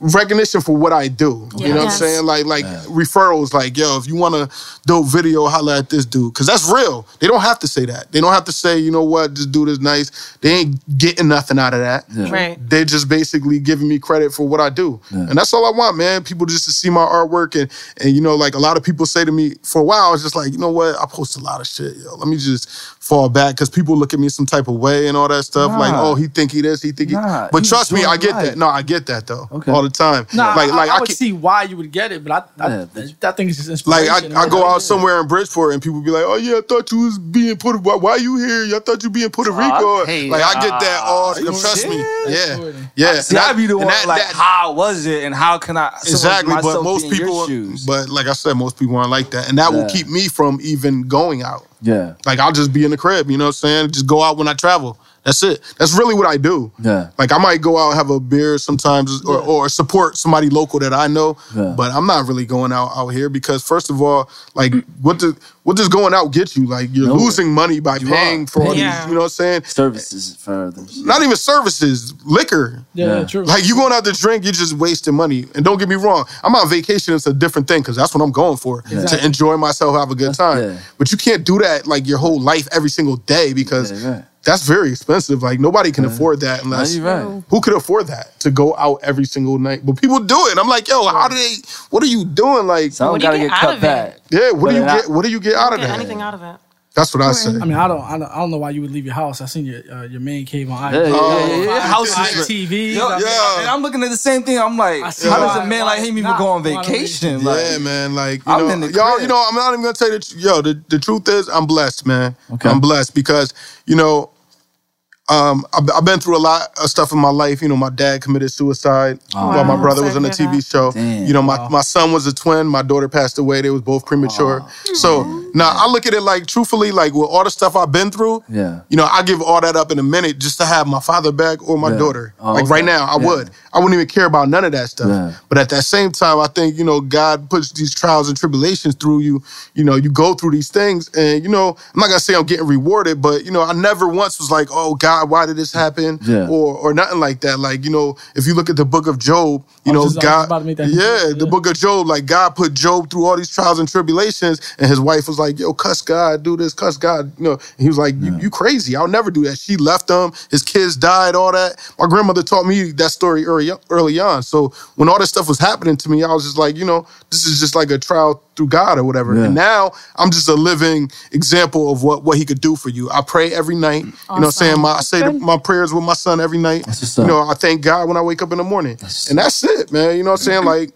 recognition for what I do. Yeah. You know what I'm saying? Like referrals, like, yo, if you want a dope video, holla at this dude. Because that's real. They don't have to say that. They don't have to say, you know what, this dude is nice. They ain't getting nothing out of that. Yeah. Right. They're just basically giving me credit for what I do. Yeah. And that's all I want, man. People just to see my artwork. And you know, like a lot of people say to me, for a while, I was just like, you know what, I post a lot of shit, yo. Let me just fall back. Because people look at me some type of way and all that stuff. Nah. Like, oh, he think he this, he think he... But trust me, I get that. No, I get that, though. Okay. All the time. Nah, like I would see why you would get it, but I think it's just inspiration. Like I go out somewhere in Bridgeport and people be like, oh yeah, I thought you was being Puerto Rico. Why are you here? I thought you being Puerto Rico. Hey, like I get that all the trust me. Yeah. See, I be the one that, like that, how was it and how can I exactly but most people but like I said, most people aren't like that. And that will keep me from even going out. Yeah. Like I'll just be in the crib, you know what I'm saying? Just go out when I travel. That's it. That's really what I do. Yeah. Like, I might go out and have a beer sometimes or support somebody local that I know, but I'm not really going out here because, first of all, like, what does going out get you? Like, you're losing money by paying for all these, you know what I'm saying? Services for others. Not even services. Liquor. Yeah, true. Like, you going out to drink, you're just wasting money. And don't get me wrong, I'm on vacation. It's a different thing because that's what I'm going for, to enjoy myself, have a good time. Yeah. But you can't do that, like, your whole life every single day because... That's very expensive. Like, nobody can afford that unless... Who could afford that? To go out every single night? But people do it. I'm like, yo, how do they... What are you doing? Like... Someone gotta get cut back. Yeah, what do you get out of that? Anything out of it. That's what I say. I mean, I don't know why you would leave your house. I seen your man cave on IG. House TV. And I'm looking at the same thing. I'm like, how does a man like him even go on vacation? Like, yeah, man. Like, you know, y'all, you know, I'm not even gonna tell you. Yo, the truth is, I'm blessed, man. Okay. I'm blessed because, you know, I've been through a lot of stuff in my life. You know, my dad committed suicide while my brother was on a TV show. Damn. You know, my son was a twin. My daughter passed away. They was both premature. So now I look at it like, truthfully, like with all the stuff I've been through, you know, I give all that up in a minute just to have my father back or my daughter. Like right now, I would. I wouldn't even care about none of that stuff. Yeah. But at that same time, I think, you know, God puts these trials and tribulations through you. You know, you go through these things and, you know, I'm not going to say I'm getting rewarded, but, you know, I never once was like, oh, God, why did this happen? Yeah. Or nothing like that. Like, you know, if you look at the book of Job, you know, God, the book of Job, like God put Job through all these trials and tribulations and his wife was like, yo, cuss God, do this, cuss God. You know, and he was like, you crazy. I'll never do that. She left him. His kids died, all that. My grandmother taught me that story early on. So when all this stuff was happening to me, I was just like, you know, this is just like a trial through God or whatever. Yeah. And now I'm just a living example of what he could do for you. I pray every night. Awesome. You know what I'm saying? I say my prayers with my son every night. You know, I thank God when I wake up in the morning. And that's it, man. You know what I'm saying? Like,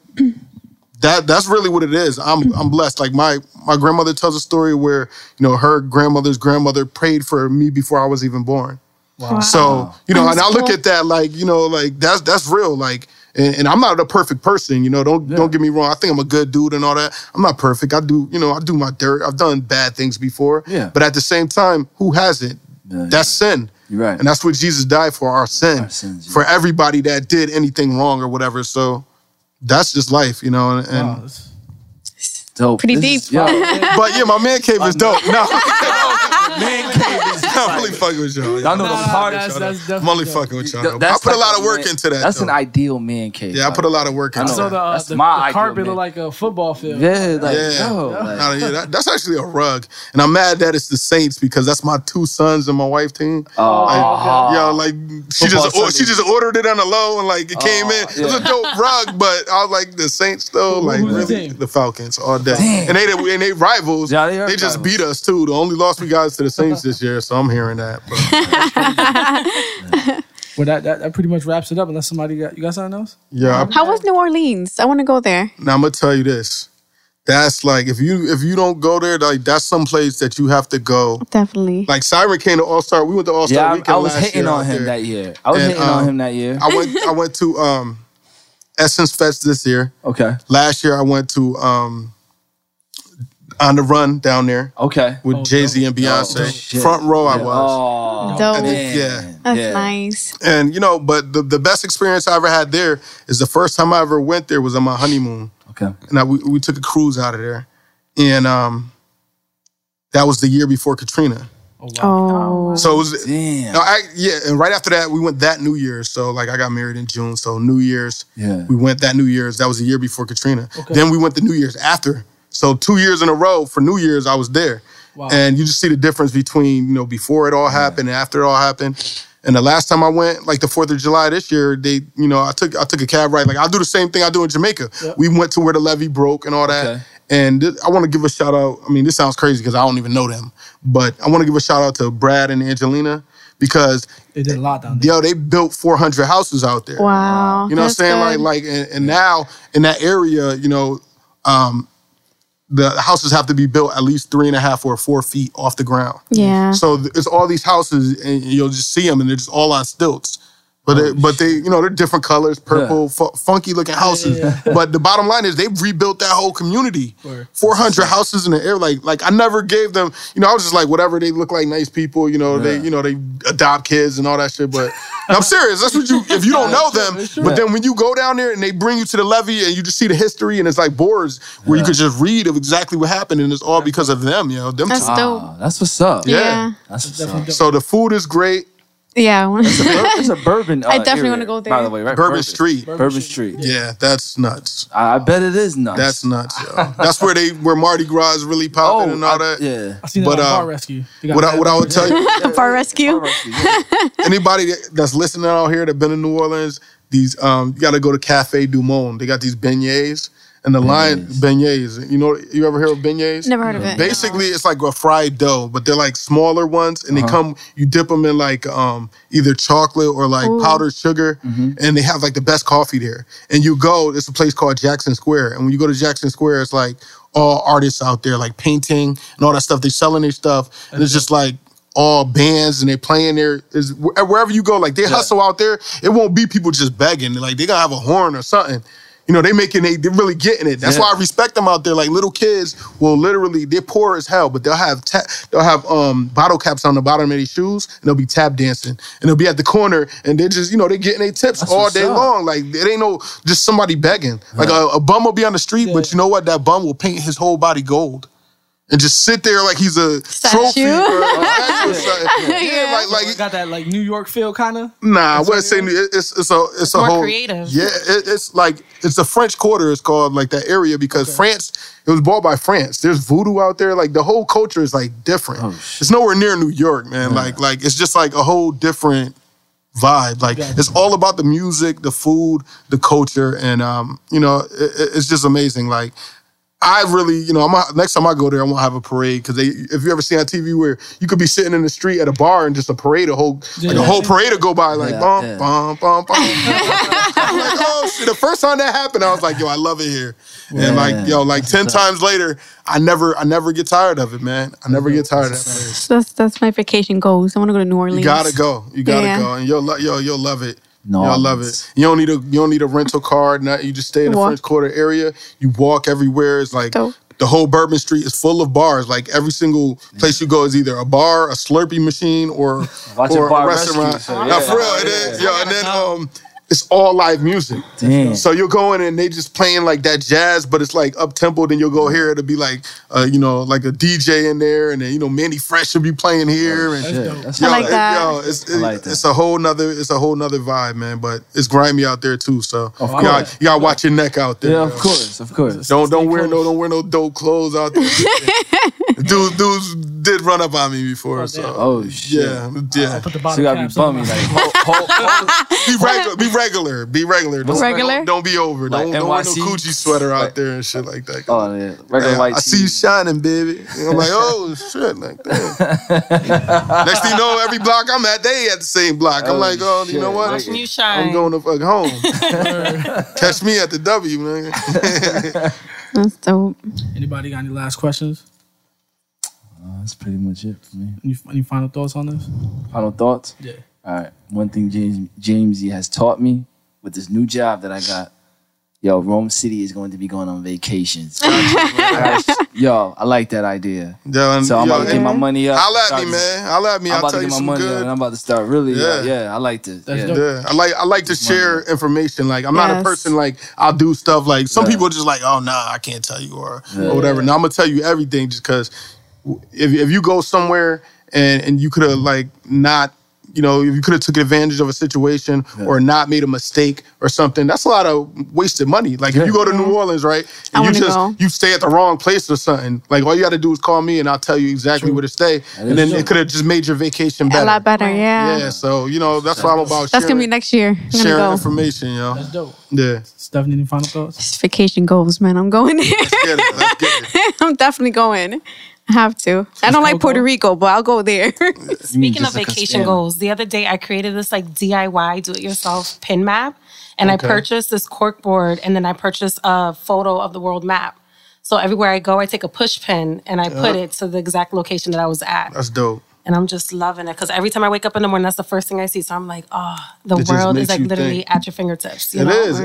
that's really what it is. I'm blessed. Like, my grandmother tells a story where, you know, her grandmother's grandmother prayed for me before I was even born. Wow. So, you know, and I look at that like, you know, like that's real. Like, and I'm not a perfect person, you know, don't get me wrong. I think I'm a good dude and all that. I'm not perfect. I do my dirt. I've done bad things before. Yeah. But at the same time, who hasn't? That's sin. You're right. And that's what Jesus died for, our sin. Our sins, for everybody that did anything wrong or whatever. So that's just life, you know. And wow, it's dope. Pretty deep. But yeah, my man cave is dope. No. Man cave is I'm only fucking with y'all. Y'all know the party. I'm only fucking with y'all. I put a lot of work into that. That's an ideal man cave. Yeah, I put a lot of work into that. So the carpet look like a football field. Yeah, like, that's actually a rug. And I'm mad that it's the Saints because that's my two sons and my wife team. Oh. Like, she just ordered it on the low and, like, it came in. It was a dope rug, but I was like, the Saints, though, like, really, the Falcons all day. And they rivals. They just beat us, too. The only loss we got is to the Saints this year, so I'm hearing that. But, Well, that pretty much wraps it up. Unless somebody got... You got something else? Yeah. How was New Orleans? I want to go there. Now, I'm going to tell you this. That's like, if you don't go there, like that's some place that you have to go. Definitely. Like Siren came to All-Star. We went to All-Star Weekend I was hitting on him that year. I went to Essence Fest this year. Okay. Last year I went to On the Run down there. Okay. With Jay-Z and Beyonce. Front row I was. Oh, dope. That's nice. And you know, but the best experience I ever had there is the first time I ever went there was on my honeymoon. Okay. And we took a cruise out of there. And that was the year before Katrina. Oh, wow. Oh, so it was... Damn. And right after that, we went that New Year's. So, like, I got married in June. So, New Year's. Yeah. We went that New Year's. That was the year before Katrina. Okay. Then we went the New Year's after. So, 2 years in a row for New Year's, I was there. Wow. And you just see the difference between, you know, before it all happened and after it all happened. And the last time I went, like the 4th of July this year, I took a cab ride. Like, I'll do the same thing I do in Jamaica. Yep. We went to where the levee broke and all that. Okay. And I want to give a shout out. I mean, this sounds crazy because I don't even know them. But I want to give a shout out to Brad and Angelina because... They did a lot down there. Yo, they built 400 houses out there. Wow. You know what I'm saying? Good. And now in that area, you know... the houses have to be built at least 3.5 or 4 feet off the ground. Yeah. So it's all these houses, and you'll just see them, and they're just all on stilts. But they're different colors, purple, funky looking houses. Yeah. But the bottom line is they've rebuilt that whole community. 400 houses in the air. Like I never gave them. You know, I was just like, whatever. They look like nice people. You know, they adopt kids and all that shit. But I'm serious. That's what if you don't know them. Sure. But then when you go down there and they bring you to the levee and you just see the history and it's like boards where you could just read of exactly what happened and it's all because of them. You know, them. That's dope. That's what's up. Yeah. That's what's up. So the food is great. Yeah. It's a bourbon I definitely want to go there. By the way, right? Bourbon Street. Yeah, that's nuts. I bet it is nuts. That's nuts, yo. That's where Mardi Gras is really popping and all that. Yeah. I seen that on Bar Rescue. What I would tell you... Bar Rescue. Anybody that's listening out here that been in New Orleans, these you got to go to Café Du Monde. They got these beignets. And the lion beignets, you know, you ever heard of beignets? Never heard of it. Basically, it's like a fried dough, but they're like smaller ones, and they come. You dip them in like either chocolate or like powdered sugar, and they have like the best coffee there. And you go, it's a place called Jackson Square, and when you go to Jackson Square, it's like all artists out there, like painting and all that stuff. They're selling their stuff, and it's just like all bands, and they're playing there. Is wherever you go, like they hustle out there. It won't be people just begging. Like they gotta have a horn or something. You know, they're really getting it. That's why I respect them out there. Like little kids will literally, they're poor as hell, but they'll have bottle caps on the bottom of their shoes, and they'll be tap dancing, and they'll be at the corner, and they're just, you know, they're getting their tips all day long. Like it ain't just somebody begging. Like a bum will be on the street, but you know what? That bum will paint his whole body gold. And just sit there like he's a statue? Trophy. Or something. Like got that like New York feel kind of. Nah, I wouldn't say it's a more whole creative. Yeah, it's like it's the French Quarter. It's called like that area because France. It was bought by France. There's voodoo out there. Like the whole culture is like different. Oh, it's nowhere near New York, man. Yeah. Like it's just like a whole different vibe. Like it's all about the music, the food, the culture, and you know, it's just amazing. Like. I really, you know, next time I go there, I'm going to have a parade. Because if you ever see on TV where you could be sitting in the street at a bar and just a whole parade will go by. Like, bum, bum, bum, bum. I'm like, oh, shit. The first time that happened, I was like, yo, I love it here. Yeah, and like, yo, like 10 times later, I never get tired of it, man. I never get tired of that. That's my vacation goals. I want to go to New Orleans. You got to go. You got to go. And you'll love it. No, I love it. You don't need a rental car. You just stay in the French Quarter area. You walk everywhere. It's like the whole Bourbon Street is full of bars. Like every single place you go is either a bar, a Slurpee machine, or a restaurant. Now, for real, it is. Yo, and then it's all live music. Damn. So you'll go in and they just playing like that jazz, but it's like up-tempo. Then you'll go here. It'll be like, you know, like a DJ in there. And then, you know, Manny Fresh will be playing here. And it's a whole nother vibe, man. But it's grimy out there too. So you gotta watch your neck out there. Yeah, of course. Don't wear no dope clothes out there. Dudes did run up on me before. Oh shit! Yeah. Put the body cap. So you gotta be bummy. Like, be regular. Don't be over. Don't wear no coochie sweater out there and shit like that. Oh yeah, regular white. I see you shining, baby. And I'm like, oh shit, like that. Next thing you know, every block I'm at, they at the same block. I'm like, oh, you know what? Watching you shine. I'm going to fuck home. Catch me at the W, man. That's dope. Anybody got any last questions? That's pretty much it for me. Any final thoughts on this? Final thoughts? Yeah. All right. One thing Jamesy has taught me with this new job that I got, yo, Rome City is going to be going on vacations. Yo, I like that idea. So I'm about to get my money up. Holla at me, man. I'm about to get my money up, and I'm about to start really. Yeah, I like this. I like to share information. Like, I'm not a person, like, I'll do stuff. Like, some people are just like, oh, nah, I can't tell you or whatever. Now, I'm going to tell you everything just because if you go somewhere and you could have, like, not, you know, if you could have took advantage of a situation or not made a mistake or something, that's a lot of wasted money. Like, if you go to New Orleans, right, and you stay at the wrong place or something, like, all you got to do is call me and I'll tell you exactly where to stay. And then it could have just made your vacation better. A lot better, yeah. Yeah, so, you know, that's what I'm about. That's going to be next year. Sharing information, yo. That's dope. Yeah. Stephanie, any final thoughts? It's vacation goals, man. I'm going there. Let's get it. I'm definitely going. I have to. I don't like Puerto Rico, but I'll go there. Speaking of vacation goals, the other day I created this like DIY, do-it-yourself pin map. And I purchased this cork board and then I purchased a photo of the world map. So everywhere I go, I take a push pin and I put it to the exact location that I was at. That's dope. And I'm just loving it because every time I wake up in the morning, that's the first thing I see. So I'm like, oh, the world is like literally at your fingertips. It is.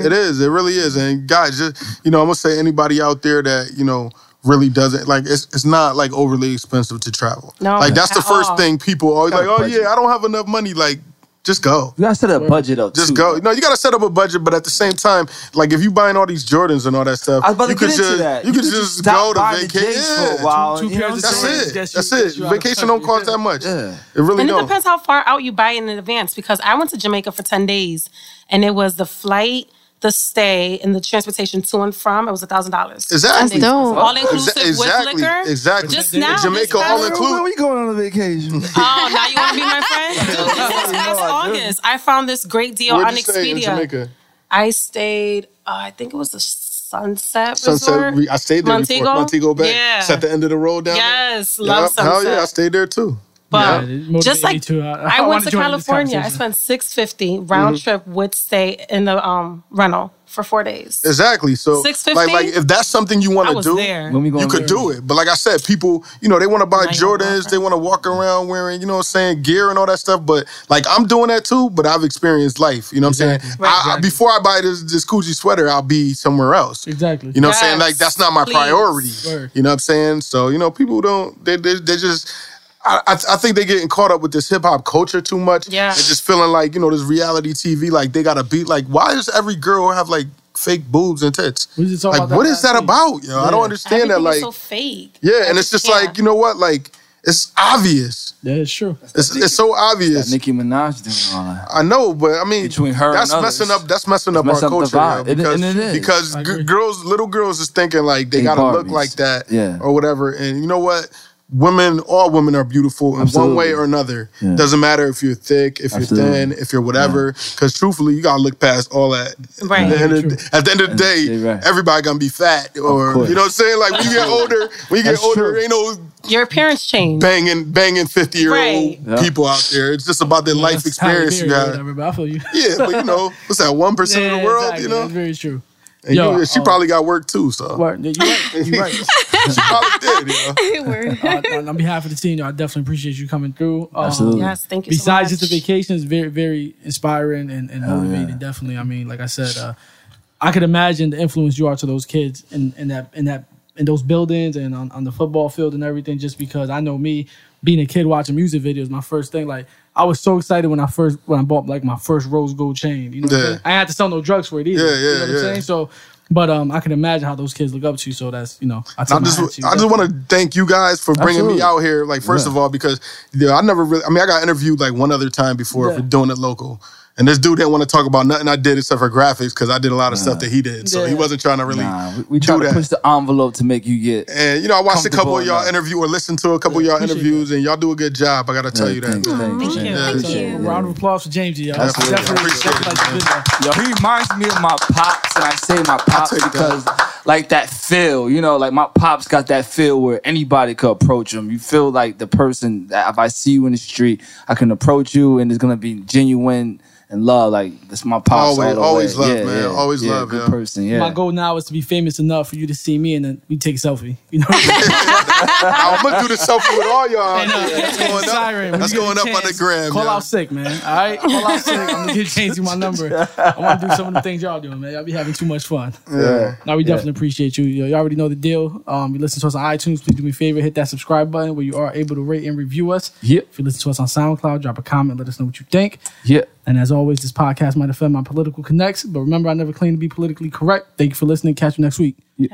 It really is. And guys, just, you know, I'm going to say anybody out there that, you know, really doesn't, like, it's not like overly expensive to travel. No, like that's the first thing people always like, oh yeah, I don't have enough money. Like, just go. You gotta set a budget up. Just go. No, you gotta set up a budget, but at the same time, like if you buying all these Jordans and all that stuff, you could just go to vacation. For a while. That's it. Vacation don't cost that much. Yeah. It really don't. And it depends how far out you buy in advance, because I went to Jamaica for 10 days and it was the flight, the stay, and the transportation to and from. It was $1,000. Exactly. All inclusive with liquor. Exactly. Just now. Jamaica all inclusive. Where are we going on a vacation? Oh, now you want to be my friend? Dude, this past August, I found this great deal on Expedia. I stayed, I think it was the Sunset Resort. I stayed there before. Montego Bay. Yeah. It's at the end of the road down there. Yes, love Sunset. Hell yeah, I stayed there too. But just like I went to California, I spent $650 round trip with stay in the rental for 4 days. Exactly. So like if that's something you want to do, you could do it. But like I said, people, you know, they want to buy Jordans, they want to walk around wearing, you know what I'm saying, gear and all that stuff. But like I'm doing that too, but I've experienced life. You know what I'm saying? Before I buy this coochie sweater, I'll be somewhere else. Exactly. You know what I'm saying? Like that's not my priority. You know what I'm saying? So, you know, people don't they just I think they're getting caught up with this hip-hop culture too much. Yeah. And just feeling like, you know, this reality TV, like, they got a beat. Like, why does every girl have, like, fake boobs and tits? Like, what is that about? Yo, I don't understand that. Like, so fake. Yeah, and it's just like, you know what? Like, it's obvious. Yeah, it's true. It's so obvious. That Nicki Minaj doing all that. I know, but I mean, between her and others, that's messing up our culture. Because girls, little girls is thinking, like, they got to look like that or whatever. And you know what? All women are beautiful in one way or another. Yeah. Doesn't matter if you're thick, if you're thin, if you're whatever. Because truthfully, you gotta look past all that. Right. At the end of the day, everybody gonna be fat, or you know what I'm saying. Like when you get older, ain't no your appearance change. Banging 50-year-old people out there. It's just about their life experience. You got. I feel you. Yeah, but you know, what's that 1% of the world? Exactly. You know, that's very true. And yo, she probably got work too, so. You're right. She probably did, yo. On behalf of the team, I definitely appreciate you coming through. Absolutely. Yes, thank you so much. Just the vacation, it's very, very inspiring and motivating, definitely. I mean, like I said, I could imagine the influence you are to those kids in those buildings and on the football field and everything, just because I know me, being a kid watching music videos, my first thing, like, I was so excited when I bought like my first rose gold chain. You know what I'm saying? I had to sell no drugs for it either. You know what I'm saying? So, but I can imagine how those kids look up to you. So that's, you know, I just want to thank you guys for bringing me out here. Like, first of all, because I got interviewed like one other time before for doing it local. And this dude didn't want to talk about nothing I did except for graphics because I did a lot of stuff that he did. So he wasn't trying to really we tried to push the envelope to make you get And, you know, I watched a couple of y'all interviews or listened to a couple of y'all interviews, and y'all do a good job. I got to tell you that. Thank you. Thank you. Round of applause for Jamesy, y'all. Definitely. He reminds me of my pops, and I say my pops because, like, that feel. You know, like, my pops got that feel where anybody could approach him. You feel like the person that if I see you in the street, I can approach you, and it's going to be genuine and love. Like, that's my pops. Always love, man. Good person, My goal now is to be famous enough for you to see me and then we take a selfie. You know what I'm going to do the selfie with all y'all. That's going up on the gram. Call out sick, man. All right? Call out sick. I'm going to get Jamesy my number. I want to do some of the things y'all doing, man. Y'all be having too much fun. Yeah. Now, we definitely appreciate you. Y'all already know the deal. You listen to us on iTunes. Please do me a favor. Hit that subscribe button where you are able to rate and review us. Yeah. If you listen to us on SoundCloud, drop a comment. Let us know what you think. Yeah. And as always, this podcast might offend my political connects, but remember, I never claim to be politically correct. Thank you for listening. Catch you next week. Yeah.